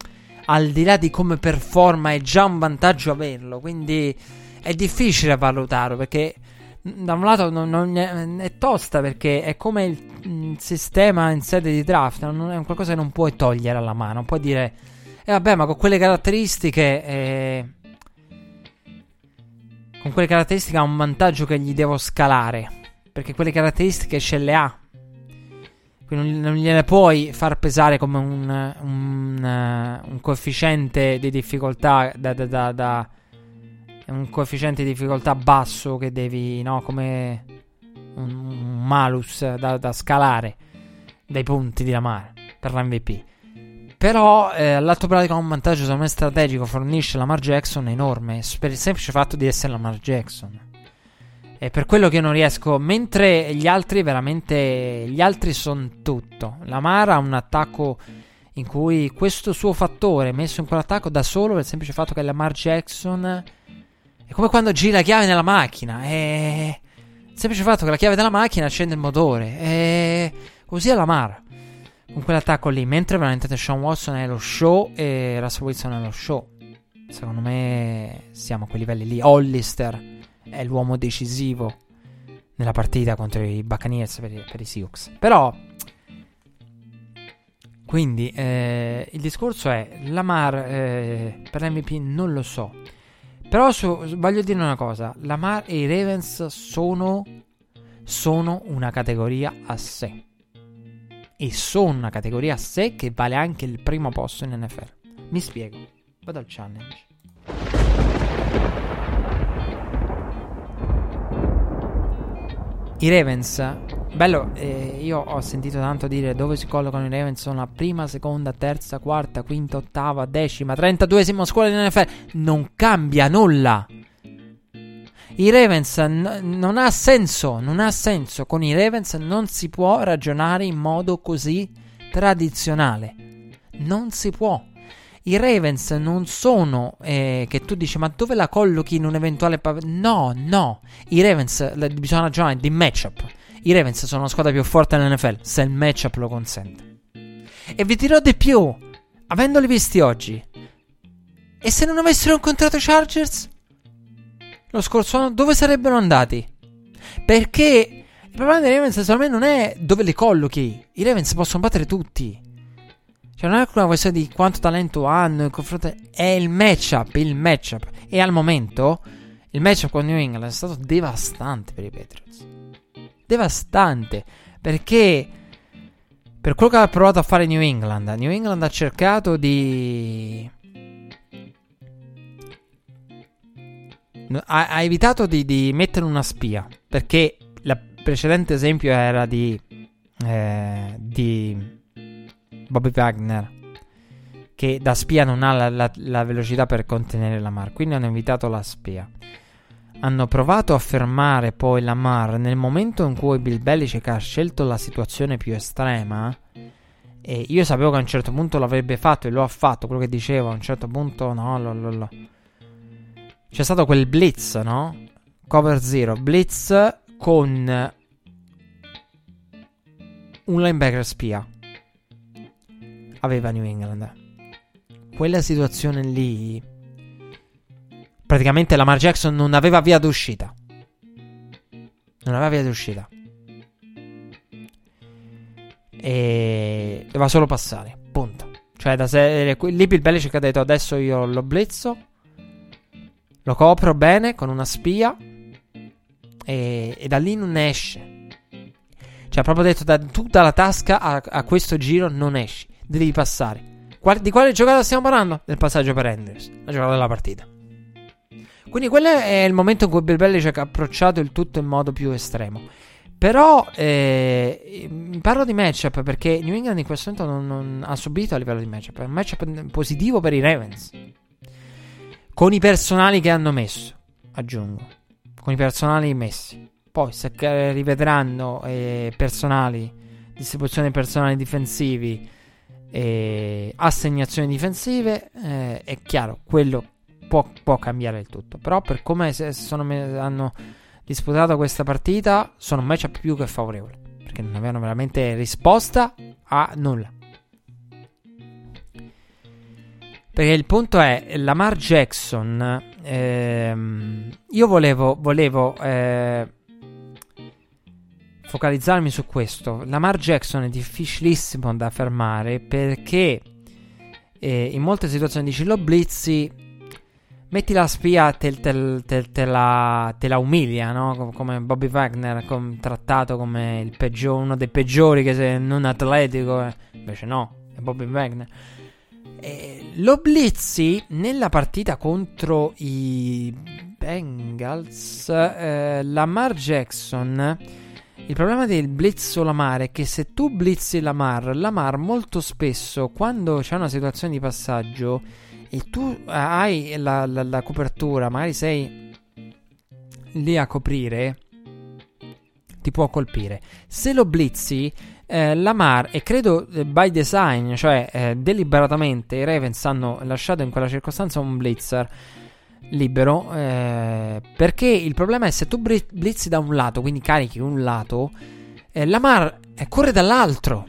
al di là di come performa è già un vantaggio averlo. Quindi è difficile valutarlo, perché da un lato non è tosta, perché è come il sistema in sede di draft, non è un qualcosa che non puoi togliere alla mano. Non puoi dire vabbè, ma con quelle caratteristiche con quelle caratteristiche ha un vantaggio che gli devo scalare, perché quelle caratteristiche ce le ha. Quindi non gliele puoi far pesare come un coefficiente di difficoltà un coefficiente di difficoltà basso che devi, no, come un malus da scalare dai punti di Lamar per l'MVP. Però all'atto pratico ha un vantaggio secondo me strategico, fornisce Lamar Jackson enorme per il semplice fatto di essere Lamar Jackson. E per quello che io non riesco, mentre gli altri veramente, gli altri sono tutto. Lamar ha un attacco in cui questo suo fattore messo in quell'attacco da solo per il semplice fatto che Lamar Jackson è come quando giri la chiave nella macchina, è il semplice fatto che la chiave della macchina accende il motore, è così è Lamar con quell'attacco lì. Mentre veramente Deshaun Watson è lo show e Russell Wilson è lo show. Secondo me siamo a quei livelli lì. Hollister è l'uomo decisivo nella partita contro i Buccaneers per i Seahawks. Però quindi il discorso è Lamar per l'MVP non lo so. Però voglio dire una cosa, Lamar e i Ravens sono una categoria a sé, e sono una categoria a sé che vale anche il primo posto in NFL. Mi spiego, vado al challenge. I Ravens, bello, io ho sentito tanto dire dove si collocano i Ravens, sono la prima, seconda, terza, quarta, quinta, ottava, decima, 32esima scuola di NFL. Non cambia nulla. I Ravens non ha senso, non ha senso. Con i Ravens non si può ragionare in modo così tradizionale. Non si può. I Ravens non sono che tu dici ma dove la collochi in un eventuale no, i Ravens bisogna ragionare di matchup. I Ravens sono la squadra più forte nell'NFL se il matchup lo consente, e vi dirò di più, avendoli visti oggi, e se non avessero incontrato i Chargers lo scorso anno dove sarebbero andati? Perché il problema dei Ravens secondo me non è dove li collochi, i Ravens possono battere tutti. Cioè non è una questione di quanto talento hanno in confronto, è il matchup. E al momento il matchup con New England è stato devastante per i Patriots. Devastante, perché per quello che ha provato a fare New England ha cercato di ha evitato di mettere una spia, perché il precedente esempio era di Bobby Wagner che da spia non ha la velocità per contenere Lamar, quindi hanno invitato la spia. Hanno provato a fermare poi Lamar nel momento in cui Bill Belichick ha scelto la situazione più estrema, e io sapevo che a un certo punto l'avrebbe fatto e lo ha fatto, quello che dicevo a un certo punto no. C'è stato quel blitz, no? Cover zero, blitz con un linebacker spia. Aveva New England. Quella situazione lì, praticamente Lamar Jackson non aveva via d'uscita. E doveva solo passare, punto. Cioè, lì Bill Belichick ha detto: adesso io lo blitzo, lo copro bene con una spia, e da lì non ne esce. Cioè, ha proprio detto: da tutta la tasca a questo giro non esci, devi passare. Di quale giocata stiamo parlando? Del passaggio per Andrews, la giocata della partita. Quindi quello è il momento in cui Bill Belichick ha approcciato il tutto in modo più estremo. Però parlo di matchup, perché New England in questo momento non ha subito a livello di matchup. È un matchup positivo per i Ravens, con i personali che hanno messo, aggiungo, con i personali messi. Poi se rivedranno personali, distribuzione personali difensivi e assegnazioni difensive, è chiaro, quello può cambiare il tutto. Però per come hanno disputato questa partita, sono un matchup più che favorevole, perché non avevano veramente risposta a nulla. Perché il punto è Lamar Jackson, io volevo focalizzarmi su questo. Lamar Jackson è difficilissimo da fermare, perché in molte situazioni dici lo blitzi, metti la spia, te la umilia, no? Come Bobby Wagner, trattato come il uno dei peggiori, che se non atletico, invece no, è Bobby Wagner. Lo blitzi nella partita contro i Bengals, Lamar Jackson. Il problema del blitz su Lamar è che se tu blitzi Lamar molto spesso, quando c'è una situazione di passaggio e tu hai la copertura, magari sei lì a coprire, ti può colpire. Se lo blitzi, Lamar, e credo by design, cioè deliberatamente i Ravens hanno lasciato in quella circostanza un blitzer libero, perché il problema è se tu blitzi da un lato, quindi carichi un lato, Lamar corre dall'altro.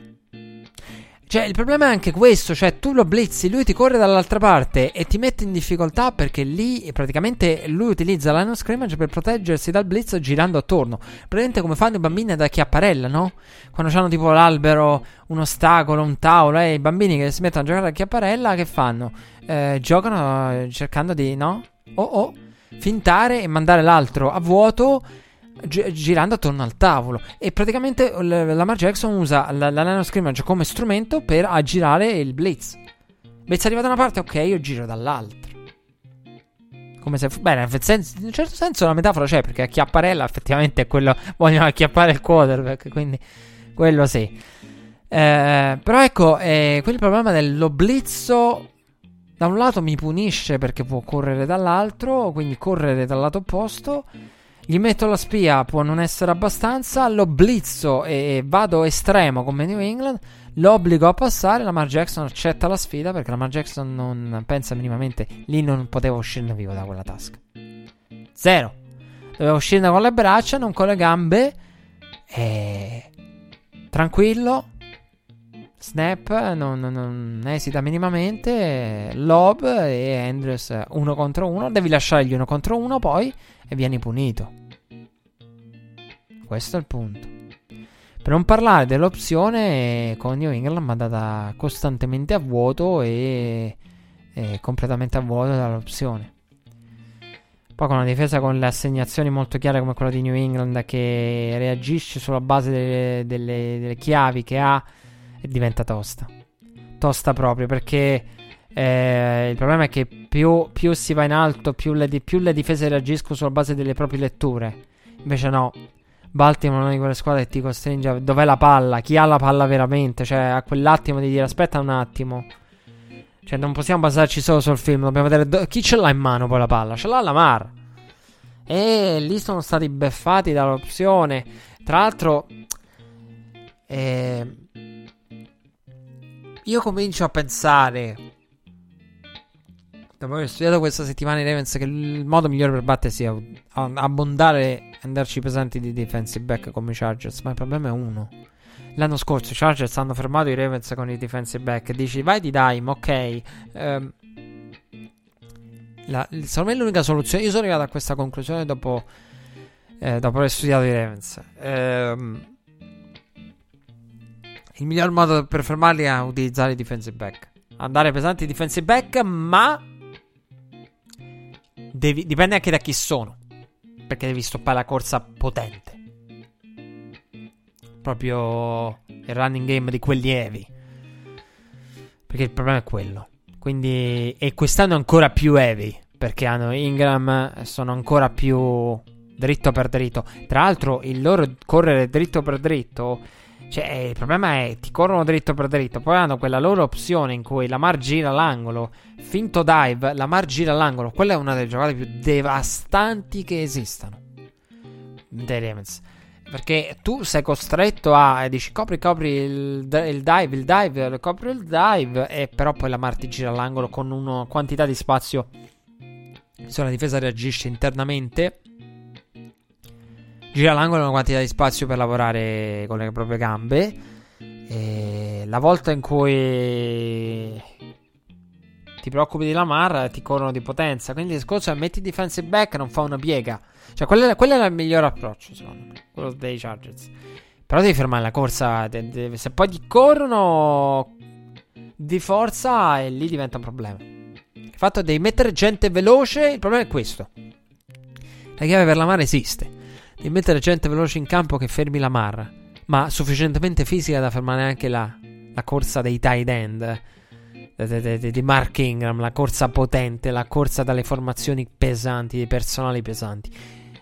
Cioè il problema è anche questo, cioè tu lo blitzi, lui ti corre dall'altra parte e ti mette in difficoltà, perché lì praticamente lui utilizza l'line of scrimmage per proteggersi dal blitz girando attorno, praticamente come fanno i bambini da acchiapparella, no? Quando c'hanno tipo l'albero, un ostacolo, un tavolo, e i bambini che si mettono a giocare a acchiapparella, che fanno? Giocano cercando di, no? Fintare e mandare l'altro a vuoto, girando attorno al tavolo. E praticamente Lamar Jackson usa la line of scrimmage come strumento per aggirare il blitz. Blitz arriva da una parte, ok, io giro dall'altra. Come se bene, in un certo senso la metafora c'è, perché acchiapparella effettivamente è quello, vogliono acchiappare il quarterback, quindi quello sì. Però ecco, quel problema dello blitzo da un lato mi punisce perché può correre dall'altro, quindi correre dal lato opposto, gli metto la spia, può non essere abbastanza, lo blitzo e vado estremo come New England, lo obbligo a passare, Lamar Jackson accetta la sfida, perché Lamar Jackson non pensa minimamente, lì non poteva uscirne vivo da quella tasca, zero, doveva uscirne con le braccia, non con le gambe, e tranquillo, snap, non esita minimamente, lob e Andrews uno contro uno, devi lasciargli uno contro uno poi e vieni punito. Questo è il punto. Per non parlare dell'opzione con New England mandata costantemente a vuoto e completamente a vuoto dall'opzione. Poi con una difesa con le assegnazioni molto chiare come quella di New England, che reagisce sulla base delle chiavi che ha, e diventa tosta proprio, perché il problema è che più si va in alto, più le difese reagiscono sulla base delle proprie letture. Invece no, Baltimore è una di quelle squadre che ti costringe a dov'è la palla, chi ha la palla veramente, cioè a quell'attimo di dire aspetta un attimo, Cioè non possiamo basarci solo sul film. Dobbiamo vedere chi ce l'ha in mano poi la palla. Ce l'ha Lamar. E lì sono stati beffati dall'opzione. Tra l'altro io comincio a pensare, dopo aver studiato questa settimana i Ravens, che il modo migliore per battere sia abbondare e andarci pesanti di defensive back come i Chargers. Ma il problema è uno. L'anno scorso i Chargers hanno fermato i Ravens con i defensive back. Dici vai di dime, ok. Secondo me è l'unica soluzione. Io sono arrivato a questa conclusione dopo aver studiato i Ravens. Il miglior modo per fermarli è utilizzare i defensive back, andare pesanti i defensive back, ma dipende anche da chi sono, perché devi stoppare la corsa potente, proprio il running game di quelli heavy, perché il problema è quello. Quindi, e quest'anno ancora più heavy, perché hanno Ingram, sono ancora più dritto per dritto. Tra l'altro il loro correre dritto per dritto, cioè il problema è ti corrono dritto per dritto, poi hanno quella loro opzione in cui Lamar gira l'angolo, finto dive, Lamar gira l'angolo. Quella è una delle giocate più devastanti che esistano dei Ravens, perché tu sei costretto a dici copri il dive, e però poi Lamar ti gira l'angolo con una quantità di spazio. Se la difesa reagisce internamente, gira l'angolo, una quantità di spazio per lavorare con le proprie gambe. E la volta in cui ti preoccupi di Lamar ti corrono di potenza. Quindi il discorso è metti defensive back, non fa una piega. Cioè quello era il miglior approccio secondo me, quello dei Chargers. Però devi fermare la corsa, se poi ti corrono di forza, e lì diventa un problema. Il fatto devi mettere gente veloce, il problema è questo. La chiave per Lamar esiste. Devi mettere gente veloce in campo che fermi Lamar, ma sufficientemente fisica da fermare anche la corsa dei tight end, di Mark Ingram, la corsa potente, la corsa dalle formazioni pesanti, dei personali pesanti.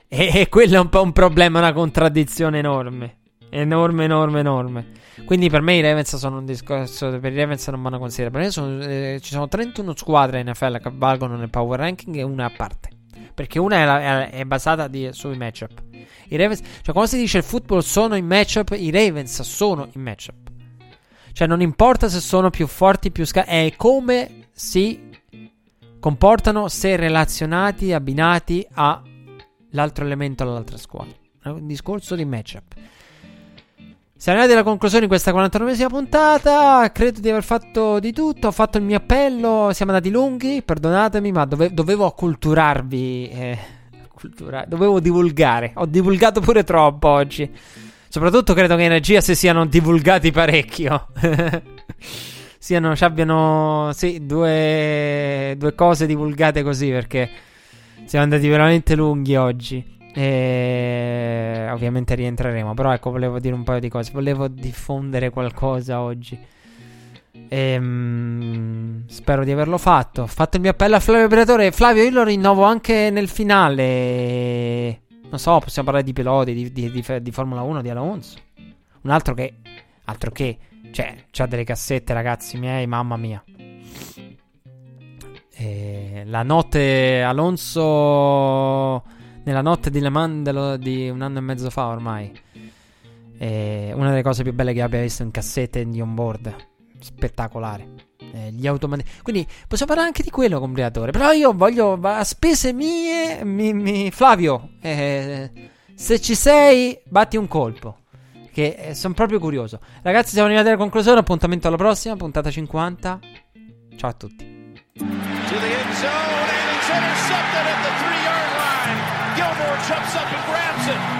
E quello è un po' un problema, una contraddizione enorme. Quindi per me i Ravens sono un discorso, per i Ravens non vanno considerati. Per me ci sono 31 squadre in NFL che valgono nel power ranking e una a parte, perché una è basata sui matchup. I Ravens, cioè quando si dice il football sono in matchup, i Ravens sono in matchup. Cioè non importa se sono più forti, più scarsi, è come si comportano se relazionati, abbinati a l'altro elemento, all'altra squadra. È un discorso di matchup. Siamo arrivati alla conclusione di questa 49esima puntata. Credo di aver fatto di tutto. Ho fatto il mio appello. Siamo andati lunghi, perdonatemi, ma dovevo acculturarvi. Dovevo divulgare. Ho divulgato pure troppo oggi. Soprattutto credo che in regia si siano divulgati parecchio. Ci abbiano due cose divulgate così, perché siamo andati veramente lunghi oggi. E ovviamente rientreremo, però ecco, volevo dire un paio di cose. Volevo diffondere qualcosa oggi. Spero di averlo fatto. Ho fatto il mio appello a Flavio Briatore. Flavio, io lo rinnovo anche nel finale. Non so, possiamo parlare di piloti, di Formula 1, di Alonso. Un altro che, cioè, c'ha delle cassette, ragazzi miei, mamma mia. La notte Alonso, nella notte di Le Mans di un anno e mezzo fa ormai, una delle cose più belle che abbia visto in cassette di on board. Spettacolare. Gli automatici. Quindi possiamo parlare anche di quello con Briatore. Però io voglio, a spese mie, Flavio, se ci sei, batti un colpo, che sono proprio curioso. Ragazzi, siamo arrivati alla conclusione. Appuntamento alla prossima, puntata 50. Ciao a tutti. To